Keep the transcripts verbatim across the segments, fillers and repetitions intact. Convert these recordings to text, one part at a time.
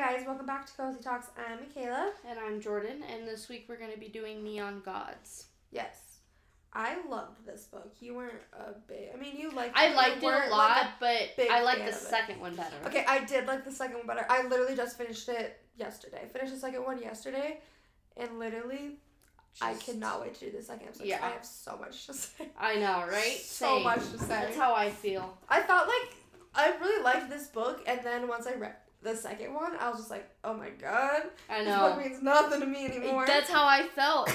guys, welcome back to Cozy Talks. I'm Michaela. And I'm Jordan, and this week we're going to be doing Neon Gods. Yes. I loved this book. You weren't a big... I mean, you liked it. I liked it a lot, like a but I liked the second one better. Okay, I did like the second one better. I literally just finished it yesterday. Finished the second one yesterday, and literally, just... I cannot wait to do the second episode. Yeah. I have so much to say. I know, right? So Same. much to say. That's how I feel. I felt like... I really liked this book, and then once I read the second one, I was just like, oh my god. I know. This book means nothing to me anymore. That's how I felt.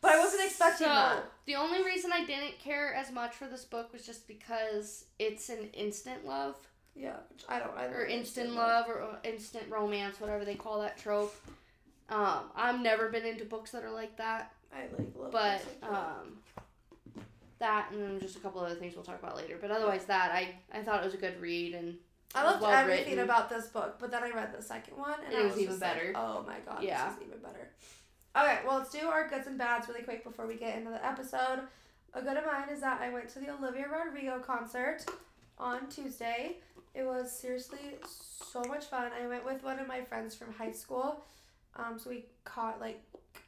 But I wasn't expecting so, that. The only reason I didn't care as much for this book was just because it's an instant love. Yeah, which I don't either. Or instant love, or instant romance, whatever they call that trope. Um, I've never been into books that are like that. I like love But, books like um... that, and then just a couple other things we'll talk about later. But otherwise that, I, I thought it was a good read, and I loved well everything written. About this book, but then I read the second one, and it I was, was even better. Like, oh my god, yeah. This is even better. Okay, well, let's do our goods and bads really quick before we get into the episode. A good of mine is that I went to the Olivia Rodrigo concert on Tuesday. It was seriously so much fun. I went with one of my friends from high school, um, so we caught, like,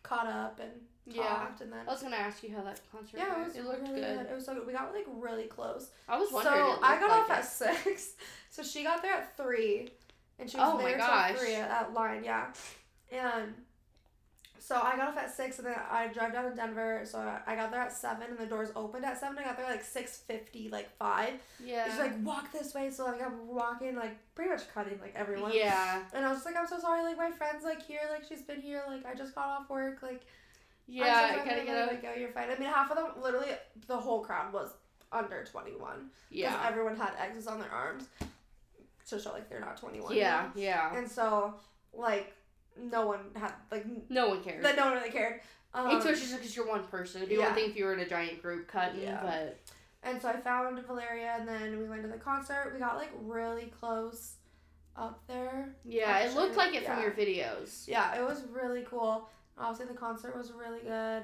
caught up and Yeah, and then, I was gonna ask you how that concert yeah, was. Yeah, it, it looked really good. good. It was so good. We got like really close. I was wondering. So I got like off it. at six, so she got there at three, and she was oh there at three at line. Yeah, and so I got off at six, and then I drove down to Denver. So I got there at seven, and the doors opened at seven. I got there like six fifty, like five. Yeah. And she's like, walk this way. So like I'm walking, like pretty much cutting like everyone. Yeah. And I was just like, I'm so sorry. Like my friend's like here. Like she's been here. Like I just got off work. Like. Yeah, I gotta get out. Like, oh, you're fine. I mean, half of them, literally, the whole crowd was under twenty-one. Yeah. Because everyone had X's on their arms to show, like, they're not twenty-one. Yeah, now. yeah. And so, like, no one had, like... No one cared. That no one really cared. Um, Especially just because you're one person. It'd be yeah. one thing if you were in a giant group cutting, yeah. but... And so I found Valeria, and then we went to the concert. We got, like, really close up there. Yeah, actually. It looked like it yeah. from your videos. Yeah, it was really cool. Obviously, the concert was really good,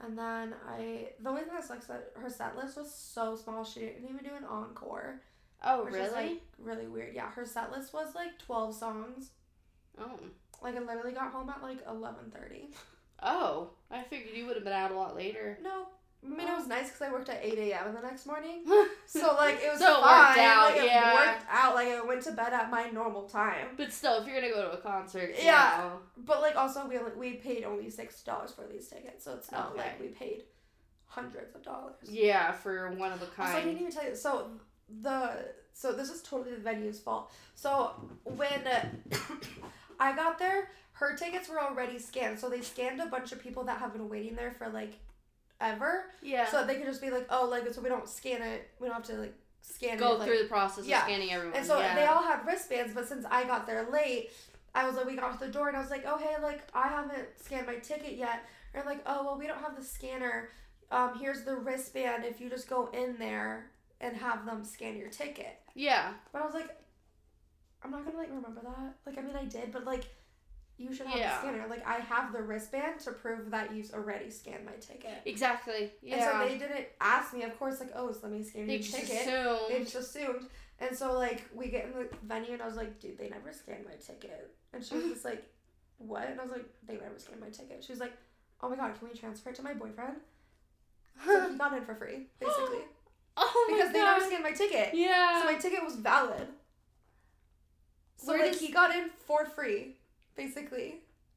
and then I, the only thing that sucks is that her set list was so small, she didn't even do an encore. Oh, which really? Is, like, really weird. Yeah, her set list was, like, twelve songs. Oh. Like, I literally got home at, like, eleven thirty. Oh, I figured you would have been out a lot later. No. I mean, oh. It was nice because I worked at eight a.m. the next morning, so, like, it was so fine. It worked out, like, it yeah. worked out. Like, I went to bed at my normal time. But still, if you're going to go to a concert, yeah. You know. But, like, also, we we paid only six dollars for these tickets, so it's not okay. like we paid hundreds of dollars. Yeah, for one of a kind. So I didn't even tell you. So, the, so this is totally the venue's fault. So, when I got there, her tickets were already scanned, so they scanned a bunch of people that have been waiting there for, like, ever. Yeah. So they could just be like, oh, like, so we don't scan it. We don't have to, like, scan Go it. Go through like, the process yeah. of scanning everyone. And so yeah. they all had wristbands, but since I got there late, I was like, we got to the door, and I was like, oh, hey, like, I haven't scanned my ticket yet. And like, oh, well, we don't have the scanner. Um, here's the wristband if you just go in there and have them scan your ticket. Yeah. But I was like, I'm not gonna, like, remember that. Like, I mean, I did, but, like, you should have yeah. a scanner. Like, I have the wristband to prove that you've already scanned my ticket. Exactly. Yeah. And so they didn't ask me, of course, like, oh, so let me scan your ticket. They just assumed. They just assumed. And so, like, we get in the venue, and I was like, dude, they never scanned my ticket. And she was just like, what? And I was like, they never scanned my ticket. She was like, oh, my God, can we transfer it to my boyfriend? So he got in for free, basically. Oh, my Because God. They never scanned my ticket. Yeah. So my ticket was valid. So, Where like, does... he got in for free. Basically.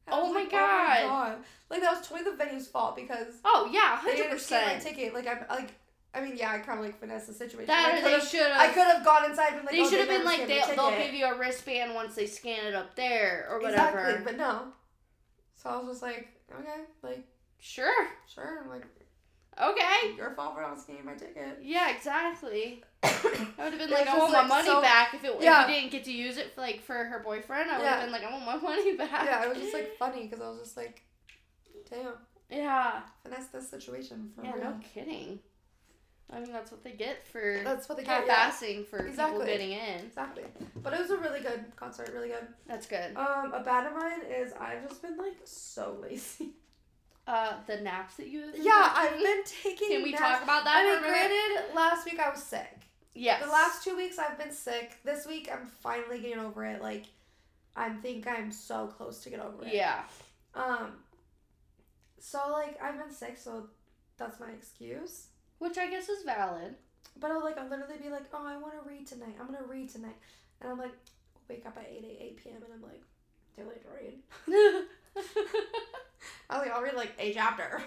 Oh my, like, god. oh my god. Like, that was totally the venue's fault because... Oh, yeah, one hundred percent. They didn't scan my ticket. Like, I'm, like, I mean, yeah, I kind of, like, finessed the situation. That they should have... I could have gone inside and, like, They oh, should have been, like, they, they'll give you a wristband once they scan it up there or whatever. Exactly, but no. So I was just like, okay, like... Sure. Sure, I'm like... Okay. Your fault for not scanning my ticket. Yeah, exactly. I would have been like, I want my like money so, back if, it, yeah. if you didn't get to use it for, like, for her boyfriend. I would yeah. have been like, I want my money back. Yeah, it was just, like, funny because I was just like, damn. Yeah. And that's the situation for yeah, real. Yeah, no kidding. I mean, that's what they get for that's what they get, half-assing yeah. for exactly. people getting in. Exactly. But it was a really good concert, really good. That's good. Um, a bad of mine is I've just been, like, so lazy. Uh, the naps that you have been Yeah, taking? I've been taking Can we naps. talk about that? I mean, granted, last week I was sick. Yes. The last two weeks I've been sick. This week I'm finally getting over it. Like, I think I'm so close to get over it. Yeah. Um. So, like, I've been sick, so that's my excuse. Which I guess is valid. But I'll, like, I'll literally be like, oh, I want to read tonight. I'm going to read tonight. And I'm like, wake up at eight, eight p.m. and I'm like, too late to read. I was like, I'll read, like, a chapter.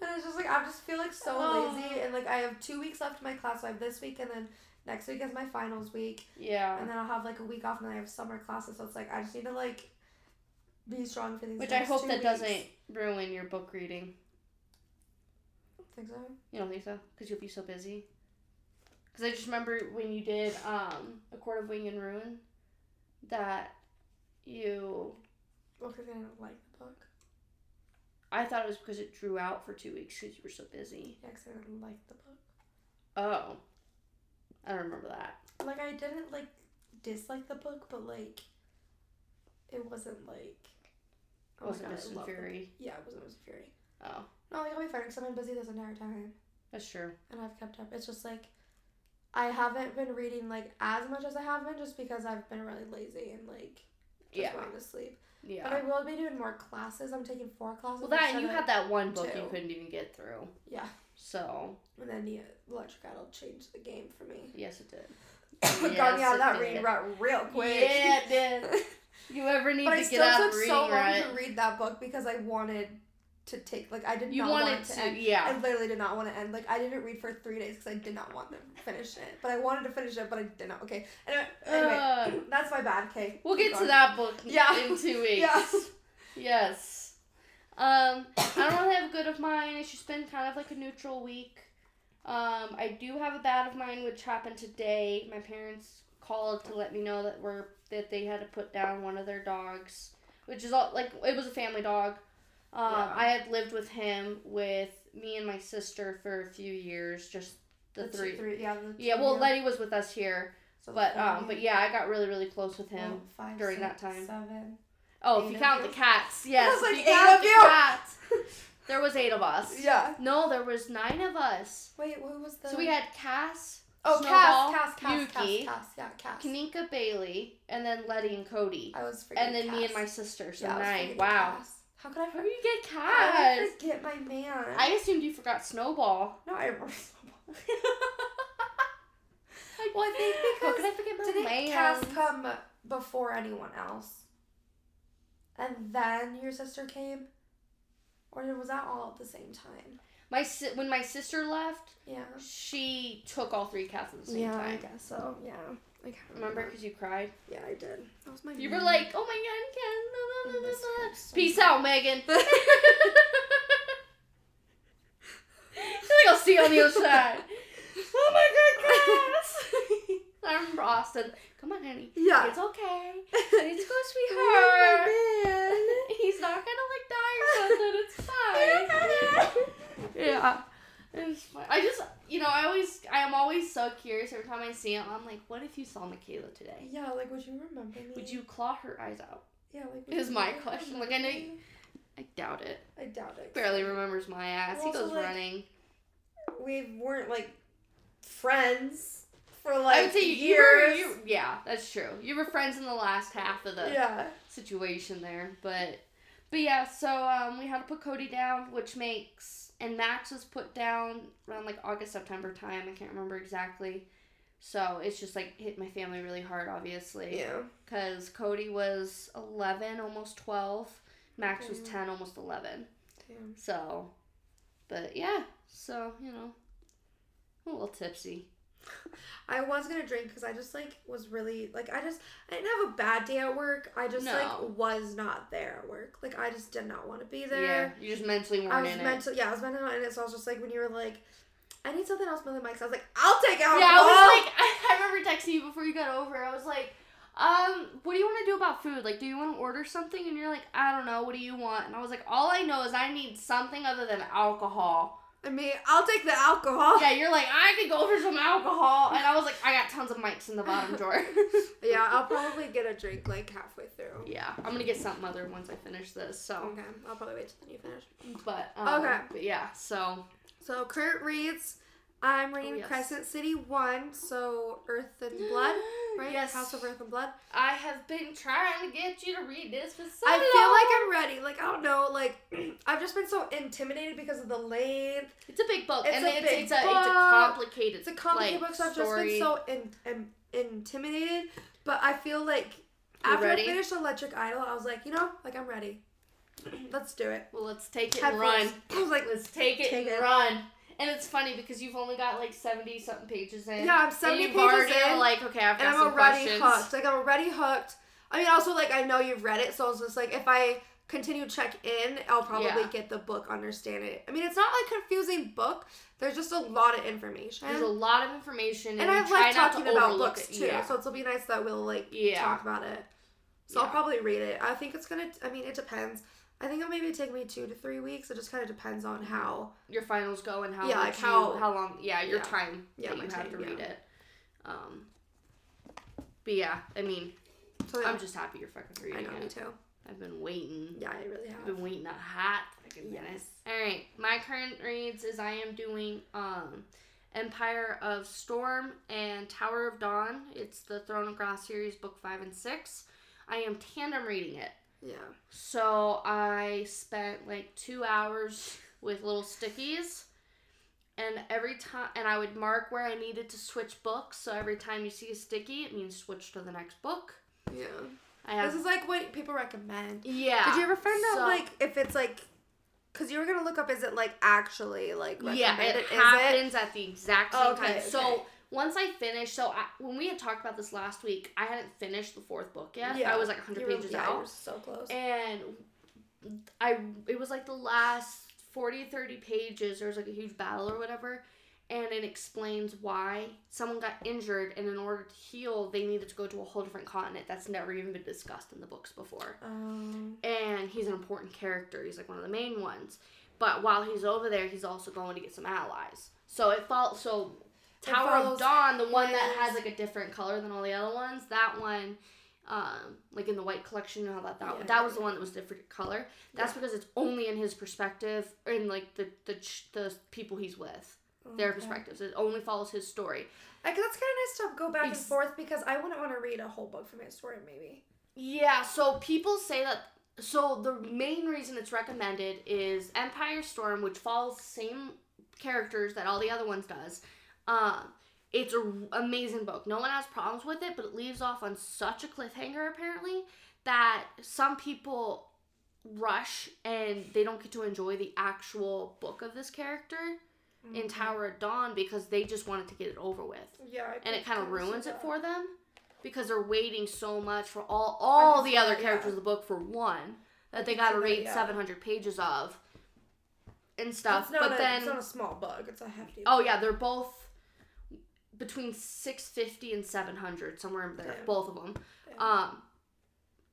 And it's just like, I just feel, like, so oh. lazy. And, like, I have two weeks left in my class. So I have this week and then next week is my finals week. Yeah. And then I'll have, like, a week off and then I have summer classes. So it's like, I just need to, like, be strong for these Which next I hope two that weeks. Doesn't ruin your book reading. Think so? You don't think so? Because you'll be so busy. Because I just remember when you did um, A Court of Wing and Ruin, that you... Well, because I didn't like the book. I thought it was because it drew out for two weeks because you were so busy. Yeah, because I didn't like the book. Oh. I don't remember that. Like, I didn't, like, dislike the book, but, like, it wasn't, like... Oh, wasn't Mist and Fury? Yeah, it wasn't Mist and Fury. Oh. No, like, I'll be fine because I've been busy this entire time. That's true. And I've kept up. It's just, like, I haven't been reading, like, as much as I have been just because I've been really lazy and, like, just yeah. wanting to sleep. Yeah. But I will be doing more classes. I'm taking four classes. Well, that, and you had that one book two. you couldn't even get through. Yeah. So. And then the Electric Idol changed the game for me. Yes, it did. yes, Got me out of that reading rut real quick. Yeah, it did. You ever need but to I get out of reading rut? But I still took so long to read that book because I wanted... to take, like, I did you not want it to, to end. Yeah. I literally did not want to end. Like, I didn't read for three days because I did not want to finish it. But I wanted to finish it, but I did not. Okay. Anyway, anyway uh, that's my bad, okay. We'll Keep get going. to that book yeah. in two weeks. Yeah. Yes. Um, I don't really have a good of mine. It's just been kind of like a neutral week. Um, I do have a bad of mine, which happened today. My parents called to let me know that we're that they had to put down one of their dogs, which is all, like, it was a family dog. Um, yeah. I had lived with him, with me and my sister for a few years, just the, the three. Two, three. Yeah, the two, yeah, well, yeah. Letty was with us here, so but um, years. but yeah, I got really, really close with him Four, five, during six, that time. Seven, oh, if you count you. the cats, yes, like, if you count the you. cats. There was eight of us. Yeah. No, there was nine of us. Wait, who was the? So we had Cass. Oh, Snowball, Cass, Cass, Cass, Yuki, Cass, Cass, yeah, Cass. Kaninka, Bailey, and then Letty and Cody. I was freaking And then Cass. me and my sister, so yeah, nine. Wow. Cass. How could I forget? How do you get Cass? How did I forget my man? I assumed you forgot Snowball. No, I remember Snowball. Well, I think because... How could I forget my didn't man? Didn't Cass come before anyone else? And then your sister came? Or was that all at the same time? My si- When my sister left, yeah, she took all three Cass at the same yeah, time. Yeah, I guess so. Yeah. I can't remember because you cried? Yeah, I did. That was my You name. were like, oh my god, Ken. No, no, no, no, no. So Peace bad. out, Megan. I think I'll see you on the other side. Oh my god, Cass. I remember Austin. Come on, honey. Yeah. It's okay. It's go, sweetheart. Oh, he's not going to, like, die or something. It's fine. Yeah. I just, you know, I always, I am always so curious every time I see him. I'm like, what if you saw Michaela today? Yeah, like, would you remember me? Would you claw her eyes out? Yeah, like, would is you my question. Like, I know, you, I doubt it. I doubt it. Barely remembers my ass. Well, he goes also, like, running. We weren't, like, friends for, like, I would say years. You, you were, you, yeah, that's true. You were friends in the last half of the yeah. situation there, but, but yeah, so, um, we had to put Cody down, which makes... And Max was put down around, like, August, September time. I can't remember exactly. So, it's just, like, hit my family really hard, obviously. Yeah. Because Cody was eleven, almost twelve. Max okay. was ten, almost eleven. Damn. So, but, yeah. So, you know, I'm a little tipsy. I was going to drink because I just, like, was really, like, I just, I didn't have a bad day at work. I just, no. like, was not there at work. Like, I just did not want to be there. Yeah, you just mentally weren't I was in mentally, it. Yeah, I was mentally not in it, so I was just, like, when you were, like, I need something else more than Mike's, I was, like, I'll take alcohol. Yeah, I was, like, I, I remember texting you before you got over. I was, like, um, what do you want to do about food? Like, do you want to order something? And you're, like, I don't know. What do you want? And I was, like, all I know is I need something other than alcohol. I mean, I'll take the alcohol. Yeah, you're like, I could go for some alcohol. And I was like, I got tons of mics in the bottom drawer. Yeah, I'll probably get a drink, like, halfway through. Yeah, I'm going to get something other once I finish this, so. Okay, I'll probably wait till you finish. But, um, okay. But yeah, so. So, Kurt reads, I'm reading oh, yes. Crescent City one, so Earth and Blood. right? Yes. House of Earth and Blood. I have been trying to get you to read this for so long. I feel like I'm ready. Like, I don't know. Like, I've just been so intimidated because of the length. It's a big book. It's and a it's, big it's a, book. It's a complicated It's a complicated like, book, so I've story. just been so in, in, intimidated. But I feel like You're after ready? I finished Electric Idol, I was like, you know, like, I'm ready. Let's do it. Well, let's take it Had and run. I was like, let's take it take and it. run. And it's funny because you've only got like seventy something pages in. Yeah, I'm seventy and you've pages in. Like, okay, I've got and some I'm already questions. hooked. Like, I'm already hooked. I mean, also, like, I know you've read it, so I was just like, if I continue check in, I'll probably yeah. get the book, understand it. I mean, it's not like confusing book. There's just a lot of information. There's a lot of information, and, and I like talking about books it. too. Yeah. So it'll be nice that we'll like yeah. talk about it. So yeah. I'll probably read it. I think it's gonna. I mean, it depends. I think it'll maybe take me two to three weeks. It just kind of depends on how your finals go and how yeah, like how you, how long yeah your yeah. time yeah, that you have time, to read yeah. it. Um, but yeah, I mean, so, yeah. I'm just happy you're fucking reading it. I know, it. me too. I've been waiting. Yeah, I really have. I've been waiting that hot fucking yes. minute. All right, my current reads is I am doing um, Empire of Storm and Tower of Dawn. It's the Throne of Glass series, book five and six. I am tandem reading it. Yeah. So I spent like two hours with little stickies, and every time, and I would mark where I needed to switch books. So every time you see a sticky, it means switch to the next book. Yeah. I have. This is like what people recommend. Yeah. Did you ever find so, out like if it's like, because you were gonna look up, is it like actually like recommended? Yeah, it is happens it? at the exact same okay, time. Okay. So. Once I finished, so I, when we had talked about this last week, I hadn't finished the fourth book yet. Yeah. I was like one hundred pages yeah, out. You were so close. And I, it was like the last forty, thirty pages, there was like a huge battle or whatever, and it explains why someone got injured, and in order to heal, they needed to go to a whole different continent that's never even been discussed in the books before. Um. And he's an important character. He's like one of the main ones. But while he's over there, he's also going to get some allies. So it felt, so... Tower of Dawn, the one that has like a different color than all the other ones, that one, um, like in the white collection, how that that yeah, that was yeah. the one that was different color. That's yeah. because it's only in his perspective, in like the the the people he's with, okay. their perspectives. It only follows his story. Like, that's kind of nice to go back it's, and forth because I wouldn't want to read a whole book from his story, maybe. Yeah. So people say that. So the main reason it's recommended is Empire Storm, which follows the same characters that all the other ones does. Um, it's an amazing book. No one has problems with it, but it leaves off on such a cliffhanger, apparently, that some people rush and they don't get to enjoy the actual book of this character mm-hmm. in Tower of Dawn because they just wanted to get it over with. Yeah, I and it kind of ruins it for them because they're waiting so much for all all the other that, characters yeah. of the book for one that they got to read yeah. seven hundred pages of and stuff. But a, then it's not a small book; it's a hefty. Oh book. yeah, they're both. Between six fifty and seven hundred, somewhere in there, yeah. both of them. Yeah. Um,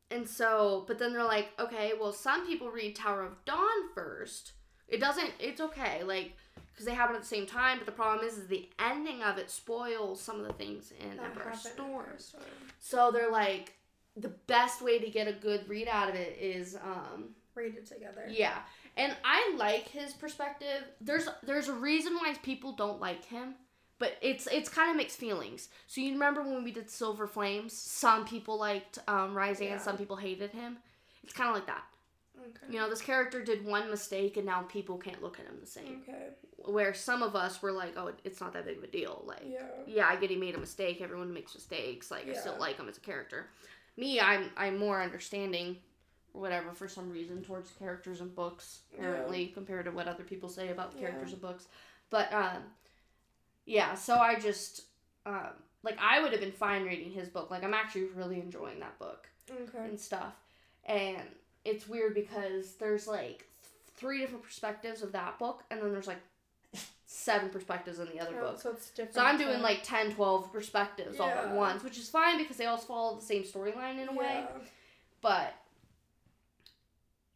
and so, but then they're like, okay, well, some people read Tower of Dawn first. It doesn't, it's okay, like, because they happen at the same time, but the problem is, is the ending of it spoils some of the things in Empire of Storms. So they're like, the best way to get a good read out of it is... Um, read it together. Yeah. And I like his perspective. There's There's a reason why people don't like him. But it's it's kind of mixed feelings. So you remember when we did Silver Flames? Some people liked um, Rising yeah. and some people hated him. It's kind of like that. Okay. You know, this character did one mistake and now people can't look at him the same. Okay. Where some of us were like, oh, it's not that big of a deal. Like, yeah, yeah I get he made a mistake. Everyone makes mistakes. Like, yeah. I still like him as a character. Me, I'm I'm more understanding or whatever for some reason towards characters and books. Apparently, yeah. compared to what other people say about the characters yeah. and books. But, um... yeah, so I just, um, like, I would have been fine reading his book. Like, I'm actually really enjoying that book okay. and stuff. And it's weird because there's, like, th- three different perspectives of that book, and then there's, like, seven perspectives in the other oh, book. So it's different. So I'm doing, too. like, ten, twelve perspectives yeah. all at once, which is fine because they all follow the same storyline in a yeah. way. But...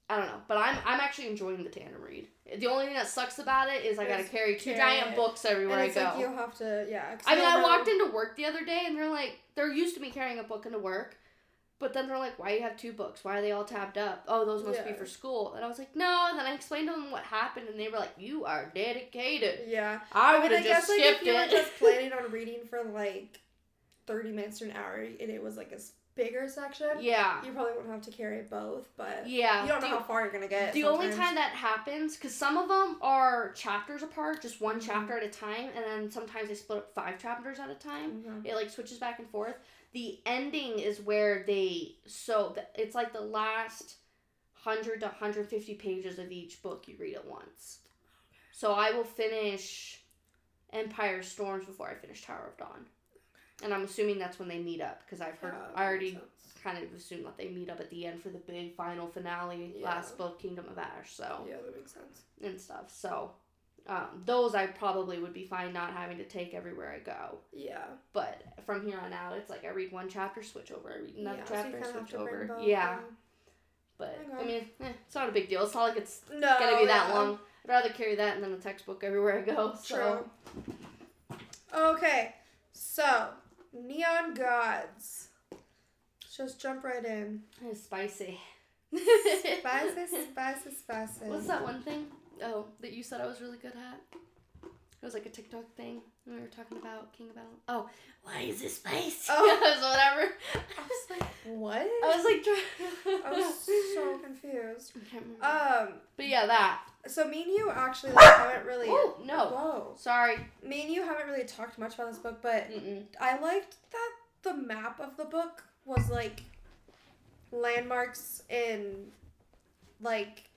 I don't know, but I'm I'm actually enjoying the tandem read. The only thing that sucks about it is I gotta carry two giant books everywhere I go. And it's like you have to, yeah. I mean, I walked into work the other day, and they're like, they're used to me carrying a book into work, but then they're like, why do you have two books? Why are they all tabbed up? Oh, those must yeah. be for school. And I was like, no, and then I explained to them what happened, and they were like, you are dedicated. Yeah. I would have just skipped it. I mean, I guess, like, if you were just planning on reading for, like... thirty minutes to an hour and it was like a bigger section, yeah, you probably wouldn't have to carry both, but yeah, you don't know the, how far you're gonna get. The sometimes. Only time that happens, because some of them are chapters apart, just one mm-hmm. chapter at a time, and then sometimes they split up five chapters at a time. Mm-hmm. It like switches back and forth. The ending is where they so the, it's like the last one hundred to one hundred fifty pages of each book you read at once. So I will finish Empire of Storms before I finish Tower of Dawn. And I'm assuming that's when they meet up, because I've heard, yeah, I already kind of assumed that they meet up at the end for the big final finale, yeah. last book, Kingdom of Ash, so. Yeah, that makes sense. And stuff, so. Um, those I probably would be fine not having to take everywhere I go. Yeah. But from here on out, it's like I read one chapter, switch over, I read another yeah, chapter, so switch over. Both, yeah. yeah. But, okay. I mean, eh, it's not a big deal. It's not like it's no, going to be that yeah. long. I'd rather carry that than a textbook everywhere I go, so. True. Okay, so. Neon Gods. Let's just jump right in. It's spicy. Spicy, spicy, spicy. What's that one thing? Oh, that you said I was really good at? It was like a TikTok thing. We were talking about King of Battle. Oh, why is it spicy? Oh, so whatever. I was like, what? I was like, trying. I was so confused. I can't remember. Um, but yeah, that. So me and you actually like, haven't really. Oh no! Whoa. Sorry. Me and you haven't really talked much about this book, but Mm-mm. I liked that the map of the book was like landmarks in like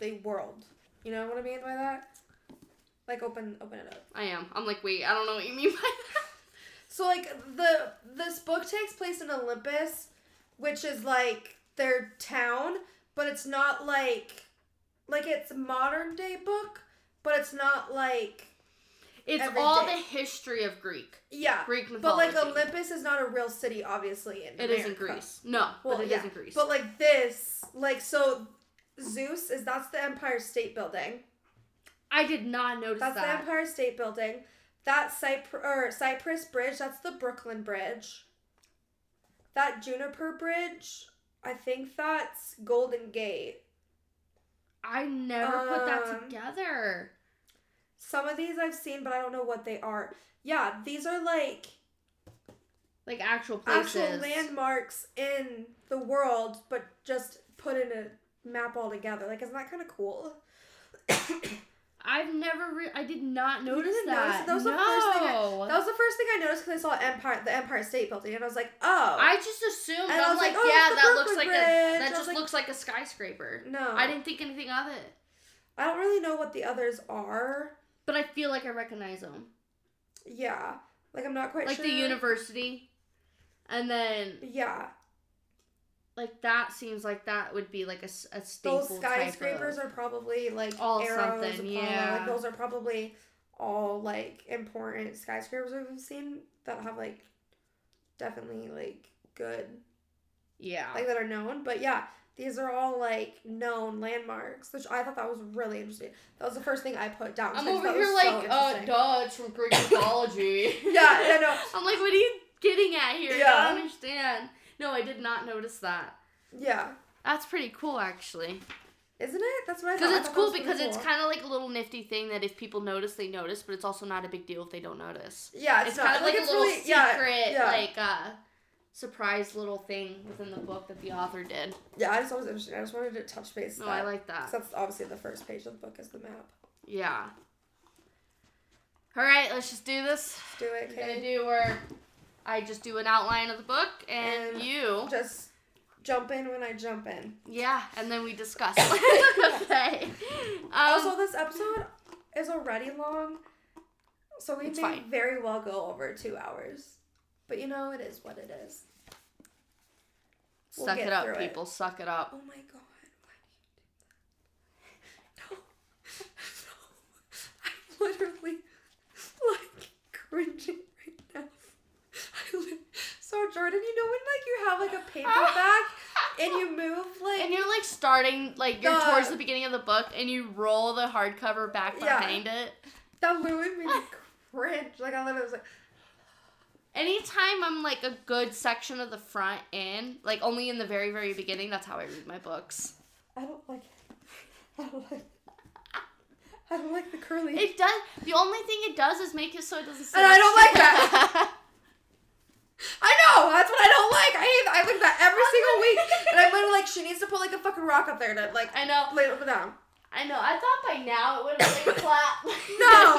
the world. You know what I mean by that? Like open, open it up. I am. I'm like, wait, I don't know what you mean by that. So like the this book takes place in Olympus, which is like their town, but it's not like. Like, it's a modern-day book, but it's not, like, It's everyday. All the history of Greek. Yeah. Greek mythology. But, like, Olympus is not a real city, obviously, in It America. Is in Greece. No, well, but it yeah. is in Greece. But, like, this, like, so, Zeus, is that's the Empire State Building. I did not notice that's that. That's the Empire State Building. That Cypr- or Cyprus Bridge, that's the Brooklyn Bridge. That Juniper Bridge, I think that's Golden Gate. I never um, put that together. Some of these I've seen, but I don't know what they are. Yeah, these are like... Like actual places. Actual landmarks in the world, but just put in a map all together. Like, isn't that kind of cool? I've never... Re- I did not notice you didn't that. Notice that was no. The first thing I, that was the first thing I noticed because I saw Empire, the Empire State Building, and I was like, oh. I just assumed. And I was like, like oh, yeah, that looks like a, that just like, looks like a skyscraper. No. I didn't think anything of it. I don't really know what the others are. But I feel like I recognize them. Yeah. Like, I'm not quite like sure. Like, the university. And then... Yeah. Like, that seems like that would be, like, a, a staple type. Those skyscrapers type of, are probably, like, all arrows. Something, yeah. Like, those are probably all, like, important skyscrapers we've seen that have, like, definitely, like, good. Yeah. Like, that are known. But, yeah, these are all, like, known landmarks, which I thought that was really interesting. That was the first thing I put down. I'm over here, like, uh, duh, it's from Greek mythology. Yeah, yeah, no. I'm like, what are you getting at here? Yeah. I don't understand. No, I did not notice that. Yeah. That's pretty cool, actually. Isn't it? That's what I thought. Because it's cool because cool. It's kind of like a little nifty thing that if people notice, they notice, but it's also not a big deal if they don't notice. Yeah, it's, it's not. Kind of like, like it's a little really, secret, yeah, yeah. like, uh, surprise little thing within the book that the author did. Yeah, I just thought it was interesting. I just wanted to touch base with that. Oh, I like that. Because that's obviously the first page of the book is the map. Yeah. All right, let's just do this. Let's do it, Kate. We're going to do our... I just do an outline of the book, and, and you... Just jump in when I jump in. Yeah, and then we discuss. Okay. Um, also, this episode is already long, so we may fine. very well go over two hours. But, you know, it is what it is. We'll suck it up, people. It. Suck it up. Oh, my God. Why do you do that? No. No. I'm literally, like, cringing right now. So, Jordan, you know when, like, you have, like, a paper bag and you move, like... And you're, like, starting, like, you're the, towards the beginning of the book and you roll the hardcover back behind yeah. it? That literally made me cringe. Like, I literally was like... Anytime I'm, like, a good section of the front end, like, only in the very, very beginning, that's how I read my books. I don't like it. I don't like it. I don't like the curly... It does... The only thing it does is make it so it doesn't... And I don't like that! I know! That's what I don't like! I hate that. I look at that every single week. And I'm literally like, she needs to put like a fucking rock up there to like, I know, lay it down. I know. I thought by now it would have been a clap. No!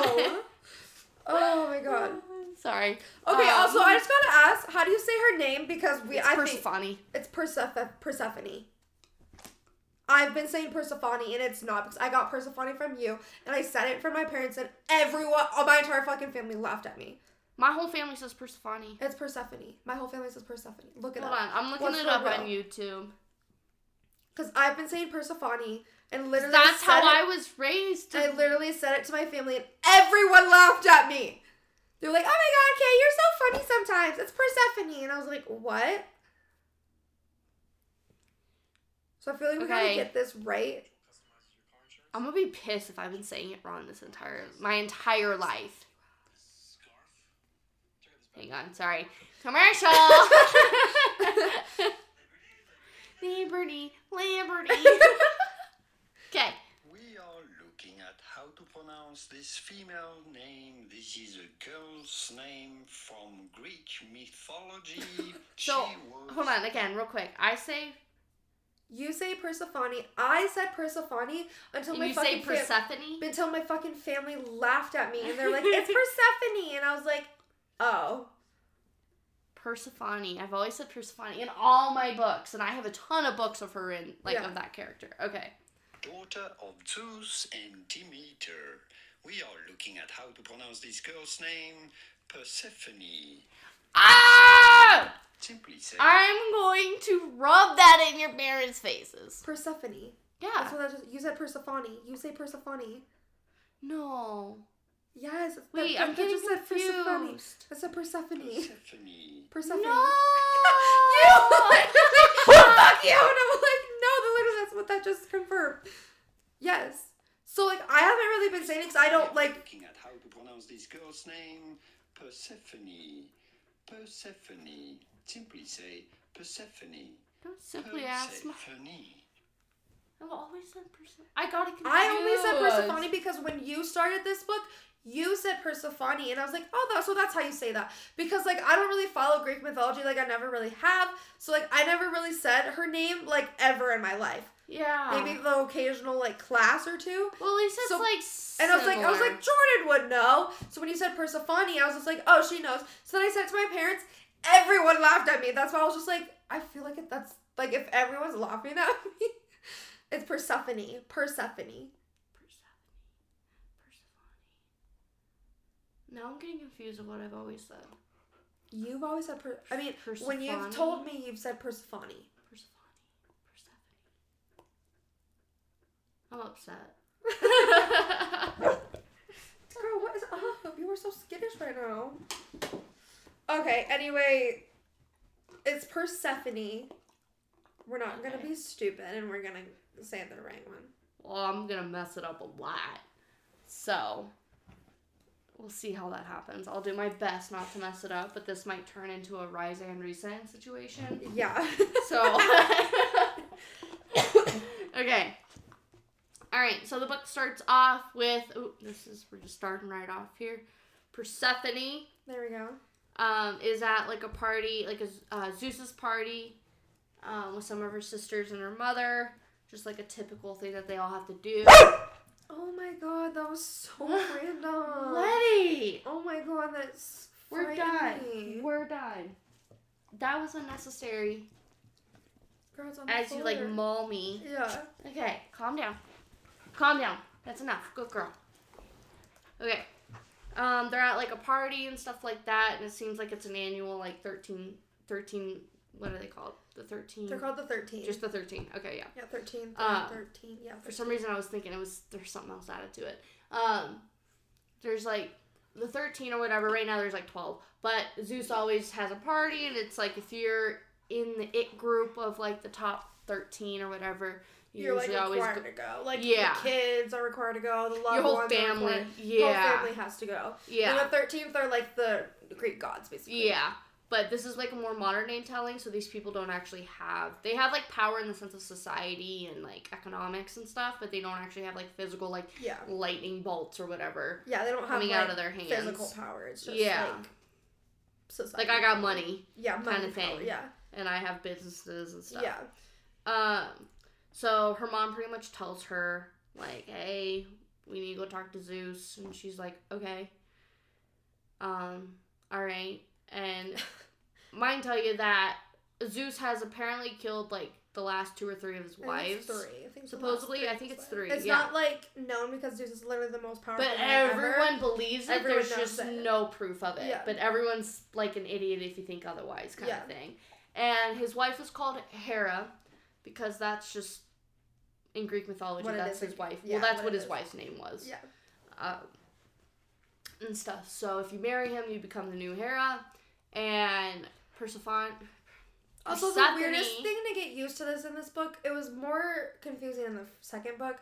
Oh my god. Sorry. Okay, um, also, I just gotta ask, how do you say her name? Because we, it's I Persephone. Think... It's Persephone. It's Persephone. I've been saying Persephone, and it's not, because I got Persephone from you, and I said it from my parents, and everyone, all my entire fucking family laughed at me. My whole family says Persephone. It's Persephone. My whole family says Persephone. Look it Hold up. Hold on. I'm looking What's it up real? on YouTube. Because I've been saying Persephone, and literally That's how it, I was raised. I literally said it to my family, and everyone laughed at me. They're like, oh my god, Kay, you're so funny sometimes. It's Persephone. And I was like, what? So I feel like we okay. gotta get this right. I'm gonna be pissed if I've been saying it wrong this entire, my entire life. Hang on, sorry. Commercial! Liberty, Liberty. Okay. We are looking at how to pronounce this female name. This is a girl's name from Greek mythology. So, was... hold on, again, real quick. I say... You say Persephone. I said Persephone until and my you fucking say Persephone? Fam- until my fucking family laughed at me and they're like, it's Persephone. And I was like, oh. Persephone. I've always said Persephone in all my books, and I have a ton of books of her in like yeah. of that character. Okay. Daughter of Zeus and Demeter. We are looking at how to pronounce this girl's name, Persephone. Ah! Simply say. I'm going to rub that in your parents' faces. Persephone. Yeah. That's what I just, you said Persephone. You say Persephone. No. Yes. Wait, that, I'm that getting just confused. Said Persephone. I said Persephone. Persephone. Persephone. No! You! Oh, fuck you! And I'm like, no, the literally that's what that just confirmed. Yes. So, like, I haven't really been saying it because I don't, like... Looking at how to pronounce this girl's name, Persephone. Persephone. Simply say Persephone. Don't simply ask my... I've always said Persephone. I got it confused. I only said Persephone because when you started this book, you said Persephone, and I was like, oh, that, so that's how you say that. Because, like, I don't really follow Greek mythology. Like, I never really have. So, like, I never really said her name, like, ever in my life. Yeah. Maybe the occasional, like, class or two. Well, at least it's, so, like, similar. And I was like, I was like, Jordan would know. So when you said Persephone, I was just like, oh, she knows. So then I said it to my parents. Everyone laughed at me. That's why I was just like, I feel like it, that's, like, if everyone's laughing at me. It's Persephone. Persephone. Persephone. Persephone. Now I'm getting confused with what I've always said. You've always said per- I mean, Persephone. When you've told me, you've said Persephone. Persephone. Persephone. I'm upset. Girl, what is up? You are so skittish right now. Okay, anyway. It's Persephone. We're not okay. going to be stupid, and we're going to say the right one. Well, I'm going to mess it up a lot. So, we'll see how that happens. I'll do my best not to mess it up, but this might turn into a rise and resend situation. Yeah. So, okay. All right, so the book starts off with, oh, this is, we're just starting right off here. Persephone. There we go. Um, is at, like, a party, like a uh, Zeus's party. Um, with some of her sisters and her mother. Just like a typical thing that they all have to do. Oh my god, that was so random. Letty! Oh my god, that's We're done. We're done. That was unnecessary. Girls on the As floor. You like maul me. Yeah. Okay, calm down. Calm down. That's enough. Good girl. Okay. Um, they're at like a party and stuff like that. And it seems like it's an annual like thirteen... thirteen What are they called? The thirteen? They're called the thirteen. Just the thirteen. Okay, yeah. Yeah, thirteen. Uh, thirteen. Yeah. thirteen. For some reason, I was thinking it was there's something else added to it. Um, there's like the thirteen or whatever. Right now, there's like twelve. But Zeus always has a party, and it's like if you're in the it group of like the top thirteen or whatever, you you're usually like always required go- to go. Like yeah. the kids are required to go. The loved your whole ones family. Are yeah. Your whole family has to go. Yeah. And the thirteenth are like the Greek gods, basically. Yeah. But this is, like, a more modern name telling, so these people don't actually have... They have, like, power in the sense of society and, like, economics and stuff, but they don't actually have, like, physical, like, yeah. lightning bolts or whatever. Yeah, they don't have, coming like, out of their hands. Physical power. It's just, yeah. like, society. Like, I got money. Yeah, money kind of thing. Power, yeah. And I have businesses and stuff. Yeah. Um, so her mom pretty much tells her, like, hey, we need to go talk to Zeus. And she's like, okay. Um, all right. And mine tell you that Zeus has apparently killed, like, the last two or three of his wives. I think it's three. I think Supposedly, I think it's three. It's yeah. not, like, known because Zeus is literally the most powerful But everyone ever. believes it. Everyone There's just it. no proof of it. Yeah. But everyone's, like, an idiot if you think otherwise kind yeah. of thing. And his wife was called Hera because that's just, in Greek mythology, what that's his wife. Yeah, well, that's what, what his is. wife's name was. Yeah. Um, and stuff. So if you marry him, you become the new Hera. And Persephone... Also, the weirdest thing to get used to this in this book, it was more confusing in the second book,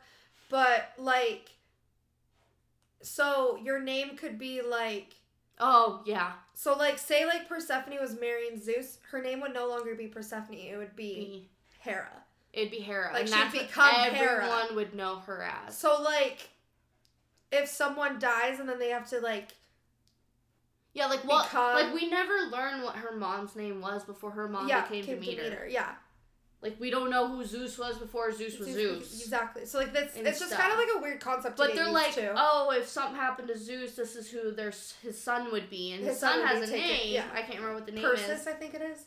but, like, so your name could be, like... Oh, yeah. So, like, say, like, Persephone was marrying Zeus, her name would no longer be Persephone, it would be Hera. It'd be Hera. Like, and she'd that's become what everyone Hera. would know her as. So, like, if someone dies and then they have to, like... Yeah, like, well, because, like, we never learned what her mom's name was before her mom yeah, became Demeter. To meet her. Yeah. Like, we don't know who Zeus was before Zeus was Zeus. Zeus. Exactly. So, like, that's, it's stuff. just kind of, like, a weird concept but to But they're like, to. oh, if something happened to Zeus, this is who their his son would be. And his, his son, son has a taken, name. Yeah. I can't remember what the name Persis, is. Persis, I think it is.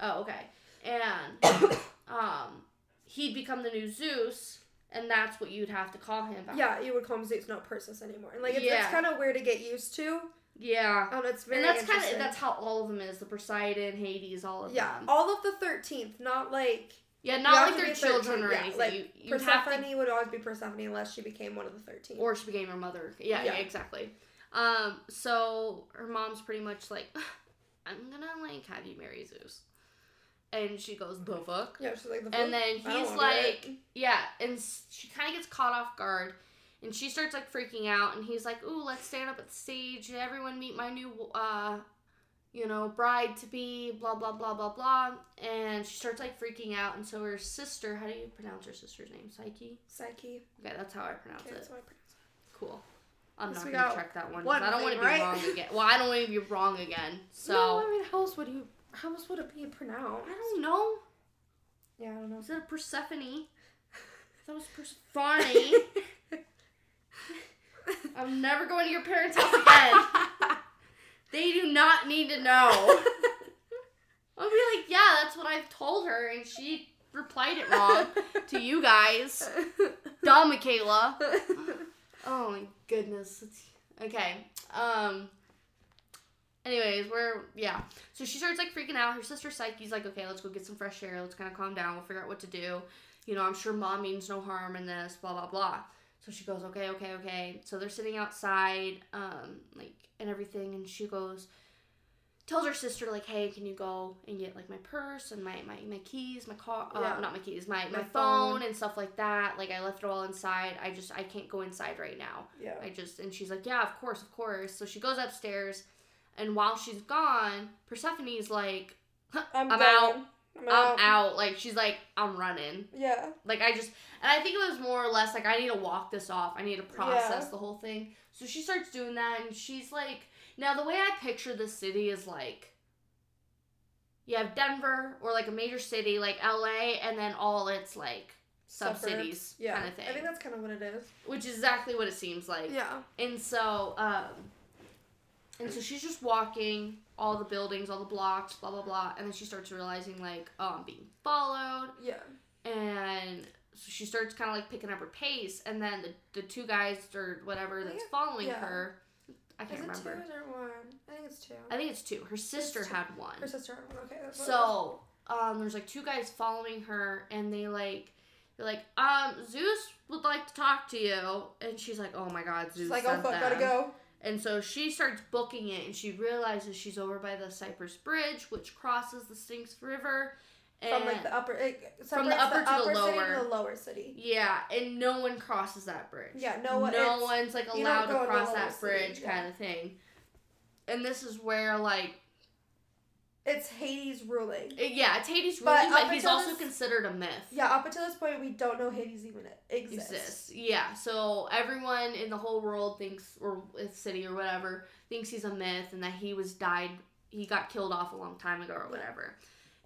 Oh, okay. And um, he'd become the new Zeus, and that's what you'd have to call him. About. Yeah, you would call him Zeus, not Persis anymore. And, like, it's, yeah. it's kind of weird to get used to. Yeah. Oh, that's very interesting. And that's kind of, that's how all of them is. The Poseidon, Hades, all of yeah, them. Yeah, all of the thirteenth, not like... Yeah, not like their children thirteen, or yeah, anything. Like, you, you Persephone to, would always be Persephone unless she became one of the thirteen. Or she became her mother. Yeah, yeah. yeah exactly. Um, so, her mom's pretty much like, I'm gonna, like, have you marry Zeus. And she goes, the fuck? Yeah, she's like, the fuck? And then he's like, yeah, and she kind of gets caught off guard. And she starts, like, freaking out, and he's like, ooh, let's stand up at the stage, everyone meet my new, uh, you know, bride-to-be, blah, blah, blah, blah, blah. And she starts, like, freaking out, and so her sister, how do you pronounce her sister's name? Psyche? Psyche. Okay, that's how I pronounce okay, it. That's how I pronounce it. Cool. I'm not going to check that one, because I don't want to be right? wrong again. Well, I don't want to be wrong again, so. No, I mean, how else would you, how else would it be pronounced? I don't know. Yeah, I don't know. Is it a Persephone? I thought it was Persephone. I'm never going to your parents' house again. They do not need to know. I'll be like, yeah, that's what I've told her, and she replied it wrong to you guys. Duh, Michaela. Oh, my goodness. It's, okay. Um. Anyways, we're, yeah. So she starts, like, freaking out. Her sister Psyche's like, okay, let's go get some fresh air. Let's kind of calm down. We'll figure out what to do. You know, I'm sure mom means no harm in this, blah, blah, blah. So she goes, okay, okay, okay. So they're sitting outside, um, like, and everything. And she goes, tells her sister, like, hey, can you go and get, like, my purse and my, my, my keys, my car, uh, yeah. not my keys, my, my, my phone, phone and stuff like that. Like, I left it all inside. I just, I can't go inside right now. Yeah. I just, and she's like, yeah, of course, of course. So she goes upstairs. And while she's gone, Persephone's like, huh, I'm, I'm out. I'm out. I'm out. Like, she's like, I'm running. Yeah. Like, I just, and I think it was more or less, like, I need to walk this off. I need to process yeah. the whole thing. So she starts doing that, and she's like, now the way I picture the city is, like, you have Denver, or, like, a major city, like, L A, and then all its, like, sub-cities yeah. kind of thing. I think that's kind of what it is. Which is exactly what it seems like. Yeah. And so, um, and so she's just walking all the buildings, all the blocks, blah, blah, blah. And then she starts realizing, like, oh, I'm being followed. Yeah. And so she starts kind of, like, picking up her pace. And then the, the two guys or whatever that's following yeah. her, I can't remember. Is it remember. two or one? I think it's two. I think it's two. Her sister had one. Her sister had one. Okay. That's what so um, there's, like, two guys following her. And they, like, they're like, um, Zeus would like to talk to you. And she's like, oh, my God, Zeus She's like, oh, fuck, them. gotta go. And so she starts booking it, and she realizes she's over by the Cypress Bridge, which crosses the Styx River. And from, like, the upper... It from the upper, the upper to the lower. City to the lower city. Yeah, and no one crosses that bridge. Yeah, no one... No one's, like, allowed to cross that city, bridge yeah. kind of thing. And this is where, like... It's Hades ruling. It, yeah, it's Hades ruling, but, but he's also this, considered a myth. Yeah, up until this point, we don't know Hades even exists. Exists, yeah. So everyone in the whole world thinks, or city or whatever, thinks he's a myth and that he was died, he got killed off a long time ago or whatever.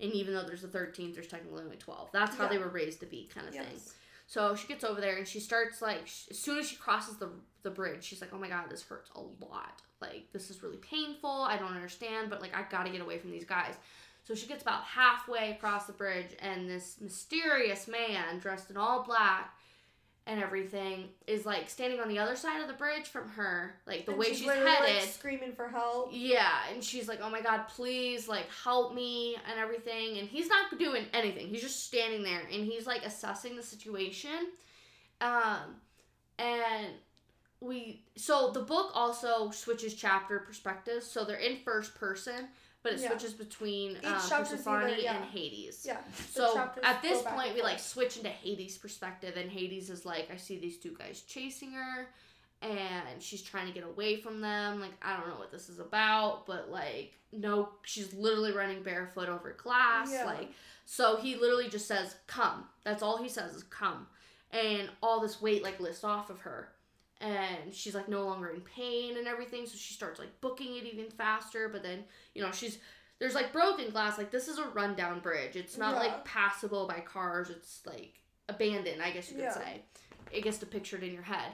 And even though there's a thirteenth, there's technically only twelve. That's how yeah. they were raised to be, kind of yes. thing. So she gets over there and she starts, like, sh- as soon as she crosses the the bridge, she's like, oh my God, this hurts a lot. Like, this is really painful. I don't understand, but, like, I gotta get away from these guys. So she gets about halfway across the bridge, and this mysterious man dressed in all black and everything is, like, standing on the other side of the bridge from her. Like, the and way she's, she's headed. Like, screaming for help. Yeah, and she's like, oh my God, please, like, help me and everything. And he's not doing anything. He's just standing there, and he's, like, assessing the situation. Um, and we... So, the book also switches chapter perspectives. So, they're in first person, but it yeah. switches between um, Persephone yeah. and Hades. Yeah. So, so at this point, we, like, switch into Hades' perspective, and Hades is like, I see these two guys chasing her, and she's trying to get away from them. Like, I don't know what this is about, but, like, no, she's literally running barefoot over glass. Yeah. Like, so he literally just says, come. That's all he says is come. And all this weight, like, lifts off of her. And she's, like, no longer in pain and everything, so she starts, like, booking it even faster. But then, you know, she's... There's, like, broken glass. Like, this is a rundown bridge. It's not, yeah. like, passable by cars. It's, like, abandoned, I guess you could yeah. say. It gets depicted in your head.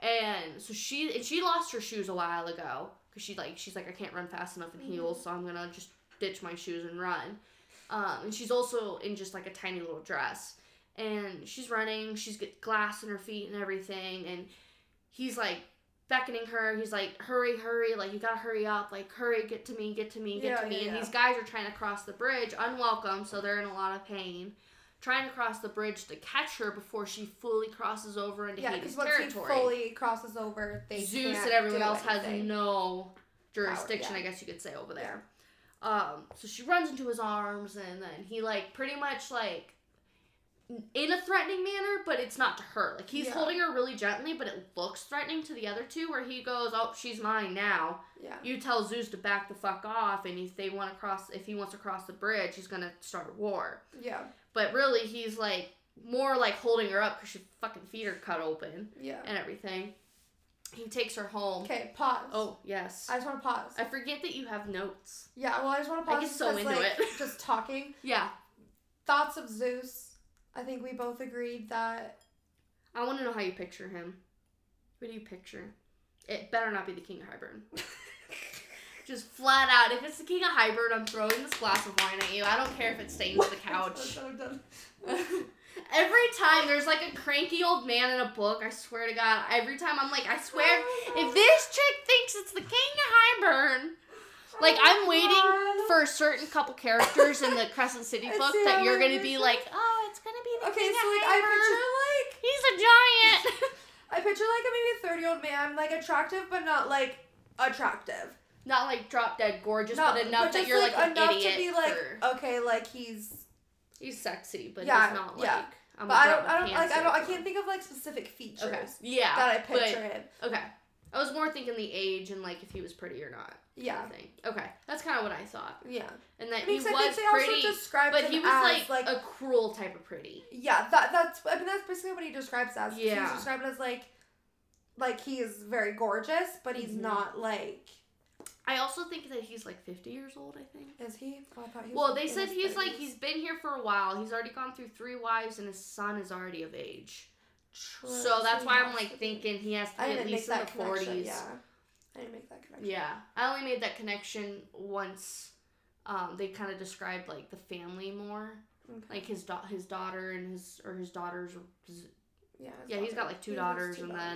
And so she... And she lost her shoes a while ago. Because she, like, she's like, I can't run fast enough in mm-hmm. heels, so I'm going to just ditch my shoes and run. Um, and she's also in just, like, a tiny little dress. And she's running. She's got glass in her feet and everything. And... He's, like, beckoning her. He's, like, hurry, hurry. Like, you gotta hurry up. Like, hurry, get to me, get to me, get yeah, to me. Yeah, and yeah. these guys are trying to cross the bridge, unwelcome, so they're in a lot of pain. Trying to cross the bridge to catch her before she fully crosses over into yeah, Hades' territory. Yeah, because once she fully crosses over, they Zeus can't and everyone else anything. has no jurisdiction, Power, yeah. I guess you could say, over there. Yeah. Um, so she runs into his arms, and then he, like, pretty much, like... in a threatening manner, but it's not to her. Like, he's yeah. holding her really gently, but it looks threatening to the other two, where he goes, oh, she's mine now. Yeah. You tell Zeus to back the fuck off, and if they want to cross, if he wants to cross the bridge, he's gonna start a war. Yeah. But really, he's, like, more, like, holding her up, because her fucking feet are cut open. Yeah. And everything. He takes her home. Okay, pause. Oh, yes. I just want to pause. I forget that you have notes. Yeah, well, I just want to pause. I get so into like, it. Just talking. Yeah. Thoughts of Zeus. I think we both agreed that... I want to know how you picture him. Who do you picture? It better not be the King of Hybern. Just flat out. If it's the King of Hybern, I'm throwing this glass of wine at you. I don't care if it stains the couch. So done. Every time there's, like, a cranky old man in a book, I swear to God, every time I'm like, I swear, oh if this chick thinks it's the King of Hybern... Like, I'm waiting for a certain couple characters in the Crescent City book that you're going to be like, oh, it's going to be the okay, King so, like, I picture, like... He's a giant. I picture, like, a maybe thirty-year-old man, like, attractive, but not, like, attractive. Not, like, drop-dead gorgeous, not, but enough but just, that you're, like, like an enough idiot. Enough to be, like, or... okay, like, he's... He's sexy, but yeah, he's not, like... Yeah. I'm but I don't, I don't, like, I don't, I can't think of, like, specific features okay. yeah, that I picture but, him. Okay. I was more thinking the age and, like, if he was pretty or not. Yeah. Thing. Okay. That's kind of what I thought. Yeah. And that because he was pretty, but he was, as, like, like, a cruel type of pretty. Yeah. That That's, I mean, that's basically what he describes as. Yeah. He's described as, like, like, he is very gorgeous, but he's mm-hmm. not, like... I also think that he's, like, fifty years old, I think. Is he? Oh, I thought he was well, they said he's, thirties. Like, he's been here for a while. He's already gone through three wives, and his son is already of age. True. So that's why I'm, like, thinking he has to be at least in the forties. Yeah. I didn't make that connection. Yeah. I only made that connection once um, they kind of described, like, the family more. Okay. Like, his da- his daughter and his... Or his daughters... His, yeah. His yeah, daughter. He's got, like, two he daughters two and daughters.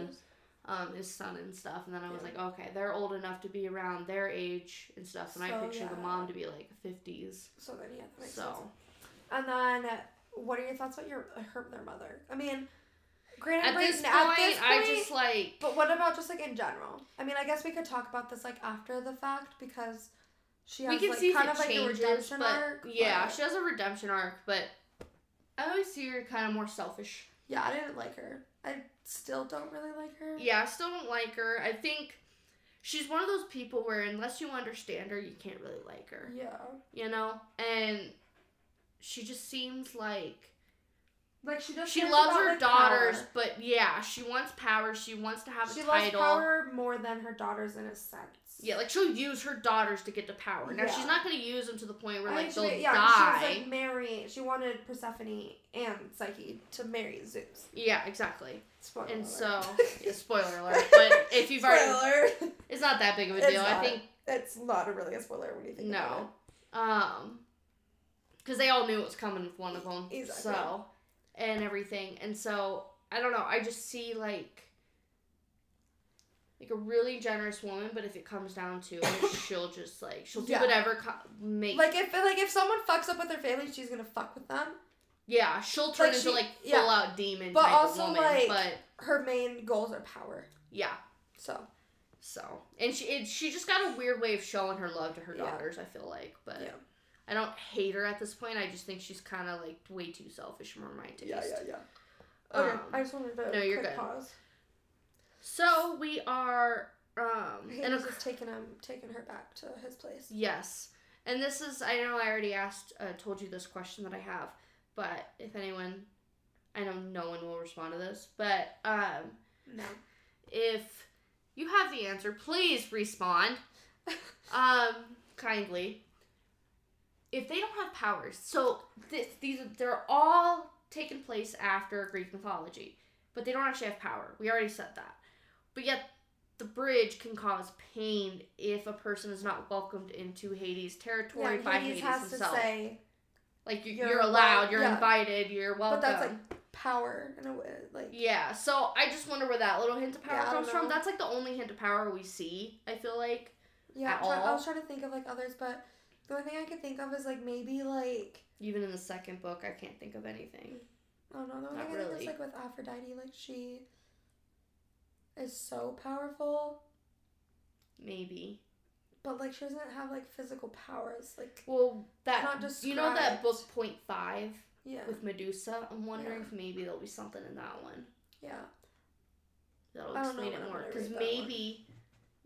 then um, his son and stuff. And then I was yeah. like, okay, they're old enough to be around their age and stuff. And so, I picture yeah. the mom to be, like, fifties. So then, yeah, that makes so. sense. And then, what are your thoughts about your her, their mother? I mean... Granted, at, right, this point, at this point, I just, like... But what about just, like, in general? I mean, I guess we could talk about this, like, after the fact, because she has, like, kind of, like, changes, a redemption but, arc. Yeah, but... she has a redemption arc, but I always see her kind of more selfish. Yeah, I didn't like her. I still don't really like her. Yeah, I still don't like her. I think she's one of those people where unless you understand her, you can't really like her. Yeah. You know? And she just seems like... Like she doesn't. She loves about, her like, daughters, power. But yeah, she wants power. She wants to have a she title. She loves power more than her daughters, in a sense. Yeah, like she'll use her daughters to get to power. Now yeah. she's not going to use them to the point where like Actually, they'll yeah, die. She was, like, marry. She wanted Persephone and Psyche to marry Zeus. Yeah, exactly. Spoiler and alert. so, yeah, spoiler alert. But if you've spoiler. already, it's not that big of a deal. It's not, I think it's not really a spoiler when you think no. about it. No, um, because they all knew it was coming with one of them. Exactly. So. And everything. And so, I don't know. I just see, like, like a really generous woman, but if it comes down to it, she'll just, like, she'll do yeah. whatever co- makes... Like, if like if someone fucks up with her family, she's gonna fuck with them. Yeah, she'll turn like into, she, like, full-out yeah. demon but type also, of woman. Like, but her main goals are power. Yeah. So. So. And she it, she just got a weird way of showing her love to her daughters, yeah. I feel like. But... Yeah. I don't hate her at this point. I just think she's kind of, like, way too selfish for my taste. Yeah, yeah, yeah. Um, okay, I just wanted to no, you're good. pause. So, we are... Um, He's and just taking, um, taking her back to his place. Yes. And this is... I know I already asked, uh, told you this question that I have, but if anyone... I know no one will respond to this, but... Um, no. If you have the answer, please respond. um, kindly. If they don't have powers, so th- these they're all taking place after Greek mythology, but they don't actually have power. We already said that. But yet, the bridge can cause pain if a person is not welcomed into Hades' territory yeah, by Hades, Hades has himself. To say, like you, you're, you're allowed, you're yeah. invited, you're welcome. But that's like power in a way, like yeah. So I just wonder where that little hint of power yeah, comes from. That's like the only hint of power we see. I feel like yeah. At all. I was trying to think of like others, but. The only thing I could think of is, like, maybe, like... Even in the second book, I can't think of anything. Oh, no, the only thing really. I think is, like, with Aphrodite, like, she is so powerful. Maybe. But, like, she doesn't have, like, physical powers. Like, well, that... Not described. You know that book, Point Five? Yeah. With Medusa? I'm wondering yeah. if maybe there'll be something in that one. Yeah. That'll explain it more. Because maybe... One.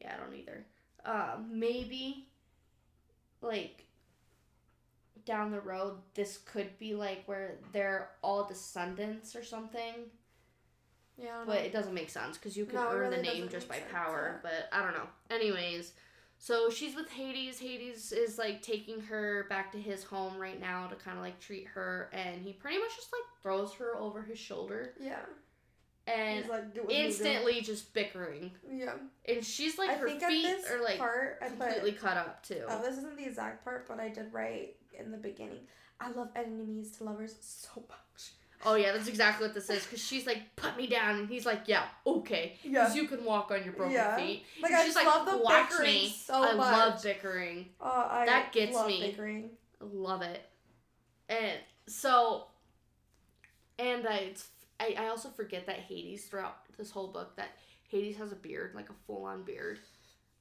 Yeah, I don't either. Uh, maybe... Like, down the road, this could be, like, where they're all descendants or something. Yeah. But know. It doesn't make sense, because you can no, earn really the name just by sense, power. Yeah. But, I don't know. Anyways, so she's with Hades. Hades is, like, taking her back to his home right now to kind of, like, treat her. And he pretty much just, like, throws her over his shoulder. Yeah. And like, instantly just bickering. Yeah. And she's like, I her feet are like part, completely put, cut up too. Oh, this isn't the exact part, but I did write in the beginning. I love enemies to lovers so much. Oh yeah, that's exactly what this is. Because she's like, put me down. And he's like, yeah, okay. Because yeah. you can walk on your broken yeah. feet. Like, and she's I like, love watch the me. So I much. love bickering. Uh, I that gets love me. Bickering. Love it. And so, and uh, it's I, I also forget that Hades, throughout this whole book, that Hades has a beard, like a full-on beard.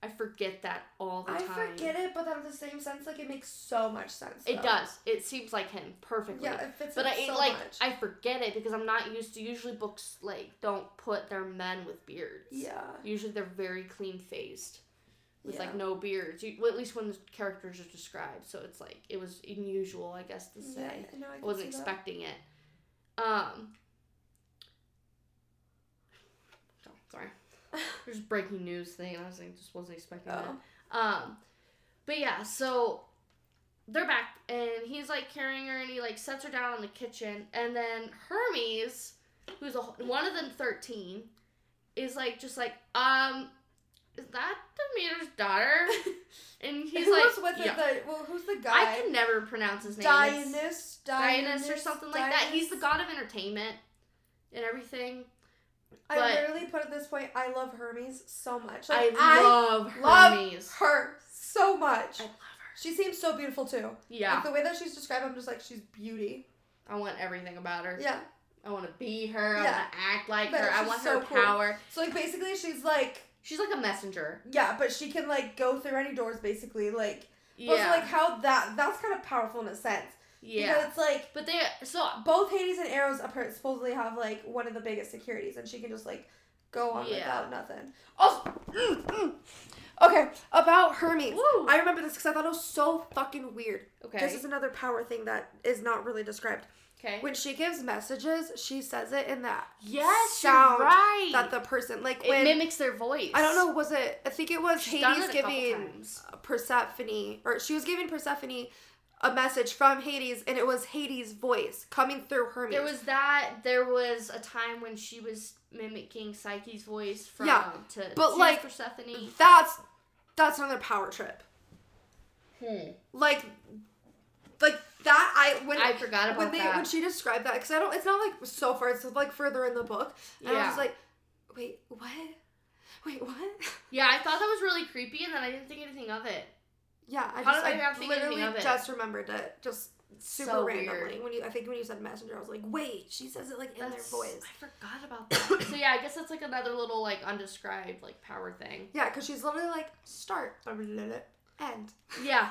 I forget that all the I time. I forget it, but in the same sense, like, it makes so much sense, though. It does. It seems like him, perfectly. Yeah, it fits but I, so like, much. I forget it, because I'm not used to, usually books, like, don't put their men with beards. Yeah. Usually they're very clean-faced, with, yeah. like, no beards. You, well, at least when the characters are described, so it's, like, it was unusual, I guess, to say. Yeah, no, I, I wasn't expecting that. it. Um... Sorry. There's breaking news thing, and I was like, just wasn't expecting oh. that. Um, but yeah, so they're back, and he's like carrying her, and he like sets her down in the kitchen, and then Hermes, who's a, one of the thirteen, is like just like, um, is that Demeter's daughter? And he's Who like, was with yeah. the, well, who's the guy? I can never pronounce his name. Dionysus, Dionysus, Dionysus or something Dionysus. like that. He's the god of entertainment and everything. But I literally put at this point, I love Hermes so much. Like, I love I Hermes. I love her so much. I love her. She seems so beautiful, too. Yeah. Like, the way that she's described, I'm just like, she's beauty. I want everything about her. Yeah. I want to be her. Yeah. I want to act like but her. I want so her power. Cool. So, like, basically, she's like... She's like a messenger. Yeah, but she can, like, go through any doors, basically. Like, yeah. Also, like, how that... That's kind of powerful in a sense. Yeah. Because it's like... But they... So... Both Hades and Eros supposedly have, like, one of the biggest securities, and she can just, like, go on yeah. without nothing. Also... Mm, mm. Okay. About Hermes. Woo. I remember this because I thought it was so fucking weird. Okay. This is another power thing that is not really described. Okay. When she gives messages, she says it in that yes, sound right. that the person, like when... It mimics their voice. I don't know, was it... I think it was She's Hades it giving Persephone, or she was giving Persephone a message from Hades, and it was Hades' voice coming through Hermes. There was that, there was a time when she was mimicking Psyche's voice from yeah, to, but to like, Persephone. That's, that's another power trip. Hmm. Like... Like, that, I, when, I forgot about when they, that. When she described that, because I don't, it's not, like, so far, it's, like, further in the book, and yeah. I was like, wait, what? Wait, what? Yeah, I thought that was really creepy, and then I didn't think anything of it. Yeah, I How just, I, I literally of it? just remembered it, just super so randomly. Weird. When you, I think when you said messenger, I was like, wait, she says it, like, in that's, their voice. I forgot about that. So, yeah, I guess that's, like, another little, like, undescribed, like, power thing. Yeah, because she's literally, like, start, end. Yeah.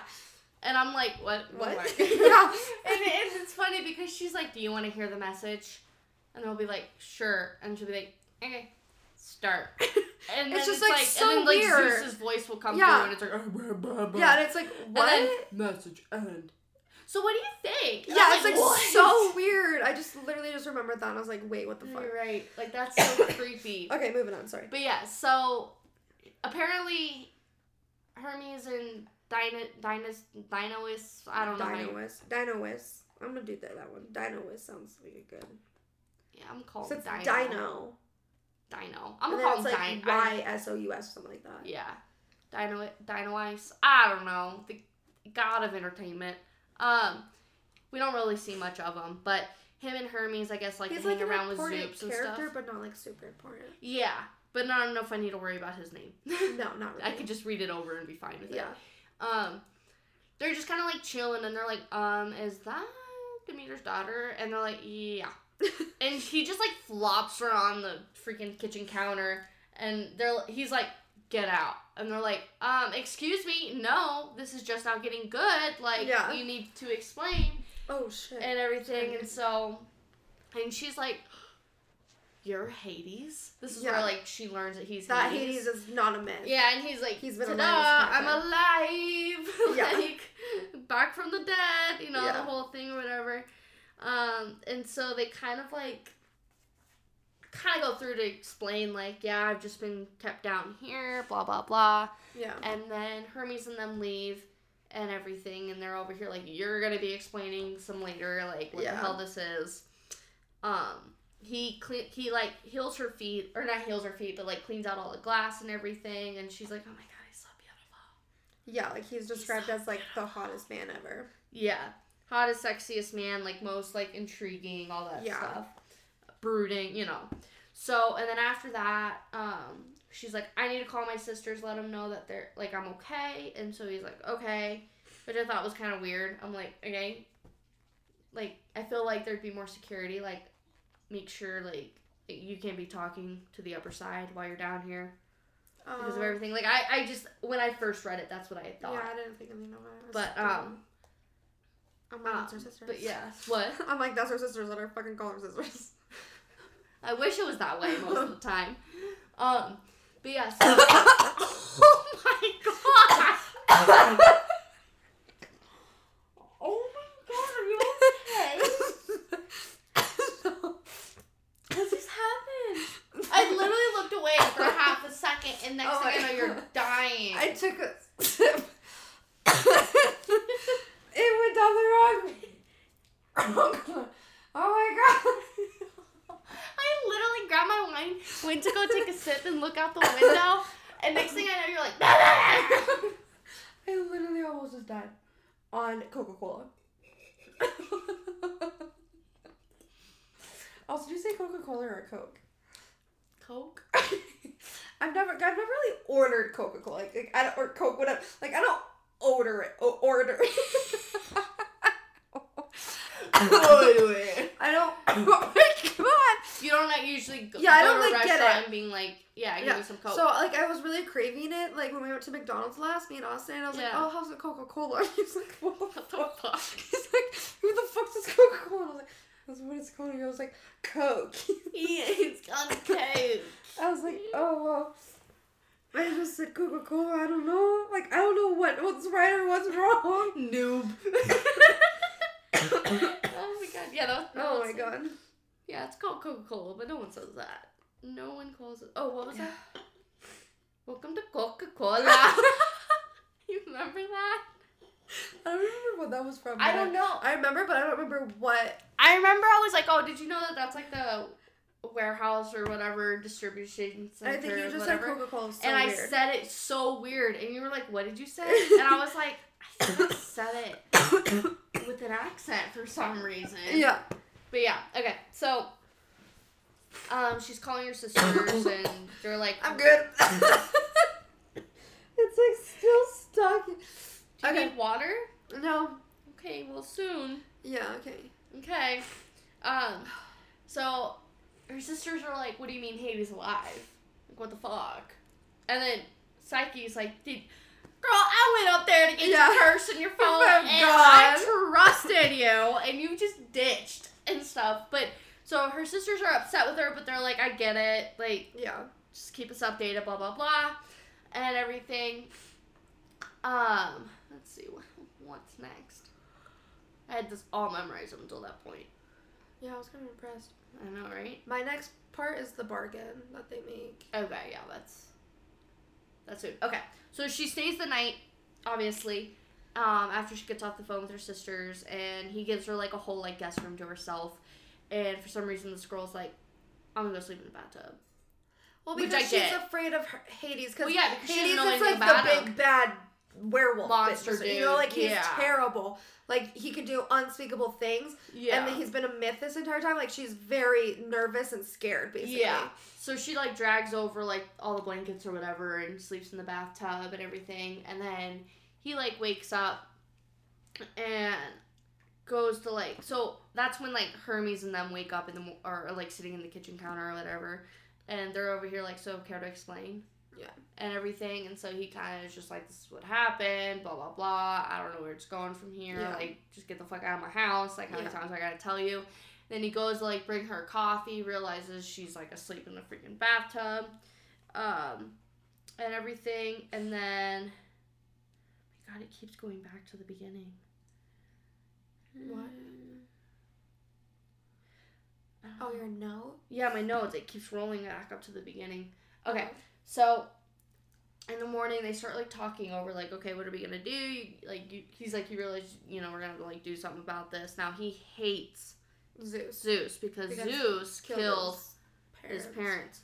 And I'm like, what? What? what? yeah. And it is, it's funny because she's like, do you want to hear the message? And they'll be like, sure. And she'll be like, okay, start. And then it's just it's like, like, so and then like weird. Zeus's voice will come yeah. through and it's like, oh, blah, blah, blah. Yeah, and it's like, what? And then, message end. So what do you think? And yeah, it's like, like so weird. I just literally just remembered that and I was like, wait, what the fuck? You're right. Like, that's so creepy. Okay, moving on, sorry. But yeah, so apparently Hermes and... Dino, dinos, dinois, I don't know. Dinois, dinois. I'm gonna do that. That one. Dinois sounds really good. Yeah, I'm calling so it dino. Dino. Dino. I'm and gonna call it like dino. Y S O U S something like that. Yeah, dino, dinois. I don't know. The god of entertainment. Um, we don't really see much of him, but him and Hermes, I guess, like He's to like hang around with Zoops and stuff. Character, but not like super important. Yeah, but I don't know if I need to worry about his name. No, not really. I could just read it over and be fine with yeah. it. Yeah. Um, they're just kind of, like, chilling, and they're like, um, is that Demeter's daughter? And they're like, yeah. And he just, like, flops her on the freaking kitchen counter, and they're, he's like, get out. And they're like, um, excuse me, no, this is just not getting good, like, yeah. you need to explain. Oh, shit. And everything, and so, and she's like... You're Hades. This is yeah. where like she learns that he's that Hades. Hades is not a myth. Yeah, and he's like, he's been alive. I'm alive. Yeah. Like back from the dead. You know yeah. the whole thing or whatever. Um, and so they kind of like, kind of go through to explain like, yeah, I've just been kept down here, blah blah blah. Yeah. And then Hermes and them leave, and everything, and they're over here like, you're gonna be explaining some later, like what yeah. the hell this is. Um. He, cle- he like, heals her feet, or not heals her feet, but, like, cleans out all the glass and everything, and she's like, oh, my God, he's so beautiful. Yeah, like, he's described he's so as, like, beautiful. The hottest man ever. Yeah. Hottest, sexiest man, like, most, like, intriguing, all that yeah. stuff. Brooding, you know. So, and then after that, um, she's like, I need to call my sisters, let them know that they're, like, I'm okay, and so he's like, okay, which I thought was kind of weird. I'm like, okay. Like, I feel like there'd be more security, like, make sure, like, you can't be talking to the upper side while you're down here um, because of everything. Like, I, I just, when I first read it, that's what I thought. Yeah, I didn't think anything of it. But, um... I'm like, um, that's her sisters. But, yeah. What? I'm like, that's her sisters. Let her fucking call her sisters. I wish it was that way most of the time. Um, but, yeah, so... Oh, my God! And next oh thing I know, you're dying. I took a sip. It went down the wrong way. Oh my God. I literally grabbed my wine, went to go take a sip and look out the window. And next thing I know, you're like, I literally almost just died on Coca-Cola. Also, did you say Coca-Cola or a Coke? Coke? I've never, I've never really ordered Coca-Cola, like, like I don't, or Coke, whatever. Like, I don't order it, or order it. I don't, oh my God. You don't like, usually go, yeah, go I don't, to a like, restaurant get it. And being like, yeah, I can yeah. do some Coke. So, like, I was really craving it, like, when we went to McDonald's last, me and Austin, and I was yeah. like, oh, how's the Coca-Cola? And he was like, what the fuck? He's like, who the fuck is Coca-Cola? And I was like, that's what it's called. And I was like, Coke. Yeah, it's called Coke. I was like, oh, well, I just said Coca-Cola, I don't know. Like, I don't know what what's right or what's wrong. Noob. Oh, my God. Yeah, that, that oh my like, god. Yeah, it's called Coca-Cola, but no one says that. No one calls it. Oh, what was that? Welcome to Coca-Cola. You remember that? I don't remember what that was from. I don't know. I remember, but I don't remember what. I remember I was like, oh, did you know that that's like the warehouse or whatever distribution center? I think you just whatever. said Coca-Cola. So and weird. I said it so weird, and you were like, "What did you say?" And I was like, "I think I said it with an accent for some reason." Yeah. But yeah, okay, so. Um, she's calling her sisters, and they're like, "I'm good." It's like still stuck. Do you okay. need water? No. Okay, well, soon. Yeah, okay. Okay. Um, so, her sisters are like, what do you mean Hades alive? Like, what the fuck? And then Psyche's like, dude, girl, I went up there to get yeah. your purse and your phone, oh my and God. I trusted you, and you just ditched and stuff. But, so her sisters are upset with her, but they're like, I get it. Like, yeah, just keep us updated, blah, blah, blah, and everything. Um... Let's see, what's next? I had this all memorized up until that point. Yeah, I was kind of impressed. I know, right? My next part is the bargain that they make. Okay, yeah, that's... That's it. Okay, so she stays the night, obviously, um, after she gets off the phone with her sisters, and he gives her, like, a whole, like, guest room to herself, and for some reason this girl's like, I'm gonna go sleep in the bathtub. Well, because Which I she's get. afraid of her, Hades, because well, yeah, Hades know is, like, the big him. bad... werewolf monster bitch, dude. You know, like, he's yeah. terrible, like, he can do unspeakable things, yeah, and he's been a myth this entire time. Like, she's very nervous and scared, basically. Yeah, so she, like, drags over, like, all the blankets or whatever and sleeps in the bathtub and everything, and then he, like, wakes up and goes to, like, so that's when, like, Hermes and them wake up in the mo- or, or like sitting in the kitchen counter or whatever, and they're over here like, so care to explain? Yeah. And everything. And so he kind of is just like, this is what happened, blah, blah, blah. I don't know where it's going from here. Yeah. Like, just get the fuck out of my house. Like, how yeah. many times I gotta tell you? Then he goes to, like, bring her coffee, realizes she's, like, asleep in the freaking bathtub. Um, and everything. And then, oh my God, it keeps going back to the beginning. What? Oh, your note? Yeah, my notes. It keeps rolling back up to the beginning. Okay. Oh. So, in the morning, they start, like, talking over, like, okay, what are we going to do? You, like, you, he's like, you realize, you know, we're going to, like, do something about this. Now, he hates Zeus. Zeus, because, because Zeus kills, kills parents. his parents.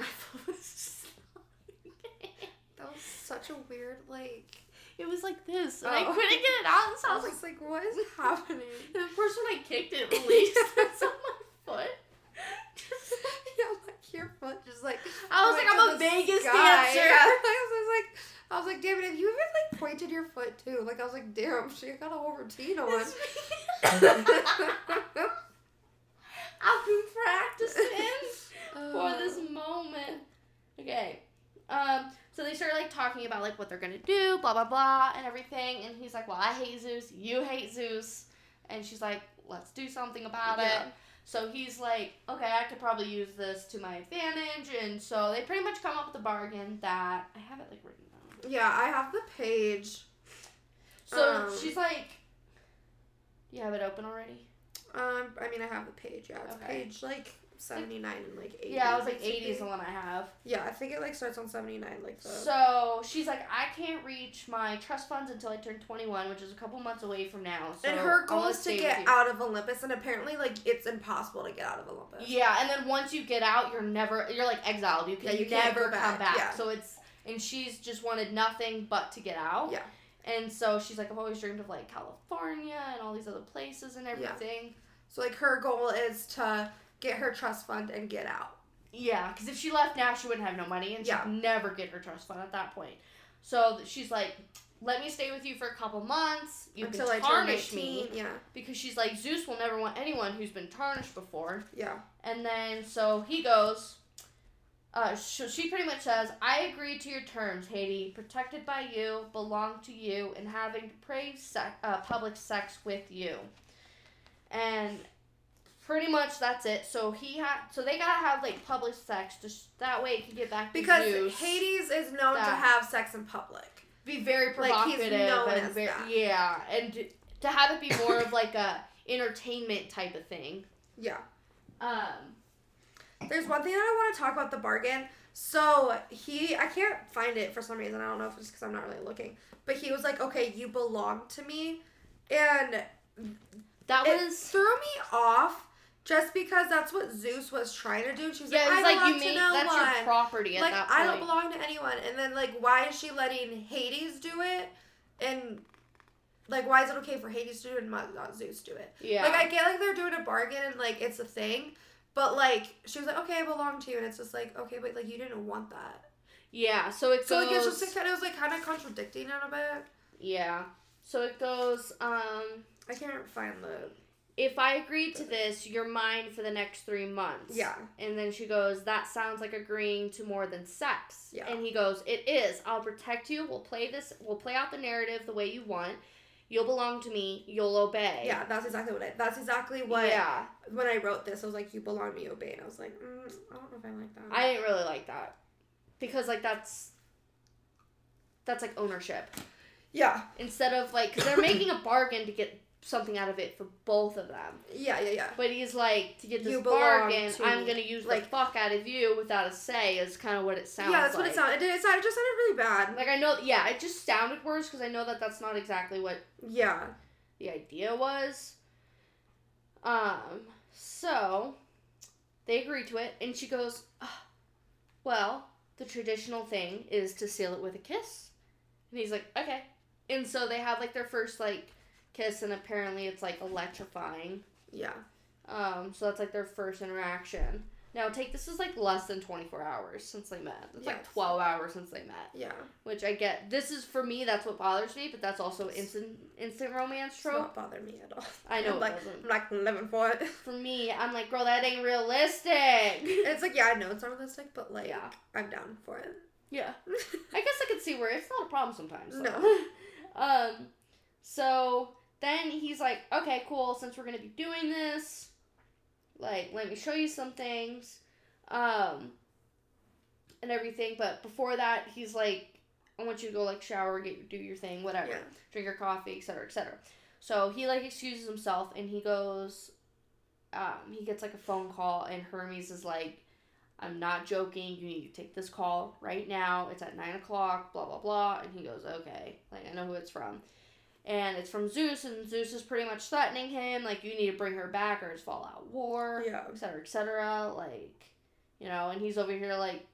My phone was just That was such a weird, like... It was like this, and oh. I couldn't get it out, and so I was, I was like, like, what is happening? And, of course, when I kicked it, it released. It's on my foot. Just... Yeah, like, your foot just, like... I was like, I'm a Vegas dancer. I was like, I was like, damn it, have you ever, like, pointed your foot, too? Like, I was like, damn, she got a whole routine on. I've been practicing uh, for this moment. Okay. Um, so they started, like, talking about, like, what they're gonna do, blah, blah, blah, and everything, and he's like, well, I hate Zeus, you hate Zeus, and she's like, let's do something about yeah. it. So he's like, okay, I could probably use this to my advantage. And so they pretty much come up with a bargain that... I have it, like, written down. Yeah, I have the page. So um, she's like... Do you have it open already? Um, I mean, I have the page, yeah. It's okay. Page, like, seventy-nine and, like, eighty. Yeah, I was like, eighty is the one I have. Yeah, I think it, like, starts on seventy-nine, like, the... So she's like, I can't reach my trust funds until I turn twenty-one, which is a couple months away from now. So and her goal is to get out of Olympus, and apparently, like, it's impossible to get out of Olympus. Yeah, and then once you get out, you're never... You're, like, exiled. You can yeah, you never come back. back. Yeah. So it's... And she's just wanted nothing but to get out. Yeah. And so she's like, I've always dreamed of, like, California and all these other places and everything. Yeah. So, like, her goal is to... get her trust fund and get out. Yeah, because if she left now, she wouldn't have no money, and she'd yeah. never get her trust fund at that point. So she's like, let me stay with you for a couple months. You Until can tarnish me. Yeah. Because she's like, Zeus will never want anyone who's been tarnished before. Yeah. And then, so he goes, uh, so she pretty much says, I agree to your terms, Hades, protected by you, belong to you, and having depraved sec- uh, public sex with you. And... Pretty much that's it. So he had, so they gotta have, like, public sex, just that way it can get back to Zeus. Because Hades is known to have sex in public. Be very provocative. Like, he's known as that. Yeah, and to have it be more of, like, a, entertainment type of thing. Yeah. Um, There's one thing that I want to talk about the bargain. So he, I can't find it for some reason. I don't know if it's because I'm not really looking. But he was like, okay, you belong to me. And that was, it threw me off just because that's what Zeus was trying to do. She was yeah, like, I like belong you to made, no that's one. Your property at like, that point. I don't belong to anyone. And then, like, why is she letting Hades do it? And, like, why is it okay for Hades to do it and not, not Zeus do it? Yeah. Like, I get, like, they're doing a bargain and, like, it's a thing. But, like, she was like, okay, I belong to you. And it's just like, okay, but, like, you didn't want that. Yeah, so it goes... So, like, it's just, like, kind of, it was, like, kind of contradicting it a bit. Yeah. So it goes, um... I can't find the... If I agree to this, you're mine for the next three months. Yeah. And then she goes, that sounds like agreeing to more than sex. Yeah. And he goes, it is. I'll protect you. We'll play this. We'll play out the narrative the way you want. You'll belong to me. You'll obey. Yeah, that's exactly what I... That's exactly what... Yeah. When I wrote this, I was like, you belong to me, obey. And I was like, mm, I don't know if I like that. I didn't really like that. Because, like, that's... That's, like, ownership. Yeah. Instead of, like... Because they're making a bargain to get something out of it for both of them. Yeah, yeah, yeah. But he's like, to get this bargain, I'm going to use like, the fuck out of you without a say is kind of what it sounds like. Yeah, that's like. What it sounded. It, it, sound, it just sounded really bad. Like, I know, yeah, it just sounded worse because I know that that's not exactly what yeah. the idea was. Um, so, they agree to it, and she goes, oh, well, the traditional thing is to seal it with a kiss. And he's like, okay. And so they have, like, their first, like, kiss, and apparently it's, like, electrifying. Yeah. Um, so that's, like, their first interaction. Now, take, this is, like, less than twenty-four hours since they met. It's, yes. like, twelve hours since they met. Yeah. Which I get, this is, for me, that's what bothers me, but that's also instant instant romance trope. It does not bother me at all. I know I'm it like, doesn't. I'm, like, living for it. For me, I'm like, girl, that ain't realistic. It's, like, yeah, I know it's not realistic, but, like, yeah. I'm down for it. Yeah. I guess I can see where it's not a problem sometimes. So. No. um, so... Then he's like, okay, cool, since we're going to be doing this, like, let me show you some things, um, and everything. But before that, he's like, I want you to go, like, shower, get do your thing, whatever, yeah. drink your coffee, et cetera, et cetera. So he, like, excuses himself, and he goes, um, he gets, like, a phone call, and Hermes is like, I'm not joking, you need to take this call right now, it's at nine o'clock, blah, blah, blah, and he goes, okay, like, I know who it's from. And it's from Zeus, and Zeus is pretty much threatening him, like, you need to bring her back or it's Fallout War, yeah. et cetera, et cetera, like, you know, and he's over here like,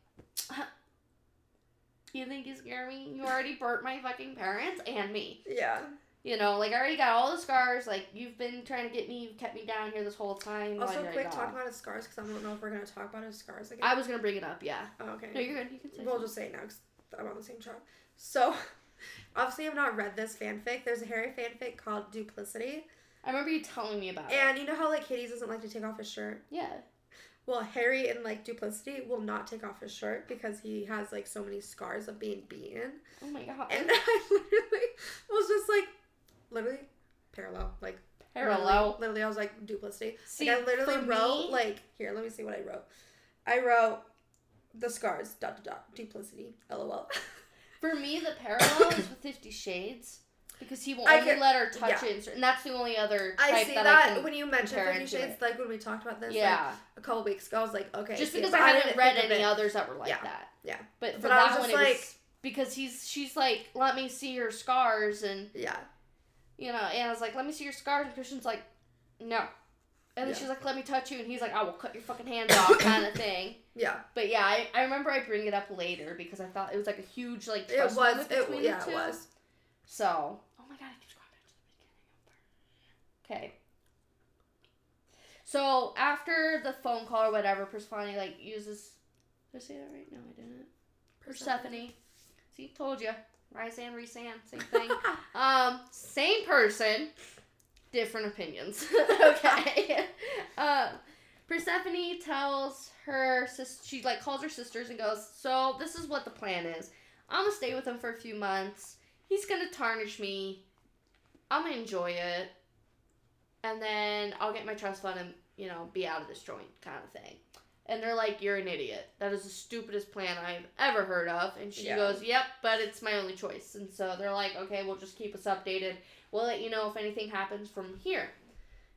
you think you scare me? You already burnt my fucking parents and me. Yeah. You know, like, I already got all the scars, like, you've been trying to get me, you've kept me down here this whole time. Also, quick, talk about his scars, because I don't know if we're going to talk about his scars again. I was going to bring it up, yeah. Oh, okay. No, you're good, you can say We'll something. Just say it now, because I'm on the same track. So... Obviously, I've not read this fanfic. There's a Harry fanfic called Duplicity. I remember you telling me about and it. And you know how, like, Hades doesn't like to take off his shirt? Yeah. Well, Harry in, like, Duplicity will not take off his shirt because he has, like, so many scars of being beaten. Oh, my God. And I literally was just, like, literally parallel. Like, parallel. Literally, literally I was, like, Duplicity. See, like, I literally wrote, me? like, here, let me see what I wrote. I wrote the scars, dot, dot, dot, Duplicity, LOL. For me, the parallel is with Fifty Shades, because he will only can, let her touch yeah. it, and that's the only other type I see that, that I can when you mentioned Fifty Shades, it. Like when we talked about this yeah. like, a couple weeks ago, I was like, okay. Just because I haven't read any others that were like yeah. that. Yeah. But for but that one, like, it was, because he's, she's like, let me see your scars, and, yeah, you know, and I was like, let me see your scars, and Christian's like, no. And then yeah. she's like, let me touch you. And he's like, I will cut your fucking hands off kind of thing. Yeah. But yeah, I, I remember I bring it up later because I thought it was like a huge, like, trust it was, between it, yeah, the two. It was. So. Oh my God, I keep scrolling back to the beginning. Okay. So after the phone call or whatever, Persephone, like, uses. Did I say that right? No, I didn't. Persephone. See, told you. Ryzan, Ryzan, same thing. um, Same person. Different opinions. Okay. um, Persephone tells her sister, she, like, calls her sisters and goes, so this is what the plan is. I'm going to stay with him for a few months. He's going to tarnish me. I'm going to enjoy it. And then I'll get my trust fund and, you know, be out of this joint kind of thing. And they're like, you're an idiot. That is the stupidest plan I've ever heard of. And she yeah. goes, yep, but it's my only choice. And so they're like, okay, we'll just keep us updated. We'll let you know if anything happens from here.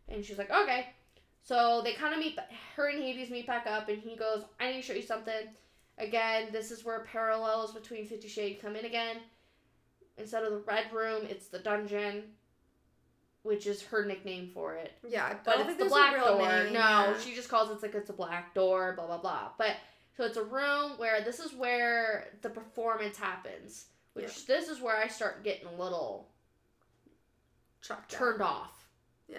And she's like, okay. So they kind of meet, her and Hades meet back up, and he goes, I need to show you something. Again, this is where parallels between Fifty Shades come in again. Instead of the red room, it's the dungeon, which is her nickname for it. Yeah, I don't but it's think the black a real door. Name. No, yeah. She just calls it like it's a black door, blah blah blah. But so it's a room where this is where the performance happens, which yeah. This is where I start getting a little Chucked turned out. Off. Yeah,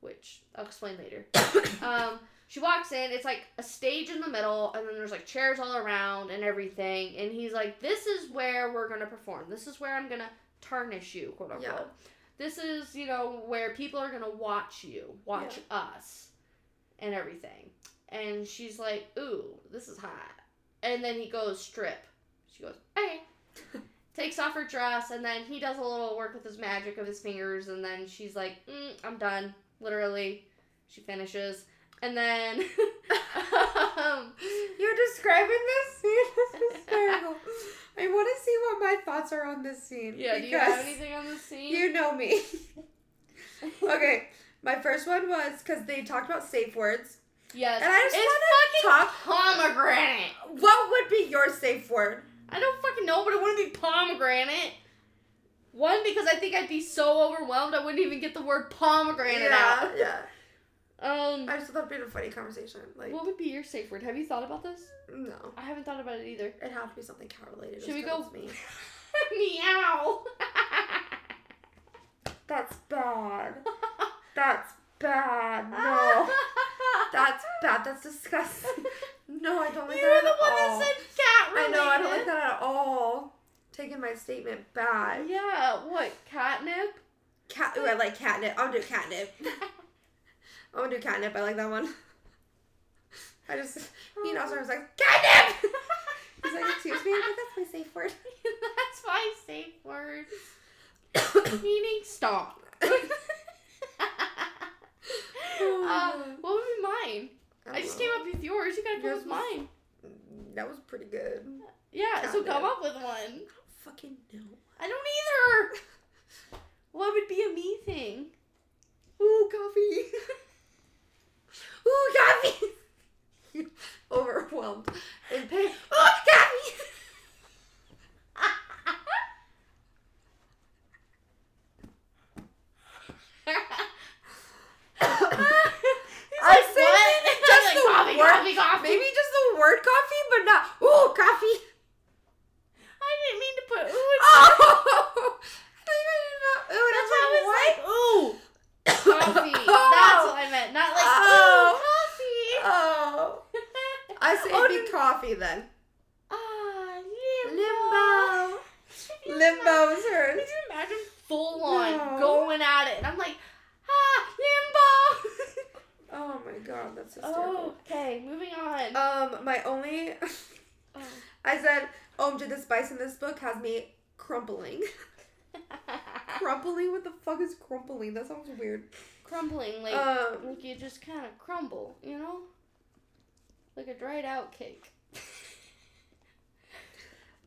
which I'll explain later. um, she walks in. It's like a stage in the middle, and then there's like chairs all around and everything. And he's like, "This is where we're gonna perform. This is where I'm gonna tarnish you, quote unquote." Yeah. This is, you know, where people are going to watch you, watch yeah. us, and everything. And she's like, ooh, this is hot. And then he goes, strip. She goes, okay. Takes off her dress, and then he does a little work with his magic of his fingers, and then she's like, mm, I'm done. Literally. She finishes. And then... um, you're describing this scene? This is terrible. I want to see what my thoughts are on this scene. Yeah, do you have anything on this scene? You know me. Okay, my first one was because they talked about safe words. Yes. And I just want to talk pomegranate. What would be your safe word? I don't fucking know, but it wouldn't be pomegranate. One, because I think I'd be so overwhelmed I wouldn't even get the word pomegranate yeah, out. Yeah. Um, I just thought it'd be a funny conversation. Like, what would be your safe word? Have you thought about this? No, I haven't thought about it either. It'd have to be something cow related. Should we go? Me. Meow. That's bad. That's bad. No. That's bad. That's disgusting. No, I don't like You're that at all. You're the one that said cat related. I know. I don't like that at all. Taking my statement back. Yeah. What? Catnip. Cat. Ooh, I like catnip. I'll do catnip. I'm gonna do catnip. I like that one. I just, you know, I was like, catnip! He's like, excuse me? I'm like, that's my safe word. That's my safe word. Meaning stop. uh, what would be mine? I, I just know. Came up with yours. You gotta come yours up with mine. That was pretty good. Yeah, catnip. So come up with one. I don't fucking know. I don't either. What would be a me thing? Ooh, coffee. Ooh, coffee. Overwhelmed in pain. Oh, Gabby! I said like, just like, the coffee, word coffee, coffee. Maybe just the word coffee, but not ooh, coffee. I didn't mean to put ooh. In oh, I didn't know ooh. That's why I was what? Like ooh, coffee. Oh. That's what I meant. Not like oh. Ooh. Oh, I say oh, it'd be coffee then. Ah, oh, limbo. Limbo. Limbo is hers. Can you imagine full on no. going at it? And I'm like, ah, limbo. Oh my god, that's hysterical. Oh, okay, moving on. Um, my only, oh. I said, O M G, the spice in this book has me crumpling. Crumpling? What the fuck is crumpling? That sounds weird. Crumpling, like, um, like you just kind of crumble, you know? Like a dried out cake.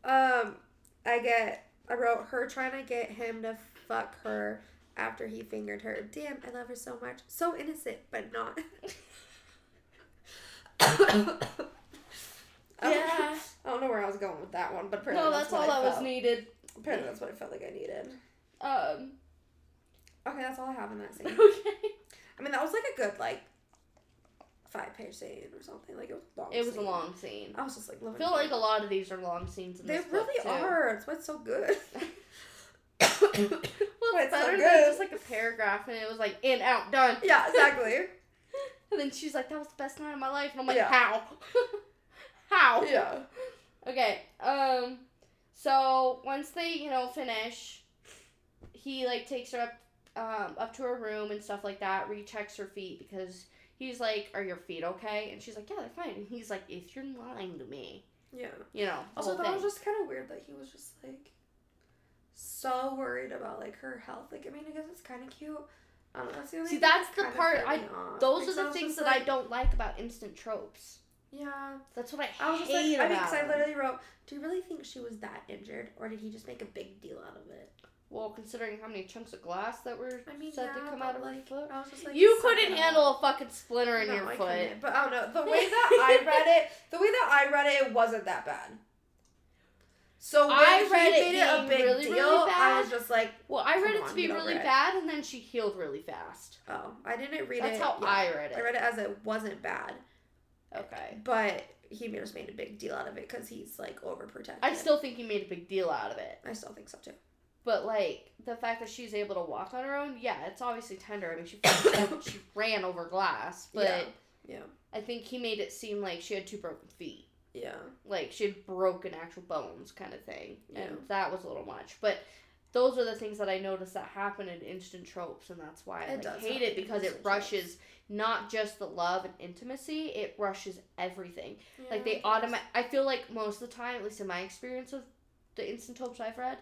um, I get, I wrote her trying to get him to fuck her after he fingered her. Damn, I love her so much. So innocent, but not. um, yeah. I don't know where I was going with that one, but apparently no, that's, that's all that was needed. Apparently that's what I felt like I needed. Um. Okay, that's all I have in that scene. Okay. I mean, that was like a good, like, five-page scene or something. Like, it was a long It was scene. a long scene. I was just, like, living I feel like it. A lot of these are long scenes in they this really book, They really are. That's why it's so good. Well, it's, it's better so than just, like, a paragraph, and it was, like, in, out, done. Yeah, exactly. And then she's like, that was the best night of my life. And I'm like, yeah. How? How? Yeah. Okay, um, so once they, you know, finish, he, like, takes her up. Um, up to her room and stuff like that, rechecks her feet because he's like, are your feet okay? And she's like, yeah, they're fine. And he's like, if you're lying to me. Yeah. You know. Also, that thing. Was just kind of weird that he was just like so worried about like her health. Like, I mean, I guess it's kind of cute. I don't know. That's the only See, that's the part, I, those like, are the things that like, I don't like about instant tropes. Yeah. That's what I, I was hate just like, about I mean, because I literally wrote, do you really think she was that injured or did he just make a big deal out of it? Well, considering how many chunks of glass that were I mean, said yeah, to come out of like, her foot. I was just like, you couldn't handle out. a fucking splinter in no, your I foot. Couldn't. But I don't know. The way that I read it, the way that I read it, it wasn't that bad. So when I read it, made it a big really, deal, really bad. I was just like, well, I read it to be really it. bad, and then she healed really fast. Oh, I didn't read That's it. That's how yeah. I read it. I read it as it wasn't bad. Okay. But he just made a big deal out of it because he's, like, overprotective. I still think he made a big deal out of it. I still think so, too. But, like, the fact that she's able to walk on her own, yeah, it's obviously tender. I mean, she she ran over glass, but yeah. yeah. I think he made it seem like she had two broken feet. Yeah. Like, she had broken actual bones kind of thing, yeah. and that was a little much. But those are the things that I noticed that happen in instant tropes, and that's why I it like, hate it, because it rushes tropes. Not just the love and intimacy, it rushes everything. Yeah, like, they automatically... I feel like most of the time, at least in my experience with the instant tropes I've read...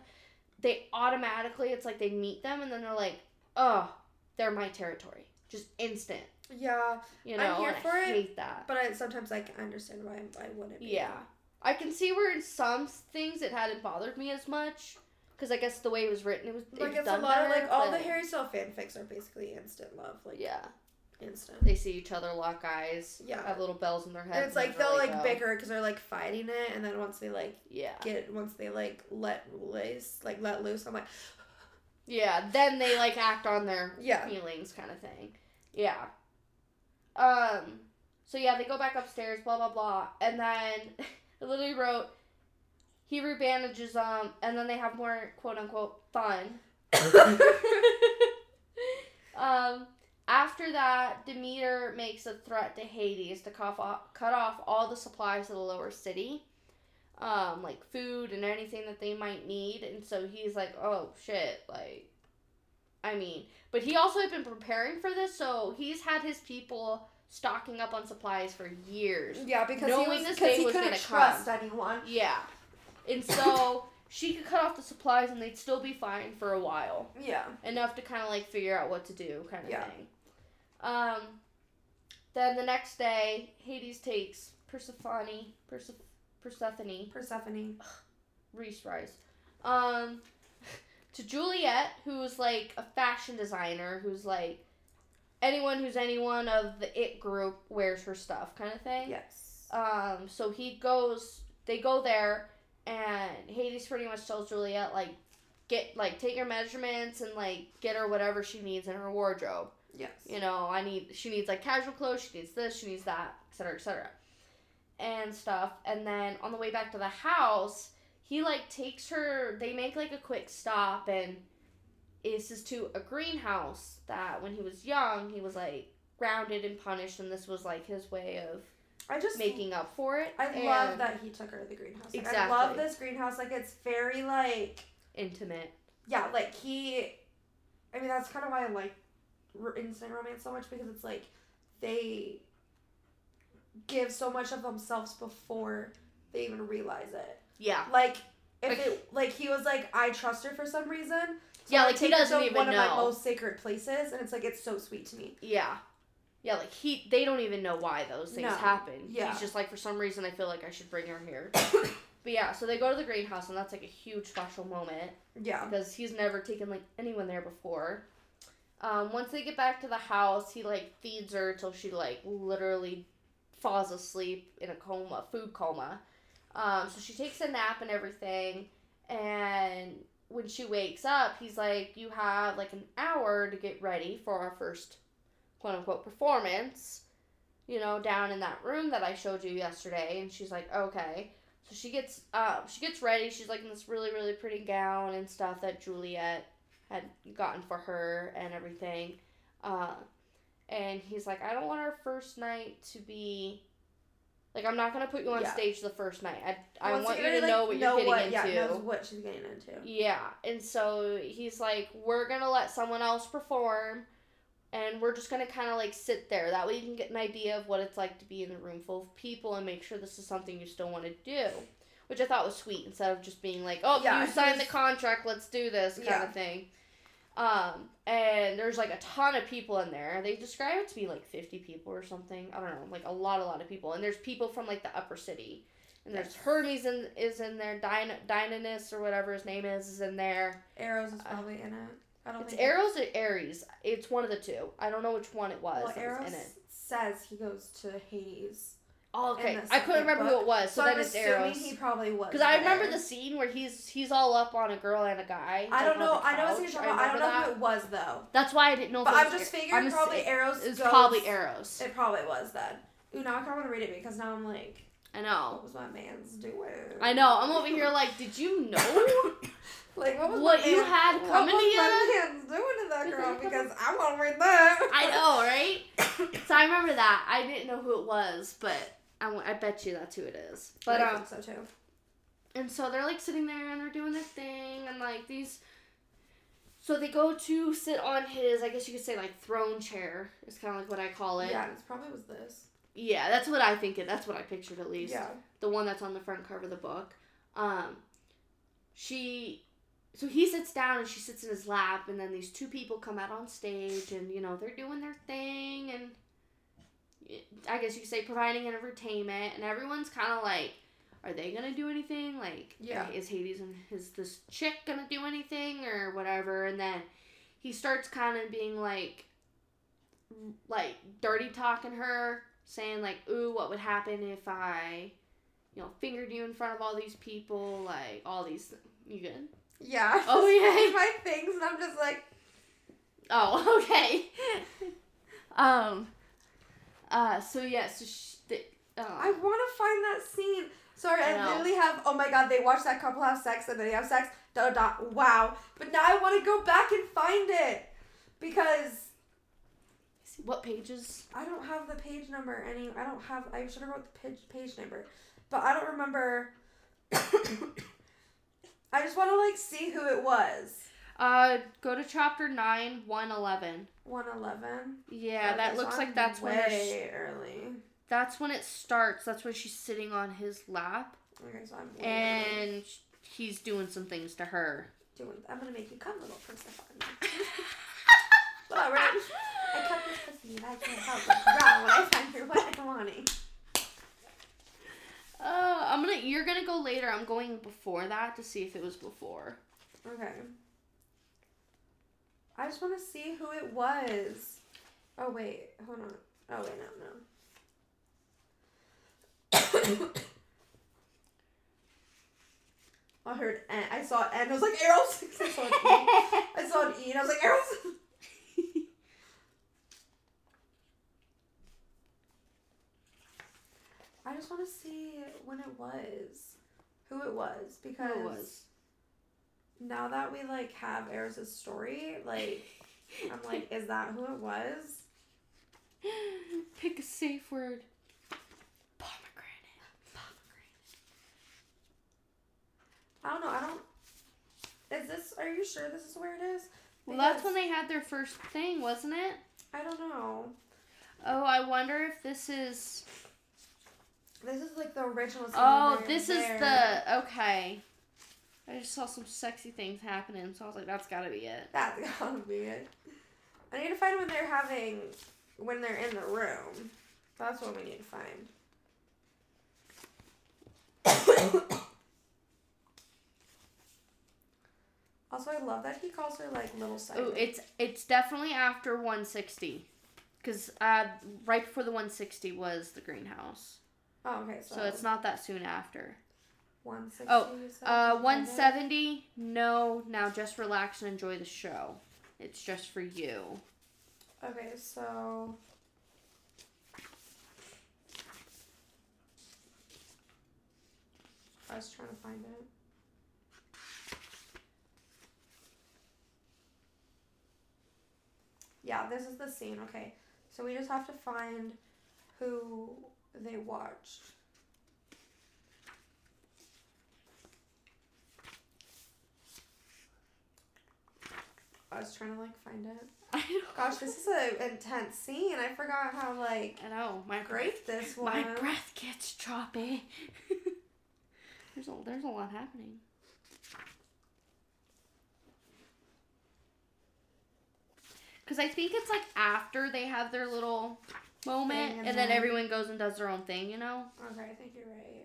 They automatically, it's like they meet them, and then they're like, oh, they're my territory. Just instant. Yeah. You know, I'm here for I it, hate that. But I, sometimes I can understand why I wouldn't be. Yeah. I can see where in some things it hadn't bothered me as much, because I guess the way it was written, it was Like, it was it's done a lot better, of, like, all the Harry Styles fanfics are basically instant love. Like, yeah. Instant. They see each other, lock eyes, yeah. have little bells in their heads. And it's like they'll like go. bicker because they're like fighting it, and then once they like yeah get once they like let loose, like let loose, I'm like yeah. Then they like act on their yeah. feelings, kind of thing. Yeah. Um. So yeah, they go back upstairs, blah blah blah, and then I literally wrote he rebandages um, and then they have more quote unquote fun. um. After that, Demeter makes a threat to Hades to cough off, cut off all the supplies to the lower city, um, like food and anything that they might need. And so he's like, oh, shit, like, I mean. But he also had been preparing for this, so he's had his people stocking up on supplies for years. Yeah, because knowing he, was, this he was couldn't trust come. anyone. Yeah. And so... she could cut off the supplies, and they'd still be fine for a while. Yeah. Enough to kind of, like, figure out what to do kind of yeah. thing. Um, then the next day, Hades takes Persephone, Perse- Persephone, Persephone, ugh, Reese Rice, um, to Juliet, who's, like, a fashion designer, who's, like, anyone who's anyone of the it group wears her stuff kind of thing. Yes. Um, so he goes, they go there. And Hades pretty much tells Juliet, like, get, like, take your measurements and, like, get her whatever she needs in her wardrobe. Yes. You know, I need, she needs, like, casual clothes, she needs this, she needs that, et cetera, et cetera. And stuff. And then on the way back to the house, he, like, takes her, they make, like, a quick stop, and this is to a greenhouse that when he was young, he was, like, grounded and punished, and this was, like, his way of... I just making up for it. I and love that he took her to the greenhouse. Like, exactly. I love this greenhouse. Like, it's very, like... intimate. Yeah, like, he... I mean, that's kind of why I like instant romance so much, because it's, like, they give so much of themselves before they even realize it. Yeah. Like, if like, it... Like, he was like, I trust her for some reason. So yeah, like, he doesn't even know. One of my most sacred places, and it's, like, it's so sweet to me. Yeah. Yeah, like, he, they don't even know why those things no. happen. Yeah. He's just like, for some reason, I feel like I should bring her here. But yeah, so they go to the greenhouse, and that's, like, a huge special moment. Yeah. Because he's never taken, like, anyone there before. Um, once they get back to the house, he, like, feeds her till she, like, literally falls asleep in a coma, food coma. Um, so she takes a nap and everything, and when she wakes up, he's like, you have, like, an hour to get ready for our first quote-unquote performance, you know, down in that room that I showed you yesterday. And she's like, okay. So she gets uh, she gets ready. She's, like, in this really, really pretty gown and stuff that Juliet had gotten for her and everything. Uh, and he's like, I don't want our first night to be... Like, I'm not going to put you on yeah. stage the first night. I, I well, want so you to like, know what you're know getting what, into. Yeah, knows what she's getting into. Yeah. And so he's like, we're going to let someone else perform. And we're just going to kind of, like, sit there. That way you can get an idea of what it's like to be in a room full of people and make sure this is something you still want to do. Which I thought was sweet, instead of just being like, oh, yeah, you signed the contract, let's do this kind yeah. of thing. Um, and there's, like, a ton of people in there. They describe it to be, like, fifty people or something. I don't know, like, a lot, a lot of people. And there's people from, like, the upper city. And there's Hermes in, is in there. Dyn- Dynamis or whatever his name is is in there. Arrows is probably uh, in it. I don't it's think Arrows it. or Ares. It's one of the two. I don't know which one it was. Well, Arrows was in it. says he goes to Hades. Oh, okay. I couldn't remember book. who it was, so, so then it's Arrows. He probably was. Because I remember the scene where he's he's all up on a girl and a guy. I don't know. I know what you're talking about. I don't know that. who it was though. That's why I didn't know. But I'm just figuring I'm probably just, Arrows. It's probably Arrows. It probably was then. Ooh, now I kind of want to read it because now I'm like. I know. What was my man's doing? I know. I'm over here like, did you know? Like, what was what my you man, had coming to you? What was my man's doing to that girl? Because I want to read that. I know, right? So I remember that. I didn't know who it was, but I, I bet you that's who it is. But I um, think so too. And so they're like sitting there and they're doing their thing and like these. So they go to sit on his, I guess you could say, like throne chair. It's kind of like what I call it. Yeah, it probably was this. Yeah, that's what I think it. That's what I pictured at least. Yeah. The one that's on the front cover of the book. Um, she, so he sits down and she sits in his lap, and then these two people come out on stage, and you know they're doing their thing, and I guess you could say providing entertainment, and everyone's kind of like, are they gonna do anything? Like, yeah, is Hades and is this chick gonna do anything or whatever? And then he starts kind of being like, like dirty talking her. Saying, like, ooh, what would happen if I, you know, fingered you in front of all these people, like, all these things. You good? Yeah. Oh, yeah. My things, and I'm just like. Oh, okay. um. Uh. So, yeah. So, sh- th- uh, I want to find that scene. Sorry, I, I literally have, oh, my God, they watch that couple have sex, and then they have sex, da, da, da, wow. But now I want to go back and find it. Because. What pages? I don't have the page number any. I don't have. I should have wrote the page page number, but I don't remember. I just want to like see who it was. Uh, go to chapter nine, one eleven. One eleven. Yeah, that, that looks like that's way when she, early. That's when it starts. That's when she's sitting on his lap. Okay, so I'm. And early. He's doing some things to her. Doing. I'm gonna make you come, little princess. Well, right. I cut this pussy, I can't help it. Wow, when I find her what I'm wanting. Uh, I'm gonna. You're gonna go later. I'm going before that to see if it was before. Okay. I just want to see who it was. Oh wait, hold on. Oh wait, no, no. I heard. N. I saw N. I was like arrows. I saw an E. I saw an E, and I was like arrows. I just want to see when it was, who it was, because it was. Now that we, like, have Eris's story, like, I'm like, is that who it was? Pick a safe word. Pomegranate. Pomegranate. I don't know, I don't, is this, are you sure this is where it is? Well, because that's when they had their first thing, wasn't it? I don't know. Oh, I wonder if this is... This is like the original scene. Oh, this is the, okay. I just saw some sexy things happening, so I was like, that's gotta be it. That's gotta be it. I need to find when they're having, when they're in the room. That's what we need to find. Also, I love that he calls her like Little Simon. Oh, it's, it's definitely after one sixty. Because uh, right before the one sixty was the greenhouse. Oh, okay. So, so it's not that soon after. one sixty Oh, uh, one seventy No, now just relax and enjoy the show. It's just for you. Okay, so. I was trying to find it. Yeah, this is the scene. Okay, so we just have to find who they watched. I was trying to like find it. I know. Gosh, this is an intense scene. I forgot how like I know my great breath, this was. My breath gets choppy. there's a there's a lot happening. Cause I think it's like after they have their little moment, and then everyone goes and does their own thing, you know? Okay, I think you're right.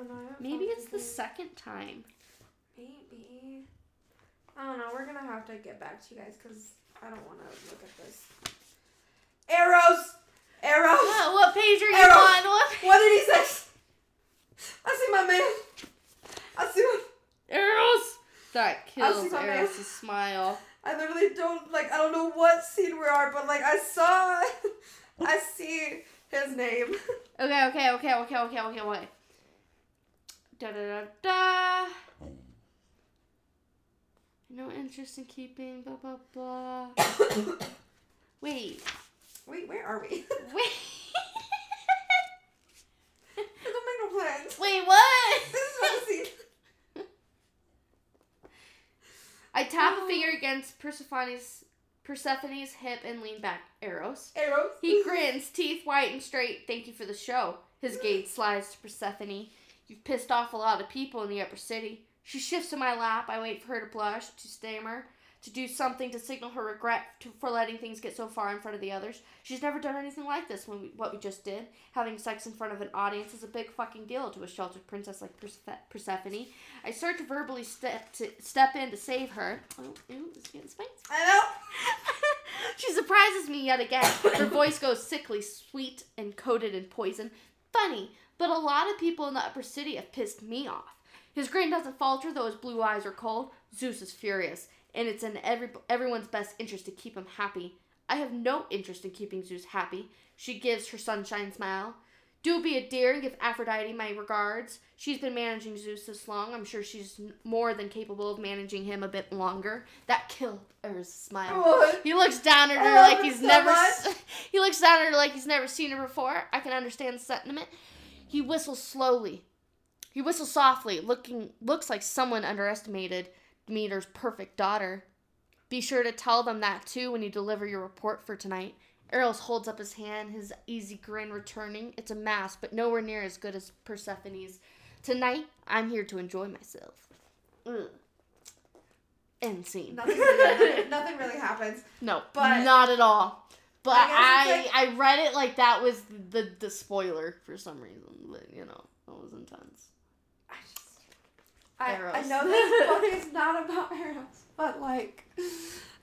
Oh, no, I haven't Maybe it's anything. the second time. Maybe. I don't know. We're going to have to get back to you guys because I don't want to look at this. Arrows! Arrows! What, what page are you Arrows. on? What, what did he say? I see my man. I see my... Arrows! That kills Arrows to smile. I literally don't, like, I don't know what scene we are, but, like, I saw... I see his name. Okay, okay, okay, okay, okay, okay, okay. Da da da da. No interest in keeping, blah, blah, blah. Wait. Wait, where are we? Wait. Don't make no plans. Wait, what? This is what I see. I tap oh. a finger against Persephone's Persephone's hip and lean back. Arrows. Arrows. He grins, teeth white and straight. Thank you for the show. His gaze slides to Persephone. You've pissed off a lot of people in the upper city. She shifts to my lap. I wait for her to blush, to stammer, to do something to signal her regret to, for letting things get so far in front of the others. She's never done anything like this, when we, what we just did. Having sex in front of an audience is a big fucking deal to a sheltered princess like Perseph- Persephone. I start to verbally step to, step in to save her. Oh, ew, this is getting spicy. I know. She surprises me yet again. Her voice goes sickly, sweet, and coated in poison. Funny, but a lot of people in the upper city have pissed me off. His grin doesn't falter, though his blue eyes are cold. Zeus is furious, and it's in every everyone's best interest to keep him happy. I have no interest in keeping Zeus happy. She gives her sunshine smile. Do be a dear and give Aphrodite my regards. She's been managing Zeus this long. I'm sure she's more than capable of managing him a bit longer. That killed her smile. Oh, he looks down at her I like he's so never. Much. He looks down at her like he's never seen her before. I can understand the sentiment. He whistles slowly. He whistles softly, looking looks like someone underestimated Demeter's perfect daughter. Be sure to tell them that, too, when you deliver your report for tonight. Eros holds up his hand, his easy grin returning. It's a mask, but nowhere near as good as Persephone's. Tonight, I'm here to enjoy myself. Ugh. End scene. Nothing really, nothing really happens. No, but not at all. But I I, like, I read it like that was the, the spoiler for some reason. But, you know, that was intense. I just... I, I know this book is not about Eros, but, like,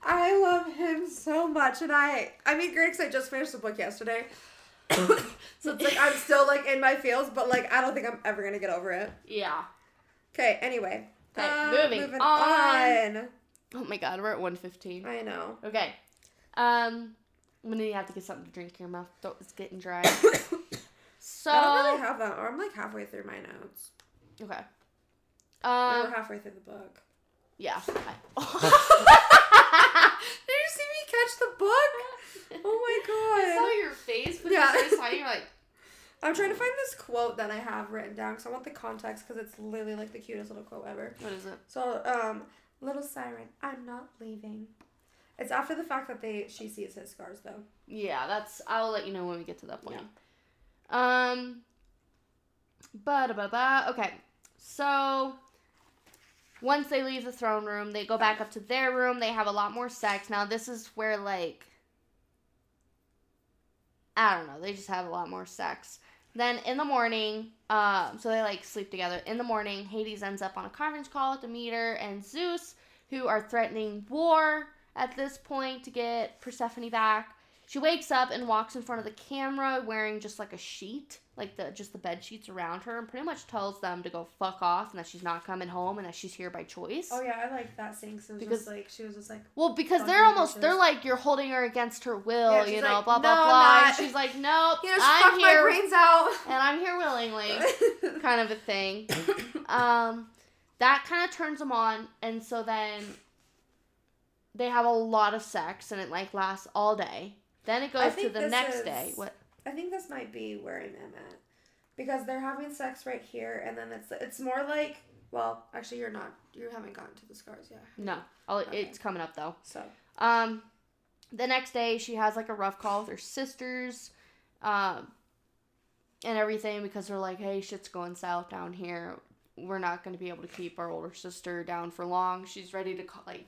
I love him so much. And I, I mean, great, because I just finished the book yesterday. So it's, like, I'm still, like, in my feels, but, like, I don't think I'm ever going to get over it. Yeah. Okay, anyway. Okay, um, moving, moving on. on. Oh, my God, we're at one fifteen. I know. Okay. Um, I'm going to have to get something to drink in your mouth. It's getting dry. So I don't really have that. Or I'm, like, halfway through my notes. Okay. Um, we were halfway through the book. Yeah. Did you see me catch the book? Oh my god! I saw your face when yeah. you started signing. You're like, I'm trying to find this quote that I have written down because I want the context because it's literally like the cutest little quote ever. What is it? So, um, little siren, I'm not leaving. It's after the fact that they she sees his scars though. Yeah, that's. I'll let you know when we get to that point. Yeah. Um. Ba da ba ba. Okay, so. Once they leave the throne room, they go back up to their room. They have a lot more sex. Now, this is where, like, I don't know. They just have a lot more sex. Then in the morning, um, so they, like, sleep together. In the morning, Hades ends up on a conference call with Demeter and Zeus, who are threatening war at this point to get Persephone back. She wakes up and walks in front of the camera wearing just, like, a sheet. Like, the just the bed sheets around her, and pretty much tells them to go fuck off and that she's not coming home and that she's here by choice. Oh, yeah, I like that scene because it was because, just, like, she was just, like... Well, because they're almost, bitches. They're, like, you're holding her against her will, yeah, you know, like, blah, blah, no, blah. And she's like, nope, you know, she I'm here. My brains out. And I'm here willingly, kind of a thing. Um, that kind of turns them on, and so then they have a lot of sex, and it, like, lasts all day. Then it goes to the next is... day. What? I think this might be where I'm at, because they're having sex right here, and then it's it's more like, well, actually, you're not, you haven't gotten to the scars yet. No, I'll, okay. It's coming up though. So, um, the next day she has like a rough call with her sisters, um, and everything because they're like, hey, shit's going south down here. We're not going to be able to keep our older sister down for long. She's ready to like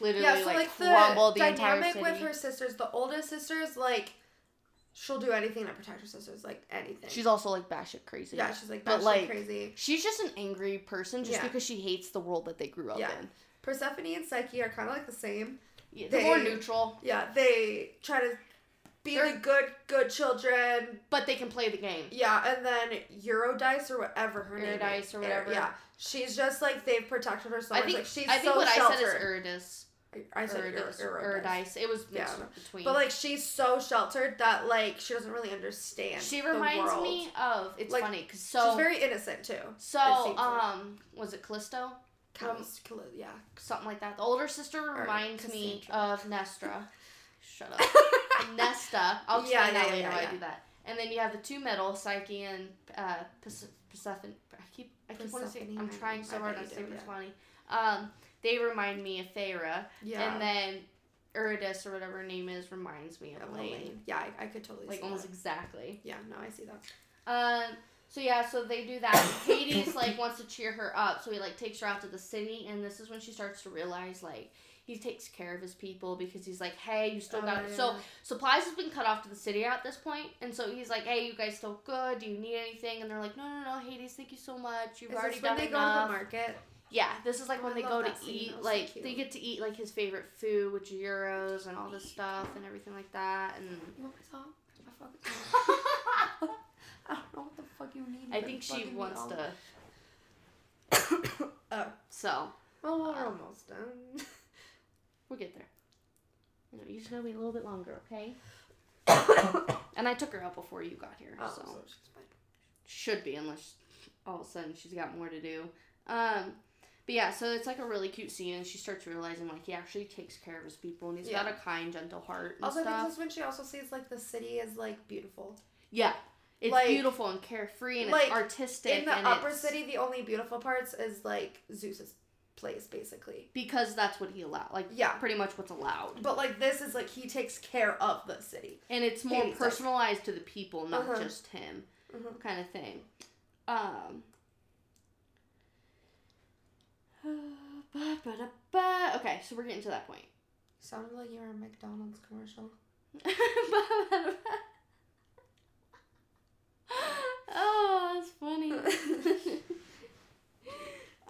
literally yeah, so, like, like the crumble the entire city. Dynamic with her sisters, the oldest sisters like. she'll do anything to protect her sisters, like anything. She's also like batshit crazy. Yeah, she's like batshit like, crazy. She's just an angry person just yeah. because she hates the world that they grew up yeah. in. Persephone and Psyche are kind of like the same. Yeah, they're they, more neutral. Yeah, they try to be they're, the good, good children. But they can play the game. Yeah, and then Eurydice or whatever her Eurydice name is. Eurydice or whatever. Yeah, she's just like, they've protected her so much. I think, like, she's I think so what sheltered. I said is Eurydice. I said Eurydice. Eurydice. It was mixed yeah. between. But, like, she's so sheltered that, like, she doesn't really understand She reminds the world. me of, it's like, funny, because so. She's very innocent, too. So, um, like. was it Callisto? Callisto, Cal- yeah. Something like that. The older sister or reminds Cassandra. me of Nestra. Shut up. Nesta. I'll explain yeah, that yeah, later yeah, why yeah. I do that. And then you have the two middle, Psyche and uh, Perse- Persephone. I keep, I keep wanting to say, I'm trying so hard not to say Persephone. Um... They remind me of Feyre. Yeah. And then Eurydice, or whatever her name is, reminds me of Elaine. Elaine. Yeah, I, I could totally like, see that. Like, almost exactly. Yeah, no, I see that. Um, so, yeah, so they do that. Hades, like, wants to cheer her up, so he, like, takes her out to the city, and this is when she starts to realize, like, he takes care of his people because he's like, hey, you still oh, got... Yeah. So, supplies has been cut off to the city at this point, and so he's like, hey, you guys still good? Do you need anything? And they're like, no, no, no, Hades, thank you so much. You've is already done enough. Is this when they go to the market? Yeah, this is, like, when I they go to eat, scene. like, so they get to eat, like, his favorite food, which are gyros and all this stuff and everything like that, and... You want my song? My fucking song. I don't know what the fuck you need. I think she wants to... oh. So. Well, we're um, almost done. We'll get there. No, you just gotta wait a little bit longer, okay? And I took her out before you got here, oh, so. so she's fine. Should be, unless all of a sudden she's got more to do. Um... But yeah, so it's like a really cute scene, and she starts realizing, like, he actually takes care of his people, and he's yeah. got a kind, gentle heart and also, stuff. Also, I think that's when she also sees, like, the city is, like, beautiful. Yeah. It's like, beautiful and carefree, and like, it's artistic. In the and upper it's... city, the only beautiful parts is, like, Zeus's place, basically. Because that's what he allowed. Like, yeah. pretty much what's allowed. But, like, this is, like, he takes care of the city. And it's more Hades, personalized like... to the people, not uh-huh. just him. Uh-huh. Kind of thing. Um... Uh, ba, ba, da, ba. Okay, so we're getting to that point. Sounded like you were a McDonald's commercial. Oh, that's funny.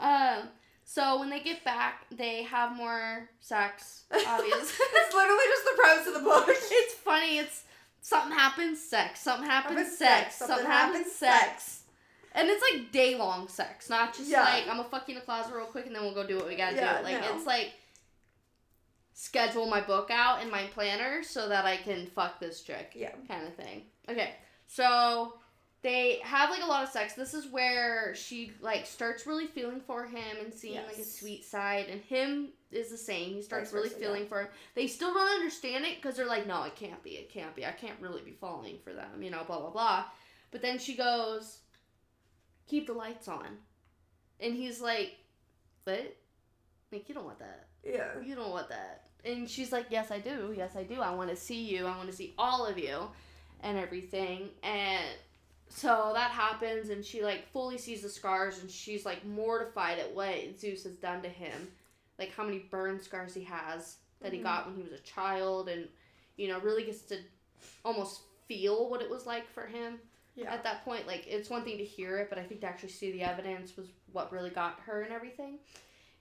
um, so when they get back, they have more sex. Obviously, it's literally just the premise of the book. It's funny. It's something happens, sex. Something happens, sex. Something happens, sex. And it's, like, day-long sex, not just, yeah. like, I'm gonna fuck you in the closet real quick and then we'll go do what we gotta yeah, do. Like, no. It's, like, schedule my book out in my planner so that I can fuck this chick. Yeah. Kind of thing. Okay. So, they have, like, a lot of sex. This is where she, like, starts really feeling for him and seeing, yes. like, his sweet side. And him is the same. He starts That's really feeling yeah. for him. They still don't understand it because they're like, no, it can't be. It can't be. I can't really be falling for them, you know, blah, blah, blah. But then she goes... keep the lights on. And he's like, what? Like, you don't want that. Yeah. You don't want that. And she's like, yes, I do. Yes, I do. I want to see you. I want to see all of you and everything. And so that happens, and she, like, fully sees the scars, and she's, like, mortified at what Zeus has done to him. Like, how many burn scars he has that mm-hmm. he got when he was a child, and, you know, really gets to almost feel what it was like for him. Yeah. At that point, like, it's one thing to hear it, but I think to actually see the evidence was what really got her and everything.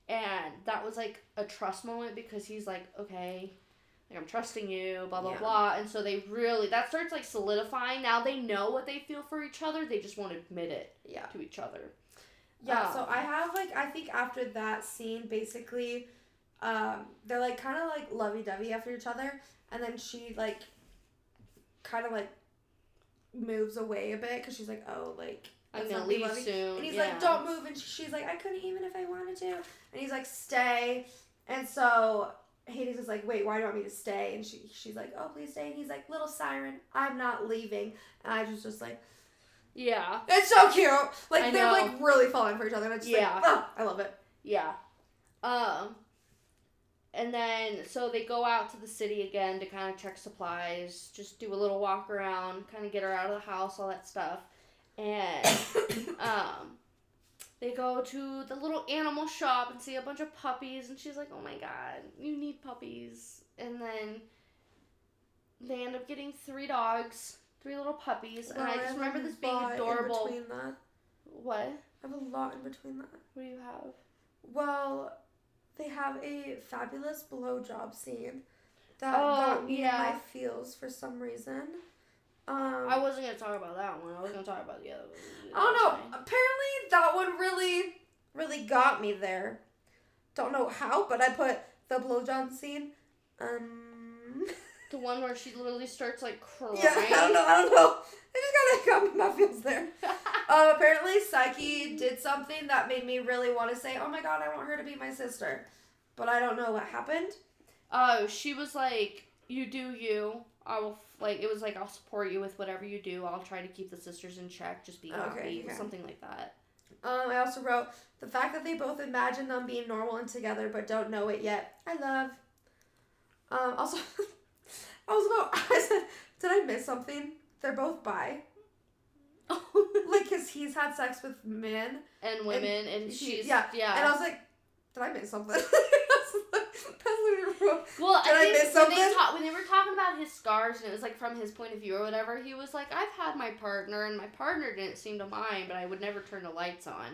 And that was, like, a trust moment because he's like, okay, like, I'm trusting you, blah, blah, yeah. blah. And so they really, that starts, like, solidifying. Now they know what they feel for each other. They just won't admit it yeah. to each other. Yeah, um, so I have, like, I think after that scene, basically, um, they're, like, kind of, like, lovey-dovey after each other. And then she, like, kind of, like, moves away a bit because she's like, oh, like, I'm gonna leave soon. And he's yeah. like, don't move. And she's like, I couldn't even if I wanted to. And he's like, stay. And so Hades is like, wait, why do you want me to stay? And she she's like, oh, please stay. And he's like, little siren, I'm not leaving. And I was just like, yeah, it's so cute. Like, I they're know. like really falling for each other. And I just yeah. like, oh, I love it. Yeah. Um. And then, so they go out to the city again to kind of check supplies, just do a little walk around, kind of get her out of the house, all that stuff. And um, they go to the little animal shop and see a bunch of puppies, and she's like, oh my god, you need puppies. And then they end up getting three dogs, three little puppies, well, and I just I remember this being adorable. In between that. What? I have a lot in between that. What do you have? Well, they have a fabulous blowjob scene that oh, got me yeah. in my feels for some reason. Um, I wasn't going to talk about that one. I was going to talk about the other one. I don't know. Apparently, that one really, really got me there. Don't know how, but I put the blowjob scene. Um, the one where she literally starts, like, crying. Yeah, I don't know. I don't know. It just kind of got me my feels there. Uh, apparently, Psyche did something that made me really want to say, oh, my God, I want her to be my sister. But I don't know what happened. Oh, uh, she was like, you do you. I will, like, it was like, I'll support you with whatever you do. I'll try to keep the sisters in check. Just be happy. Okay, okay. Something like that. Um, I also wrote, the fact that they both imagine them being normal and together but don't know it yet. I love. Um, also, I was about, I said, did I miss something? They're both bi. Like, because he's had sex with men. And women, and, and she's, yeah. yeah. And I was like, did I miss something? Well, Did I, I miss something? When they, ta- when they were talking about his scars and it was like from his point of view or whatever, he was like, I've had my partner and my partner didn't seem to mind, but I would never turn the lights on.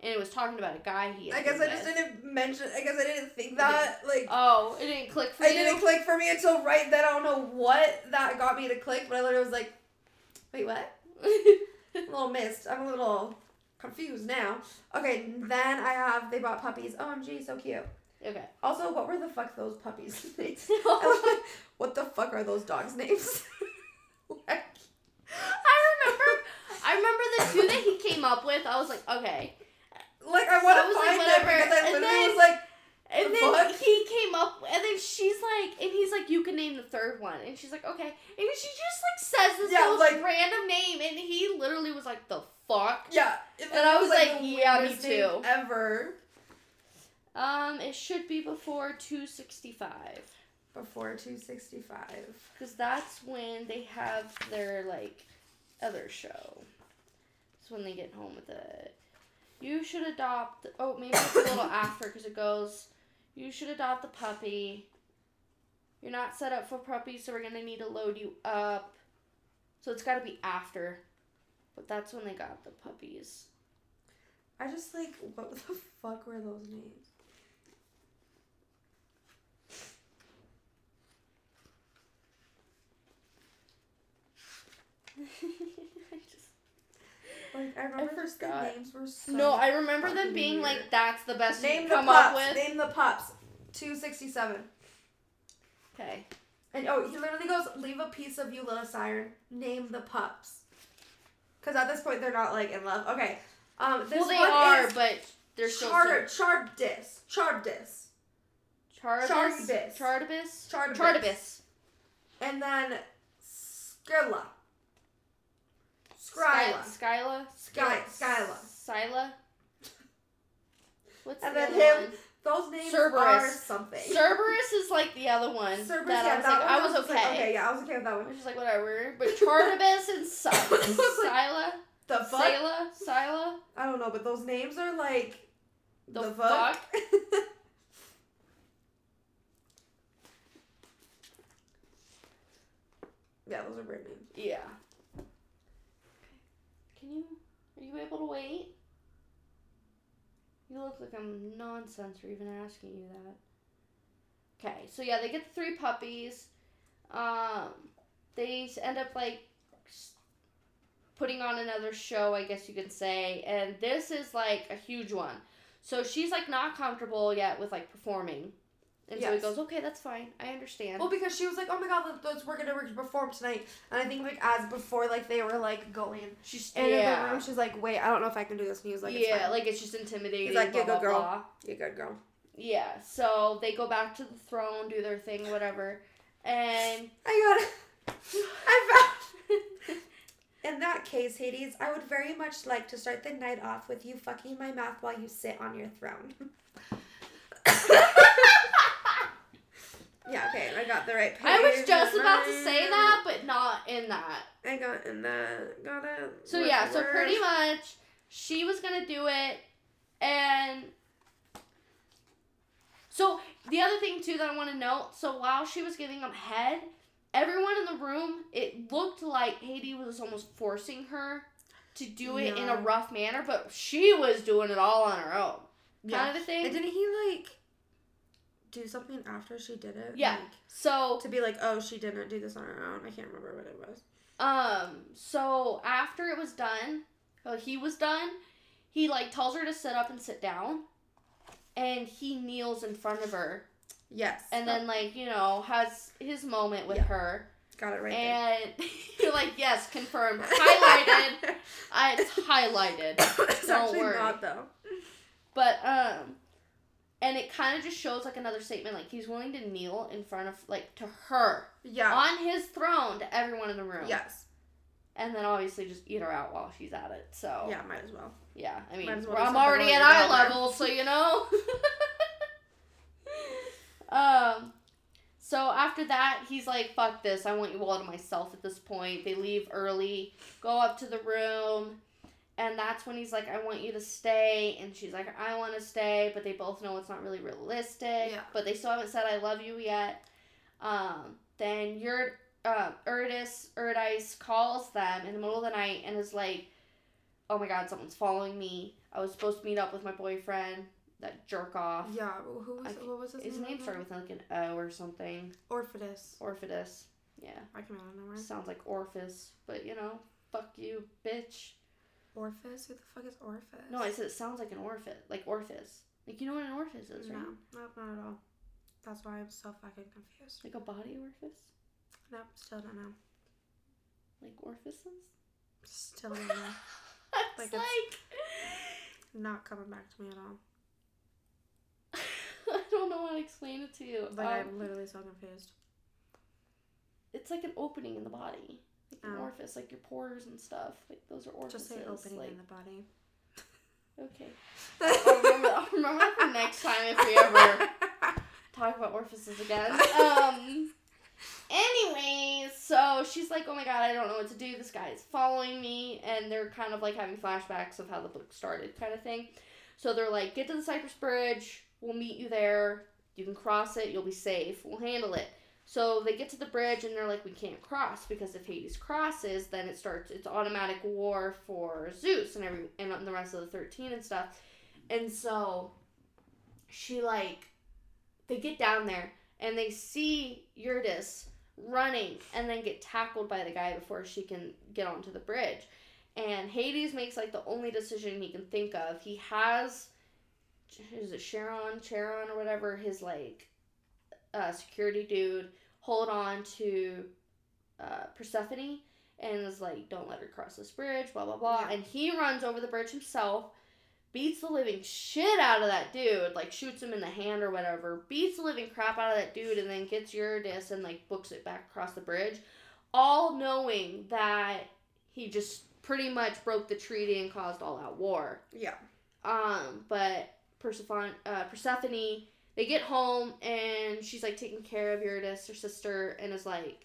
And it was talking about a guy he had I guess with. I just didn't mention, I guess I didn't think that. Like, oh, it didn't click for me. It didn't click for me until right then. I don't know what that got me to click, but I literally was like, wait, what? I'm a little missed. I'm a little confused now. Okay, then I have, they bought puppies. O M G, so cute. Okay. Also, what were the fuck those puppies' names? Like, what the fuck are those dogs' names? Like, I remember, I remember the two that he came up with. I was like, okay, like I want to find like, it because I and literally then, was like, and then fuck? He came up, and then she's like, and he's like, you can name the third one, and she's like, okay, and she just like says this yeah, most like, random name, and he literally was like, the fuck. Yeah, and, and I was, was like, like yeah, me too. Ever. Um, it should be before two sixty-five. Before two sixty-five. Because that's when they have their, like, other show. It's when they get home with it. You should adopt... Oh, maybe it's a little after, because it goes, you should adopt the puppy. You're not set up for puppies, so we're going to need to load you up. So it's got to be after. But that's when they got the puppies. I just, like, what the fuck were those names? I just like I remember I the names were so no I remember them being weird. Like that's the best name you can come pups. Up with name the pups two sixty-seven okay and oh he literally goes leave a piece of you little siren name the pups because at this point they're not like in love okay um this well they one are is but they're still char- Chardis Chardis Chardis Chardibus Chardibus and then Skirla Skyla. Skyla. Skyla. Skyla. Skyla. What's and the then other him, one? Those names Cerberus. Are something. Cerberus is like the other one. Cerberus, that yeah, I was that like, one I was, I was okay. Like, okay, yeah, I was okay with that one. Which is like, whatever. But Chardibus and Scyla. The fuck? Scyla. Scyla. I don't know, but those names are like, the, the fuck? fuck? Yeah, those are weird names. Yeah. Can you, are you able to wait? You look like I'm nonsense for even asking you that. Okay, so yeah, they get the three puppies. Um, they end up like putting on another show, I guess you could say. And this is like a huge one. So she's like not comfortable yet with like performing. And yes. So he goes, okay, that's fine. I understand. Well, because she was like, oh my God, let's, let's we're gonna perform tonight. And I think like as before, like they were like going. She's and yeah. In the room, she's like, wait, I don't know if I can do this. And he was like, yeah, it's fine. Like it's just intimidating. He's like, yeah, good girl. Blah. Yeah, good girl. Yeah. So they go back to the throne, do their thing, whatever. And I got. I found. In that case, Hades, I would very much like to start the night off with you fucking my mouth while you sit on your throne. Yeah, okay, I got the right page. I was just about to say that, but not in that. I got in that. Got it. So, yeah, so pretty much she was going to do it. And so the other thing, too, that I want to note, so while she was giving them head, everyone in the room, it looked like Haiti was almost forcing her to do it yeah. in a rough manner, but she was doing it all on her own. Yeah. Kind of a thing. And didn't he, like, do something after she did it? Yeah. Like, so... to be like, oh, she didn't do this on her own. I can't remember what it was. Um, so after it was done, or he was done, he, like, tells her to sit up and sit down, and he kneels in front of her. Yes. And that. Then, like, you know, has his moment with yeah. her. Got it right and there. And you're like, yes, confirmed. Highlighted. I, it's highlighted. It's Don't actually worry. Not, though. But, um, and it kind of just shows, like, another statement. Like, he's willing to kneel in front of, like, to her. Yeah. On his throne to everyone in the room. Yes. And then, obviously, just eat her out while she's at it, so. Yeah, might as well. Yeah, I mean, well I'm already at eye level, so, you know. Um, so after that, he's like, fuck this, I want you all to myself at this point. They leave early, go up to the room, and that's when he's like, I want you to stay, and she's like, I want to stay, but they both know it's not really realistic, yeah. but they still haven't said I love you yet. Um, then your, uh, Erdis, Erdice calls them in the middle of the night and is like, oh my god, someone's following me, I was supposed to meet up with my boyfriend. That jerk off. Yeah, who was, I, what was his, his name? His name started with like an O or something. Orpheus. Orpheus, yeah. I can remember. Sounds like Orpheus, but you know, fuck you, bitch. Orpheus? Who the fuck is Orpheus? No, I said it sounds like an Orpheus, like Orpheus. Like you know what an Orpheus is, no, right? No, nope, not at all. That's why I'm so fucking confused. Like a body Orpheus? Nope, still don't know. Like Orpheus's? Still don't know. Like, like... it's not coming back to me at all. I don't know how to explain it to you. Like, um, I'm literally so confused. It's like an opening in the body. Like an oh. orifice, like your pores and stuff. Like, those are orifices. Just say opening like, in the body. Okay. I'll remember, I'll remember for next time if we ever talk about orifices again. Um. Anyways, so she's like, oh my god, I don't know what to do. This guy is following me. And they're kind of like having flashbacks of how the book started kind of thing. So they're like, get to the Cypress Bridge. We'll meet you there. You can cross it. You'll be safe. We'll handle it. So they get to the bridge, and they're like, we can't cross, because if Hades crosses, then it starts, it's automatic war for Zeus and every and the rest of the thirteen and stuff. And so she, like, they get down there, and they see Eurydice running and then get tackled by the guy before she can get onto the bridge. And Hades makes, like, the only decision he can think of. He has... is it Charon, Charon or whatever, his, like, uh, security dude, hold on to uh, Persephone, and is like, don't let her cross this bridge, blah, blah, blah, and he runs over the bridge himself, beats the living shit out of that dude, like, shoots him in the hand or whatever, beats the living crap out of that dude, and then gets Eurydice and, like, books it back across the bridge, all knowing that he just pretty much broke the treaty and caused all-out war. Yeah. Um, but... Persephone, uh, Persephone, they get home, and she's, like, taking care of Eurydice, her sister, and is like,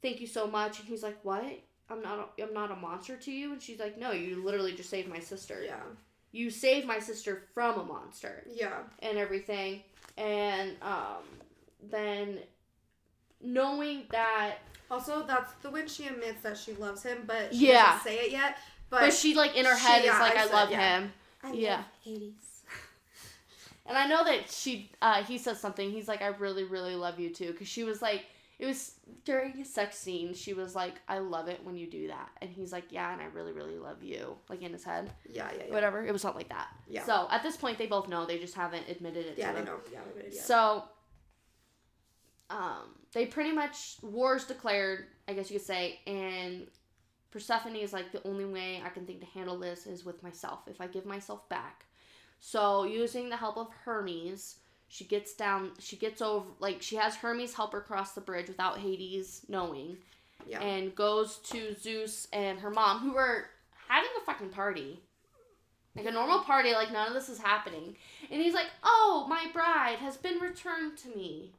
thank you so much, and he's like, what? I'm not a, I'm not a monster to you? And she's like, no, you literally just saved my sister. Yeah. You saved my sister from a monster. Yeah. And everything, and, um, then, knowing that... Also, that's the when she admits that she loves him, but she yeah. doesn't say it yet, but... But she, like, in her head she, is yeah, like, I, I said, love yeah. him. I yeah. love Hades. And I know that she, uh, he says something. He's like, I really, really love you too. Because she was like, it was during his sex scene. She was like, I love it when you do that. And he's like, yeah, and I really, really love you. Like in his head. Yeah, yeah, yeah. Whatever. It was something like that. Yeah. So at this point, they both know. They just haven't admitted it yeah, to they him. Know. Yeah, they know. Yeah. So, um, they pretty much, war's declared, I guess you could say. And Persephone is like, the only way I can think to handle this is with myself. If I give myself back. So, using the help of Hermes, she gets down, she gets over, like, she has Hermes help her cross the bridge without Hades knowing. Yeah. And goes to Zeus and her mom, who are having a fucking party. Like, a normal party, like, none of this is happening. And he's like, oh, my bride has been returned to me.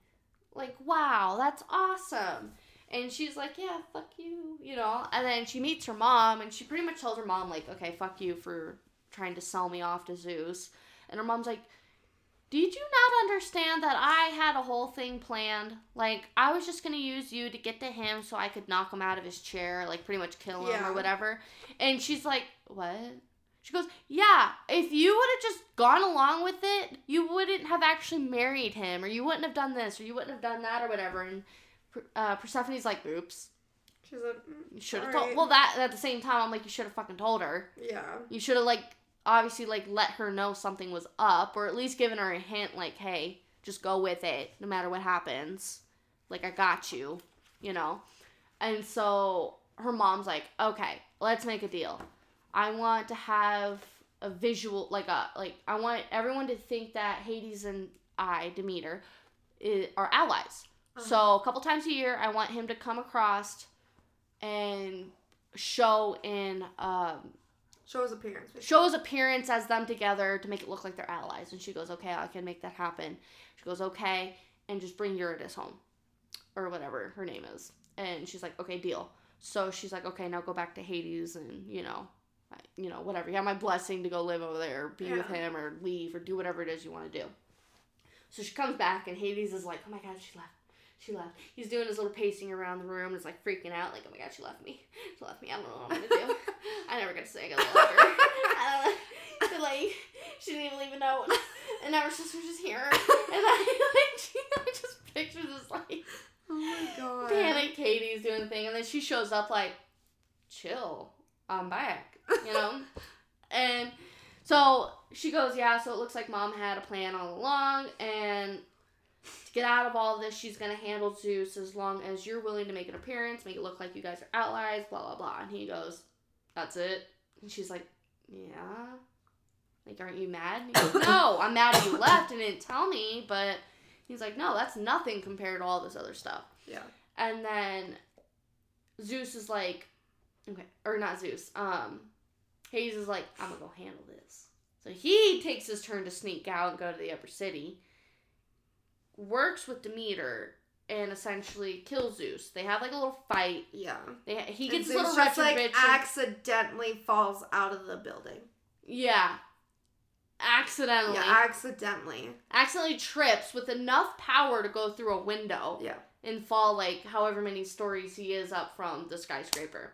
Like, wow, that's awesome. And she's like, yeah, fuck you, you know. And then she meets her mom, and she pretty much tells her mom, like, okay, fuck you for... trying to sell me off to Zeus. And her mom's like, Did you not understand that I had a whole thing planned? Like, I was just going to use you to get to him so I could knock him out of his chair, like, pretty much kill him yeah. or whatever. And she's like, what? She goes, yeah, if you would have just gone along with it, you wouldn't have actually married him, or you wouldn't have done this, or you wouldn't have done that, or whatever. And uh, Persephone's like, oops. She's like, mm, you should have told. Right. Well, that at the same time, I'm like, you should have fucking told her. Yeah. You should have, like, obviously, like, let her know something was up, or at least given her a hint, like, hey, just go with it, no matter what happens. Like, I got you, you know? And so, her mom's like, okay, let's make a deal. I want to have a visual, like, a like I want everyone to think that Hades and I, Demeter, is, are allies. Uh-huh. So, a couple times a year, I want him to come across and show in, um... Show his appearance. Show his appearance as them together to make it look like they're allies. And she goes, okay, I can make that happen. She goes, okay, and just bring Eurydice home. Or whatever her name is. And she's like, okay, deal. So she's like, okay, now go back to Hades and, you know, I, you know, whatever. You have my blessing to go live over there or be yeah. with him or leave or do whatever it is you want to do. So she comes back and Hades is like, oh my God, she left. She left. He's doing his little pacing around the room and is like freaking out. Like, oh my God, she left me. She left me. I don't know what I'm going to do. I never got to say I love her. I don't know. But, like, she didn't even leave a note. And now her sister was just here. And I, like, she I just pictures this, like, oh my God. Panic Katie's doing the thing. And then she shows up, like, chill. I'm back. You know? And so she goes, yeah, so it looks like Mom had a plan all along. And to get out of all this, she's going to handle Zeus as long as you're willing to make an appearance, make it look like you guys are allies, blah, blah, blah. And he goes, that's it? And she's like, yeah. Like, aren't you mad? And he goes, no, I'm mad you left and didn't tell me. But he's like, no, that's nothing compared to all this other stuff. Yeah. And then Zeus is like, okay, or not Zeus. Um, Hades is like, I'm going to go handle this. So he takes his turn to sneak out and go to the upper city. Works with Demeter and essentially kills Zeus. They have like a little fight. Yeah. They, he gets a little retro like, bitch. Accidentally falls out of the building. Yeah. Accidentally. Yeah, accidentally. Accidentally trips with enough power to go through a window. Yeah. And fall like however many stories he is up from the skyscraper.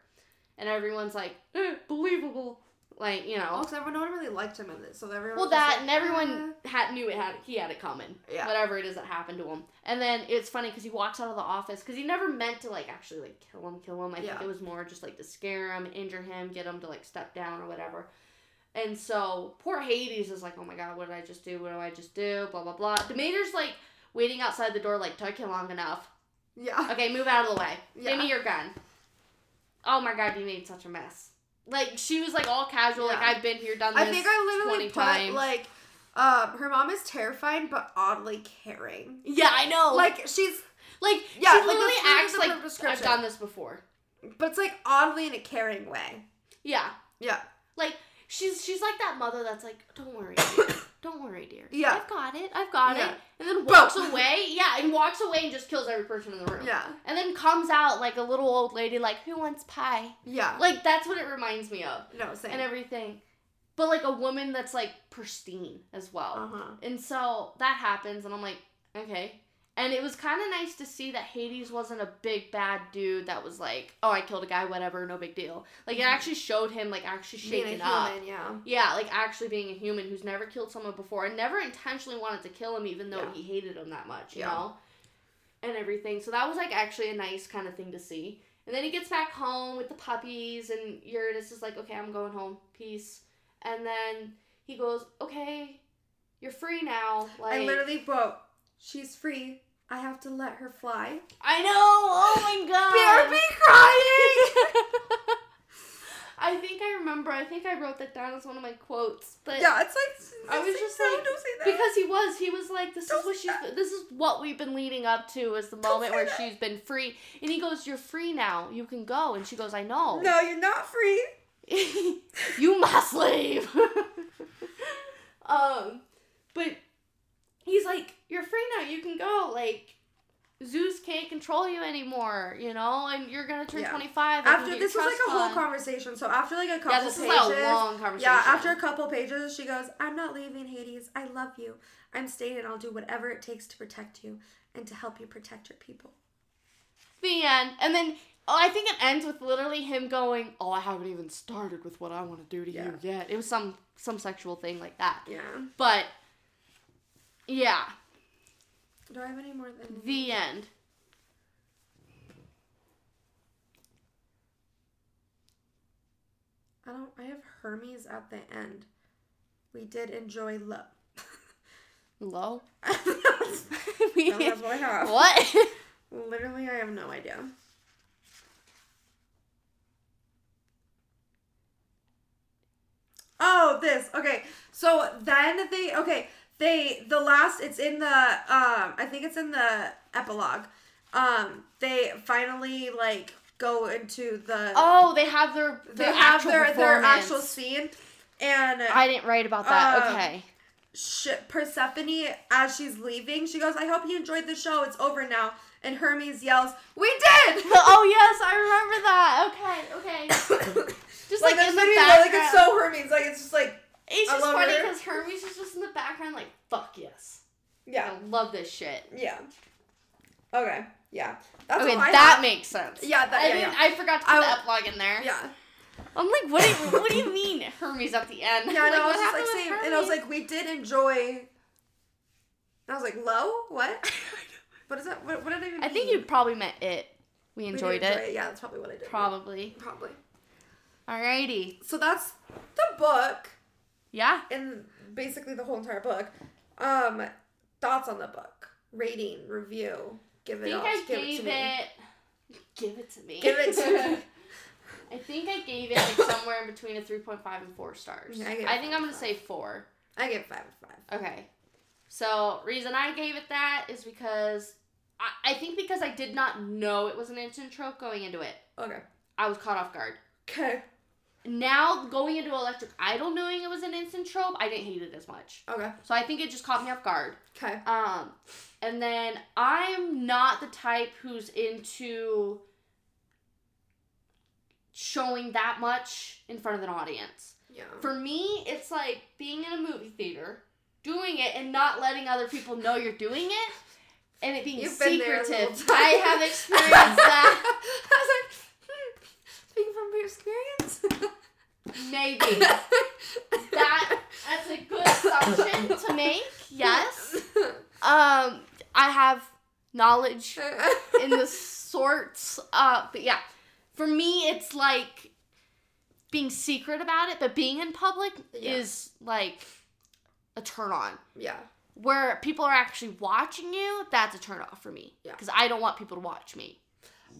And everyone's like, eh, believable. Like, you know. Oh, because everyone no one really liked him in this. So everyone well, that, like, and everyone eh. had, knew it had he had it coming. Yeah. Whatever it is that happened to him. And then it's funny because he walks out of the office because he never meant to, like, actually, like, kill him, kill him. I yeah. think it was more just, like, to scare him, injure him, get him to, like, step down or whatever. And so, poor Hades is like, oh, my God, what did I just do? What do I just do? Blah, blah, blah. Demeter's, like, waiting outside the door, like, took you long enough. Yeah. Okay, move out of the way. Yeah. Give me your gun. Oh, my God, you made such a mess. Like, she was, like, all casual. Yeah. Like, I've been here, done this I think I literally put, times. like, uh, her mom is terrifying, but oddly caring. Yeah, I know. Like, she's, like, yeah, she literally like acts like, I've done this before. But it's, like, oddly in a caring way. Yeah. Yeah. Like, she's, she's like that mother that's like, don't worry, dear. Don't worry, dear. Yeah. I've got it. I've got yeah. it. And then walks Bro. away. Yeah, and walks away and just kills every person in the room. Yeah. And then comes out like a little old lady like, who wants pie? Yeah. Like, that's what it reminds me of. No, same. And everything. But, like, a woman that's, like, pristine as well. Uh-huh. And so that happens, and I'm like, okay. And it was kind of nice to see that Hades wasn't a big bad dude that was like, oh, I killed a guy, whatever, no big deal. Like, it actually showed him, like, actually shaking up. Being a human, yeah. Yeah, like, actually being a human who's never killed someone before and never intentionally wanted to kill him even though yeah. he hated him that much, you yeah. know? And everything. So that was, like, actually a nice kind of thing to see. And then he gets back home with the puppies and Eurydice is like, okay, I'm going home. Peace. And then he goes, okay, you're free now. Like, I literally, bro, she's free. I have to let her fly. I know. Oh my God. B R B crying. I think I remember. I think I wrote that down as one of my quotes. But yeah, it's like I was just like because he was he was like this is what she's this is what we've been leading up to is the moment where she's been free and he goes you're free now you can go and she goes I know no you're not free you must leave um but. He's like, you're free now, you can go, like, Zeus can't control you anymore, you know, and you're gonna turn yeah. twenty-five. After this was like a whole on. conversation, so after like a couple yeah, this pages, is like a long conversation. Yeah, after a couple pages, she goes, "I'm not leaving, Hades. I love you. I'm staying, and I'll do whatever it takes to protect you and to help you protect your people." The end, and then oh, I think it ends with literally him going, "Oh, I haven't even started with what I want to do to yeah. you yet." It was some some sexual thing like that. Yeah, but yeah. Do I have any more than... The end. I don't... I have Hermes at the end. We did enjoy low. Low? we, no, that's what I have. What? Literally, I have no idea. Oh, this. Okay. So, then they... Okay. They, the last, it's in the, um, I think it's in the epilogue. Um, they finally, like, go into the... Oh, they have their, their they have their, their actual scene. And... I didn't write about that. Um, okay. She, Persephone, as she's leaving, she goes, "I hope you enjoyed the show. It's over now." And Hermes yells, "We did!" Oh, yes, I remember that. Okay, okay. Just, like, like in the background. Like, it's so Hermes. Like, it's just, like... It's just funny because Hermes is just in the background like, "Fuck yes." Yeah. I love this shit. Yeah. Okay. Yeah. That's okay, I that have. makes sense. Yeah. That, I yeah, mean, yeah. I forgot to put I, the epilogue in there. Yeah. I'm like, what do you, what do you mean Hermes at the end? Yeah, like, no, I was just like, same. Hermes? And I was like, we did enjoy. I was like, low? What? What is that? What, what did I even I mean? think you probably meant it. We enjoyed we did enjoy it. it. Yeah, that's probably what I did. Probably. Yeah. Probably. Alrighty. So that's the book. Yeah. And basically the whole entire book. Um, thoughts on the book. Rating, review, give it all. I think I gave it... Give it to me. Give it to me. I think I gave it like somewhere in between a three point five and four stars. I, I think I'm going to say four. I gave it five out of five. Okay. So, reason I gave it that is because... I, I think because I did not know it was an instant trope going into it. Okay. I was caught off guard. Okay. Now, going into Electric Idol knowing it was an instant trope, I didn't hate it as much. Okay. So, I think it just caught me off guard. Okay. Um, and then, I'm not the type who's into showing that much in front of an audience. Yeah. For me, it's like being in a movie theater, doing it, and not letting other people know you're doing it, and it being You've secretive. Been there a little time. I have experienced that. I was like... From your experience? Maybe. that that's a good assumption to make, yes. Um, I have knowledge in the sorts, uh, but yeah. For me, it's like being secret about it, but being in public yeah. is like a turn on. Yeah. Where people are actually watching you, that's a turn off for me. Yeah. Because I don't want people to watch me.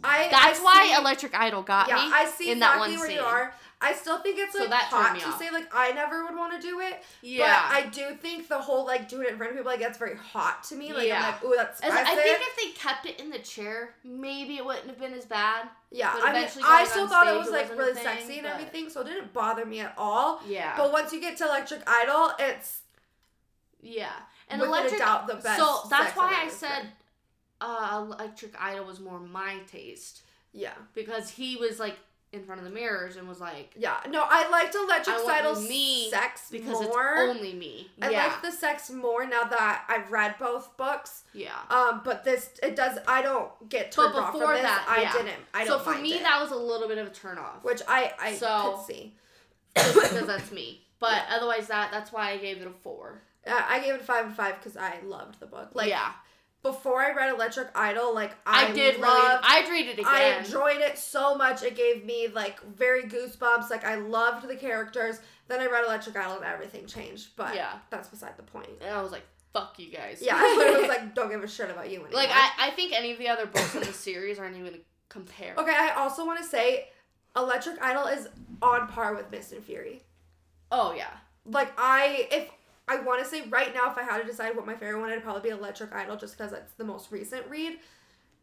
I, That's I why see, Electric Idol got yeah, me I see in exactly that one where scene. You are. I still think it's like so hot to off. say like I never would want to do it. Yeah, but I do think the whole like doing it in front of people like that's very hot to me. Like yeah. I'm like, ooh, that's spicy. I think if they kept it in the chair, maybe it wouldn't have been as bad. Yeah, but I mean, I still thought it was like really thing, sexy and but... everything, so it didn't bother me at all. Yeah, but once you get to Electric Idol, it's yeah, and Electric Idol the best. So that's why I said. Been. Uh, Electric Idol was more my taste. Yeah. Because he was, like, in front of the mirrors and was like... Yeah. No, I liked Electric Idol's sex because more. Because it's only me. I yeah. like the sex more now that I've read both books. Yeah. Um, but this, it does, I don't get turned off from this. That, I yeah. didn't. I don't So for me, it. that was a little bit of a turn off. Which I, I so, could see. Because that's me. But yeah. otherwise, that that's why I gave it a four. Uh, I gave it a five and five because I loved the book. Like, yeah. Before I read Electric Idol, like, I, I did loved... I really, read it again. I enjoyed it so much. It gave me, like, very goosebumps. Like, I loved the characters. Then I read Electric Idol and everything changed. But yeah. that's beside the point. And I was like, fuck you guys. Yeah, I literally was like, don't give a shit about you anymore. Like, I, I think any of the other books in the series aren't even compared. Okay, I also want to say Electric Idol is on par with Mist and Fury. Oh, yeah. Like, I... If... I want to say right now, if I had to decide what my favorite one, it'd probably be Electric Idol, just because it's the most recent read.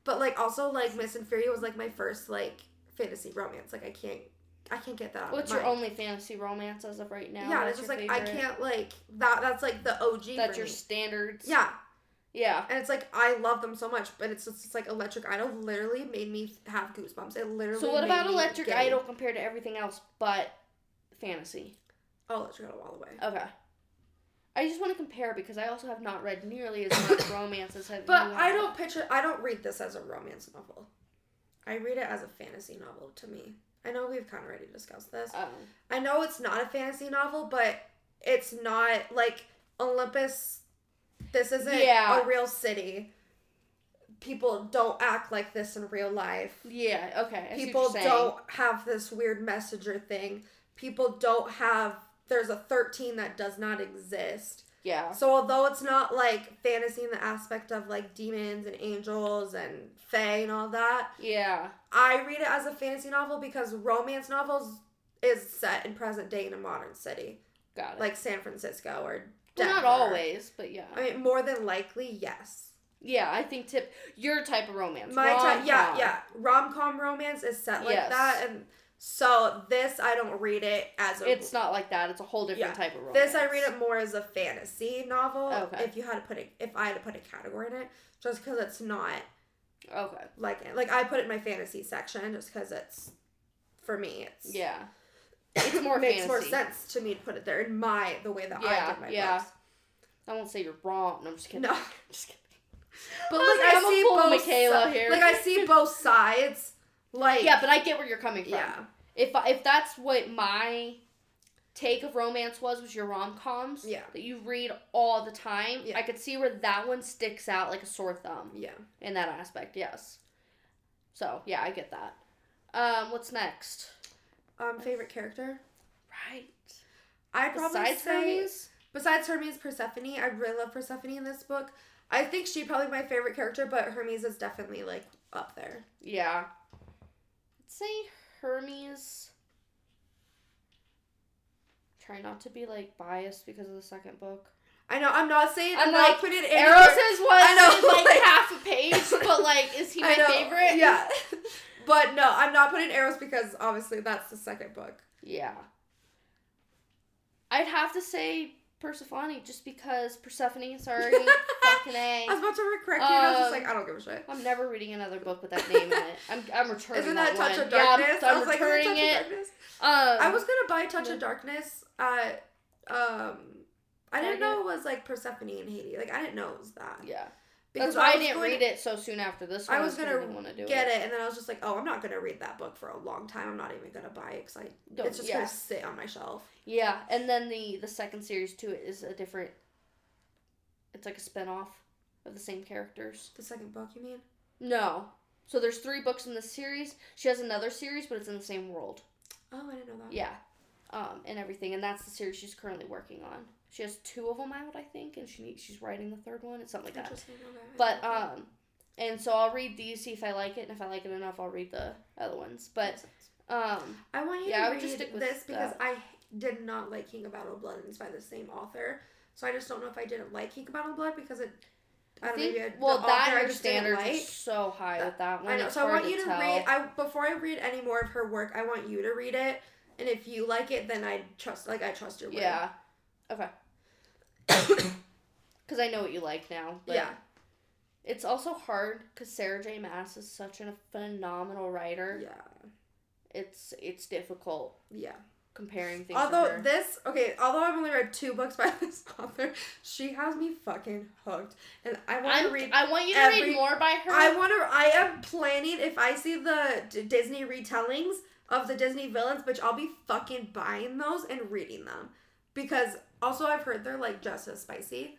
But, like, also, like, Mist and Fury was, like, my first, like, fantasy romance. Like, I can't, I can't get that out of my mind. What's your only fantasy romance as of right now? Yeah, it's just, like, favorite? I can't, like, that. that's, like, the O G That's your me. standards? Yeah. Yeah. And it's like, I love them so much, but it's just it's like Electric Idol literally made me have goosebumps. It literally So what made about me Electric Idol it. compared to everything else but fantasy? Oh, Electric Idol all the way. Okay. I just want to compare because I also have not read nearly as much romance as have But you I don't picture I don't read this as a romance novel. I read it as a fantasy novel to me. I know we've kind of already discussed this. Um, I know it's not a fantasy novel, but it's not like Olympus. This isn't yeah. a real city. People don't act like this in real life. Yeah, okay. I People don't have this weird messenger thing. People don't have... There's a thirteen that does not exist. Yeah. So although it's not, like, fantasy in the aspect of, like, demons and angels and fae and all that. Yeah. I read it as a fantasy novel because romance novels is set in present day in a modern city. Got it. Like San Francisco or Denver. Well, not always, but yeah. I mean, more than likely, yes. Yeah, I think tip your type of romance. My Rom-com. type, yeah, yeah. Rom-com romance is set like yes. that, and... So, this, I don't read it as a... It's not like that. It's a whole different yeah. type of romance. This, I read it more as a fantasy novel. Okay. If you had to put it... If I had to put a category in it, just because it's not... Okay. Like, like I put it in my fantasy section, just because it's... For me, it's... Yeah. It's more fantasy. It makes more sense to me to put it there in my... The way that yeah, I did my yeah. books. I won't say you're wrong. No, I'm just kidding. No. I'm just kidding. But, like, like I'm I see a full Michaela si- here. Like, I see both sides. Like... Yeah, but I get where you're coming from. Yeah. If I, if that's what my take of romance was, was your rom-coms yeah. that you read all the time, yeah. I could see where that one sticks out like a sore thumb. Yeah. In that aspect, yes. So, yeah, I get that. Um, what's next? Um, favorite character? Right. I'd probably besides say... Hermes? Besides Hermes, Persephone. I really love Persephone in this book. I think she's probably my favorite character, but Hermes is definitely, like, up there. Yeah. I'd say... Hermes, try not to be, like, biased because of the second book. I know, I'm not saying, I'm, I'm like, not putting it in Eros is one, I know, like, like, half a page, but, like, is he my favorite? Yeah. But, no, I'm not putting Eros because, obviously, that's the second book. Yeah. I'd have to say Persephone just because, Persephone, sorry, fucking A. I was about to correct you, um, and I was just like, I don't give a shit. I'm never reading another book with that name in it. I'm I'm returning Isn't that, that Touch one. of Darkness? Yeah, I'm, I'm I was returning like, Touch it. Of Darkness? Um, I was gonna buy Touch yeah. of Darkness at, um, I didn't I know it was, like, Persephone and Haiti. Like, I didn't know it was that. Yeah. Because That's why I, I didn't read to, it so soon after this one. I was, I was gonna, gonna do get it. it, and then I was just like, oh, I'm not gonna read that book for a long time. I'm not even gonna buy it because I don't, it's just yeah. gonna sit on my shelf. Yeah, and then the the second series to it is a different. It's like a spinoff of the same characters. The second book, you mean? No, so there's three books in this series. She has another series, but it's in the same world. Oh, I didn't know that. Yeah, um, and everything, and that's the series she's currently working on. She has two of them out, I think, and she needs, she's writing the third one. It's something like that. But, um, and so I'll read these, see if I like it, and if I like it enough, I'll read the other ones. But, um, I want you yeah, to I read just stick with this because that. I did not like King of Battle and Blood, and it's by the same author. So I just don't know if I didn't like King of Battle and Blood because it, I don't think, know, maybe I, well, the that author I just didn't like. Is so high that, with that one. I know, it's so I want to you to tell. read, I, before I read any more of her work, I want you to read it, and if you like it, then I trust, like, I trust your word. Yeah. Okay. Because I know what you like now. But yeah. It's also hard because Sarah J. Maas is such a phenomenal writer. Yeah. It's it's difficult. Yeah. Comparing things. Although to her. this, okay, although I've only read two books by this author, she has me fucking hooked, and I want I'm, to read. I want you to every, read more by her. I want to. I am planning if I see the D- Disney retellings of the Disney villains, bitch, I'll be fucking buying those and reading them. Because also I've heard they're like just as spicy.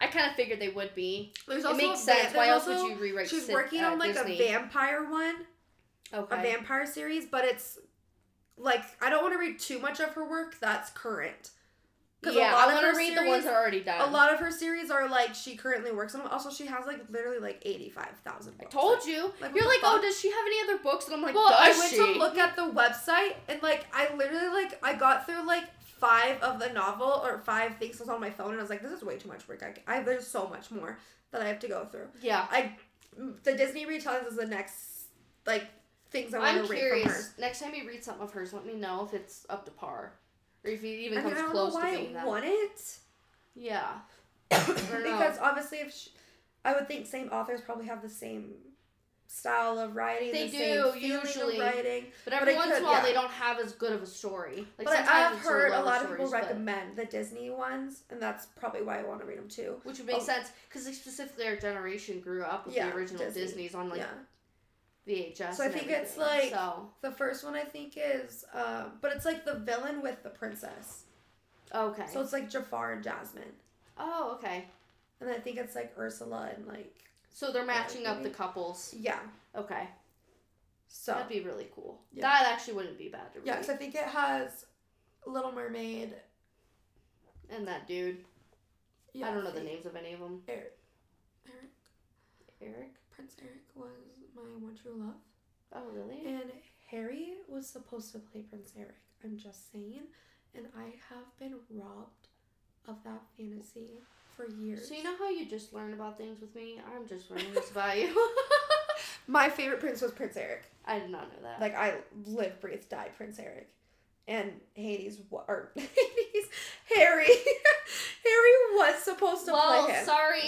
I kind of figured they would be. There's also it makes sense. Why else would you rewrite? She's working on like Disney. a vampire one, okay, a vampire series. But it's like I don't want to read too much of her work that's current. Yeah, a lot I want to read series, the ones that are already done. A lot of her series are like she currently works on. Also, she has like literally like eighty-five thousand books. I told you. Like, You're like, oh, does she have any other books? And I'm like, well, does I went she? to look at the website and like I literally like I got through like. five of the novel or five things was on my phone and I was like, this is way too much work. I, I there's so much more that I have to go through. Yeah. I the Disney retellings is the next like things I want to read curious. from hers. Next time you read something of hers, let me know if it's up to par or if it even I comes mean, close know why to being I that. I want it. Yeah. Because obviously if she, I would think same authors probably have the same style of writing. They the do same usually, of writing. But every but once could, in a while, yeah. they don't have as good of a story. Like, but I've heard a lot of people stories, recommend but... the Disney ones, and that's probably why I want to read them too. Which would make oh. sense because like, specifically our generation grew up with yeah, the original Disney. Disneys on like yeah. V H S. So I think it's like so. the first one. I think is, uh, but it's like the villain with the princess. Okay. So it's like Jafar and Jasmine. Oh, okay. And I think it's like Ursula and like. So they're matching yeah, up the couples. Yeah. Okay. So that'd be really cool. Yeah. That actually wouldn't be bad to read. Yeah, because I think it has Little Mermaid. And that dude. Yeah, I don't know the names of any of them. Eric. Eric. Eric. Prince Eric was my one true love. Oh really? And Harry was supposed to play Prince Eric. I'm just saying. And I have been robbed of that fantasy for years. So you know how you just learn about things with me? I'm just learning this about you. My favorite prince was Prince Eric. I did not know that. Like, I lived, breathed, died Prince Eric. And Hades, or Hades, Harry. Harry was supposed to well, play him. Well, sorry,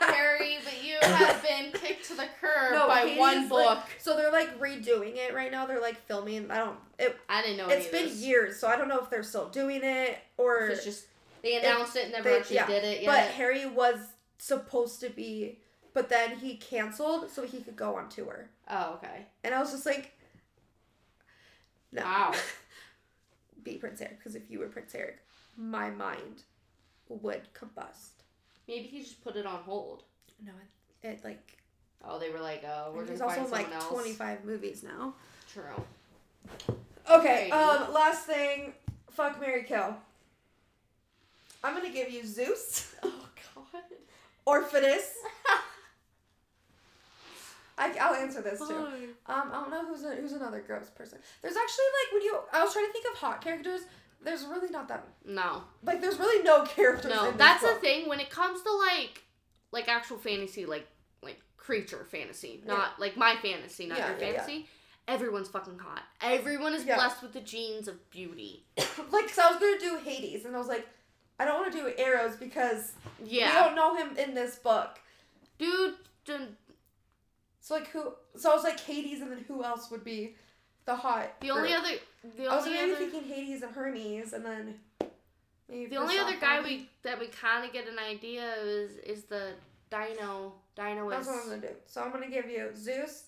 Harry, but you have been kicked to the curb no, by Hades, one book. Like, so they're, like, redoing it right now. They're, like, filming. I don't... It, I didn't know It's been this. years, so I don't know if they're still doing it or... It's just... They announced it, it and never they, actually yeah. did it yet. But Harry was supposed to be... But then he canceled so he could go on tour. Oh, okay. And I was just like... No. Wow. Be Prince Eric, because if you were Prince Eric, my mind would combust. Maybe he just put it on hold. No, it, it like... Oh, they were like, oh, we're going to find someone like else. There's also like twenty-five movies now. True. Okay, um, last thing. Fuck, marry, kill. I'm going to give you Zeus. Oh, God. Orpheus. I, I'll answer this too. Um, I don't know who's a, who's another gross person. There's actually like when you I was trying to think of hot characters. There's really not that. No. Like there's really no characters. No, in that's the thing when it comes to like like actual fantasy, like like creature fantasy, not yeah. like my fantasy, not yeah, your yeah, fantasy. Yeah. Everyone's fucking hot. Everyone is yeah. blessed with the genes of beauty. Like so I was gonna do Hades, and I was like, I don't want to do Eros because yeah. we don't know him in this book, dude. Dun- So like who? So I was like Hades, and then who else would be the hot? The only group? other, the I was only maybe other, thinking Hades and Hermes, and then maybe the only other guy we that we kind of get an idea is is the Dino. Dino is. That's what I'm gonna do. So I'm gonna give you Zeus,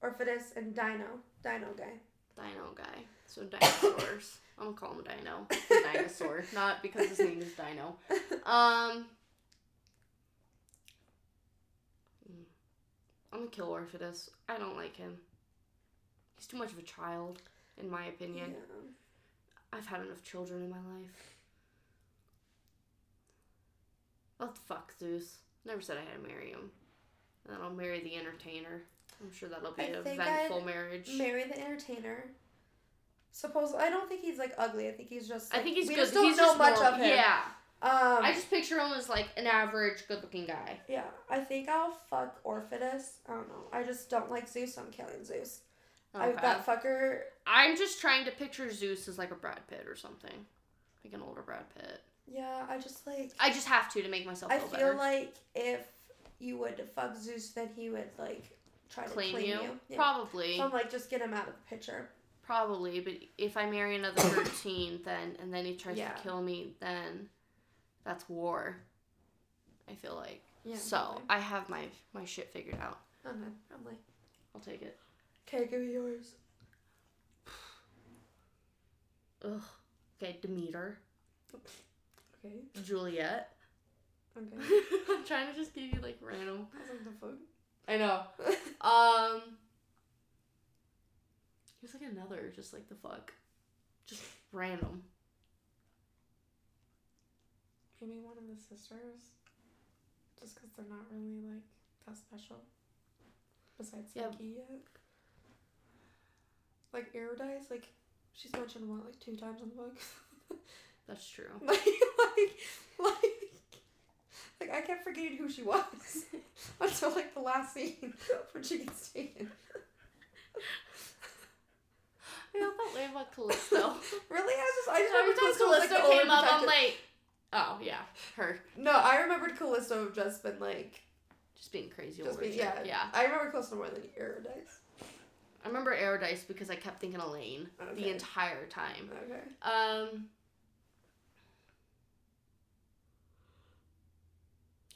Orpheus, and Dino. Dino guy. Dino guy. So dinosaurs. I'm gonna call him Dino. Dinosaur, not because his name is Dino. Um. I'm gonna kill Orpheus. I don't like him. He's too much of a child, in my opinion. Yeah. I've had enough children in my life. Oh, fuck Zeus. Never said I had to marry him. And then I'll marry the entertainer. I'm sure that'll be I an eventful I'd marriage. Marry the entertainer. Suppose I don't think he's like ugly. I think he's just. Like, I think he's we good. Just don't he's know just much more, of him. Yeah. Um, I just picture him as, like, an average, good-looking guy. Yeah. I think I'll fuck Orpheus. I don't know. I just don't like Zeus, so I'm killing Zeus. Okay. I, that fucker... I'm just trying to picture Zeus as, like, a Brad Pitt or something. Like an older Brad Pitt. Yeah, I just, like... I just have to to make myself feel better. I feel like if you would fuck Zeus, then he would, like, try claim to claim you. you. Yeah. Probably. So I'm like, just get him out of the picture. Probably, but if I marry another thirteen, then, and then he tries yeah. to kill me, then... That's war, I feel like. Yeah, so, probably. I have my, my shit figured out. Okay, probably. I'll take it. Okay, give me yours. Ugh. Okay, Demeter. Okay. Juliet. Okay. I'm trying to just give you, like, random. That's like the fuck. I know. um. He was, like, another, just, like, the fuck. Just random. Maybe one of the sisters, just because they're not really, like, that special, besides yeah. Psyche yet. Like, Eurydice, like, she's mentioned, what, like, two times in the book? That's true. Like, like, like, like, I kept forgetting who she was until, like, the last scene when she gets taken. I felt that way about Callisto. Really? I just, I just every time Callisto, Callisto like, came up, I'm like... Oh, yeah, her. No, I remembered Callisto just been, like, Just being crazy over it. Yeah. yeah. I remember Coastal more than Eurydice. I remember Eurydice because I kept thinking Elaine okay. the entire time. Okay. Um,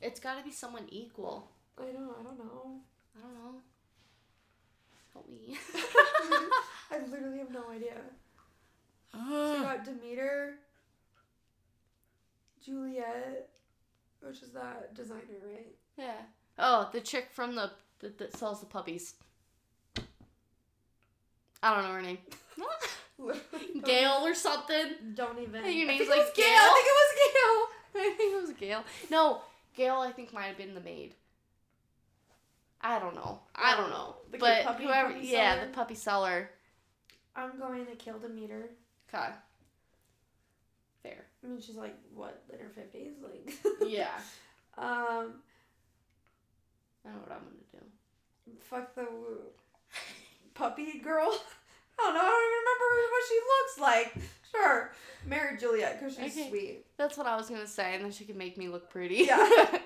it's got to be someone equal. I know. I don't know. I don't know. Help me. I literally have no idea. Uh. So we got Demeter, Juliet, which is that designer, right? Yeah. Oh, the chick from the that, that sells the puppies. I don't know her name. Gail or something. Don't even. Your name's like Gail. Gail. I think it was Gail. I think it was Gail. No, Gail. I think might have been the maid. I don't know. I don't know. The but puppy, whoever, puppy yeah, seller. the puppy seller. I'm going to kill Demeter. Okay. Fair. I mean, she's like what in her fifties, like. Yeah. Um. I don't know what I'm gonna do. Fuck the puppy girl. I don't know. I don't remember what she looks like. Sure, marry Juliet because she's okay. sweet. That's what I was gonna say, and then she could make me look pretty. Yeah.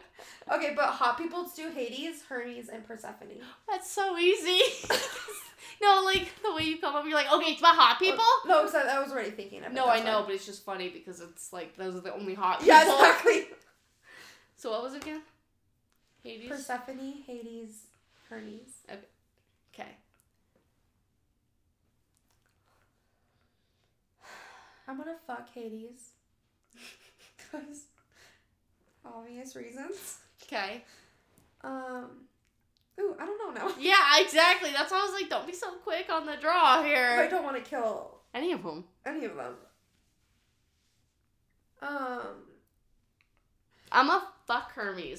Okay, but hot people do Hades, Hermes, and Persephone. That's so easy. No, like the way you come up, you're like, okay, it's my hot people. Oh, no, so I was already thinking of it. No, I know, fine. But it's just funny because it's like those are the only hot people. Yeah, exactly. So what was it again? Hades. Persephone, Hades, Hermes. Okay. Okay. I'm gonna fuck Hades. Because obvious reasons. Okay. Um. Ooh, I don't know now. Yeah, exactly. That's why I was like, don't be so quick on the draw here. But I don't want to kill any of them. Any of them. Um. I'm a fuck Hermes.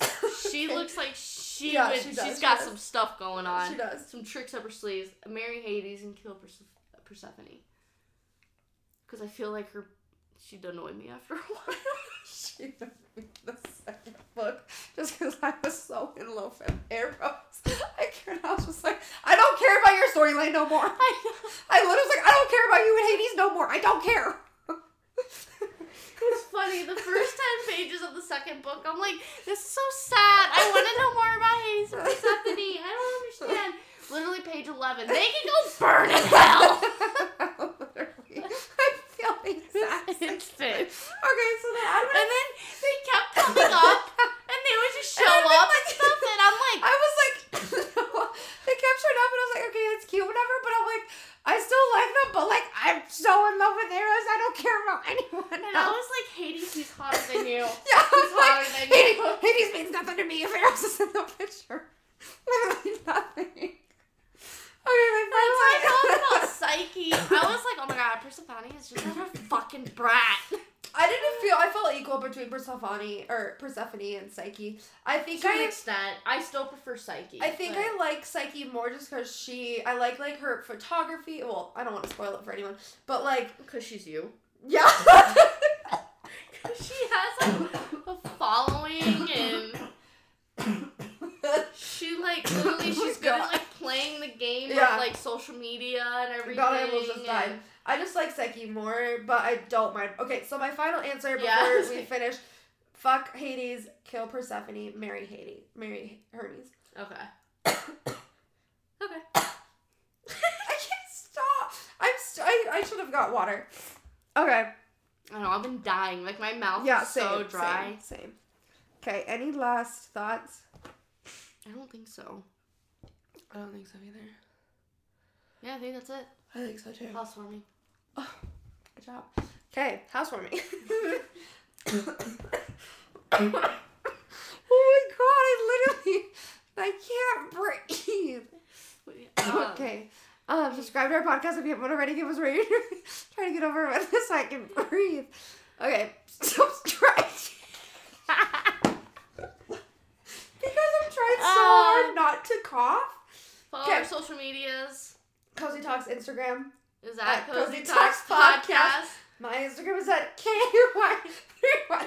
She looks like she yeah, would, she does, she's she got does. some stuff going on. She does. Some tricks up her sleeves. Marry Hades and kill Perse- Persephone. Because I feel like her, she'd annoy me after a while. She'd annoy me the second book. Just because I was so in love with Eros. I care. I was just like, I don't care about your storyline no more. I know. I literally was like, I don't care about you and Hades no more. I don't care. It's funny. The first ten pages of the second book, I'm like, this is so sad. I want to know more about Hades and Persephone. I don't understand. Literally page eleven. They can go burn in hell. Literally. Instant. Okay, so then I and then they kept coming up, and they would just show and up like, and stuff, and I'm like, I was like, they kept showing up, and I was like, okay, that's cute, whatever. But I'm like, I still like them, but like, I'm so in love with Eros, I don't care about anyone. And else. I was like, Hades, he's hotter than you. Yeah, he's hotter like, than Hades, you. Hades means nothing to me if Eros is in the picture. Literally nothing. Okay, my friends. I thought about Psyche. I was like, oh my god, Persephone is just like a fucking brat. I didn't feel, I felt equal between Persephone, or Persephone and Psyche. I think to I... To an extent, I still prefer Psyche. I think but. I like Psyche more just because she, I like, like, her photography. Well, I don't want to spoil it for anyone, but like... Because she's you. Yeah. Because she has like, a following and... She, like, literally, she's good at, like, playing the game yeah. of, like, social media and everything. God, I almost just died. I just like Seki more, but I don't mind. Okay, so my final answer before yeah. we finish. Fuck Hades, kill Persephone, marry Hades. Marry Hermes. Okay. Okay. I can't stop. I'm st- I, I should have got water. Okay. I know, I've been dying. Like, my mouth yeah, is same, so dry. Same, same. Okay, any last thoughts? I don't think so. I don't think so either. Yeah, I think that's it. I think so too. Housewarming. Oh, good job. Okay, housewarming. Oh my god, I literally, I can't breathe. Um, okay. Um, subscribe to our podcast if you haven't already. Give us a rating. Trying to get over with this so I can breathe. Okay, subscribe. Tried so um, hard not to cough. Follow Kay. Our social medias. Cozy Talks Instagram is at, at Cozy, Cozy Talks, Talks Podcast. Podcast. My Instagram is at K Y three one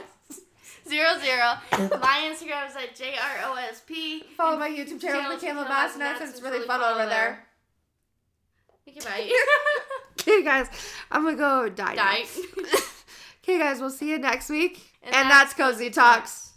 zero zero. My Instagram is at J R O S P. Follow and my YouTube channel, The Candle Mass Nets. It's really, really fun over there. there. Okay, bye. Okay, guys. I'm going to go die. Die. Okay, guys. We'll see you next week. And, and that's, that's Cozy Talks. Talks.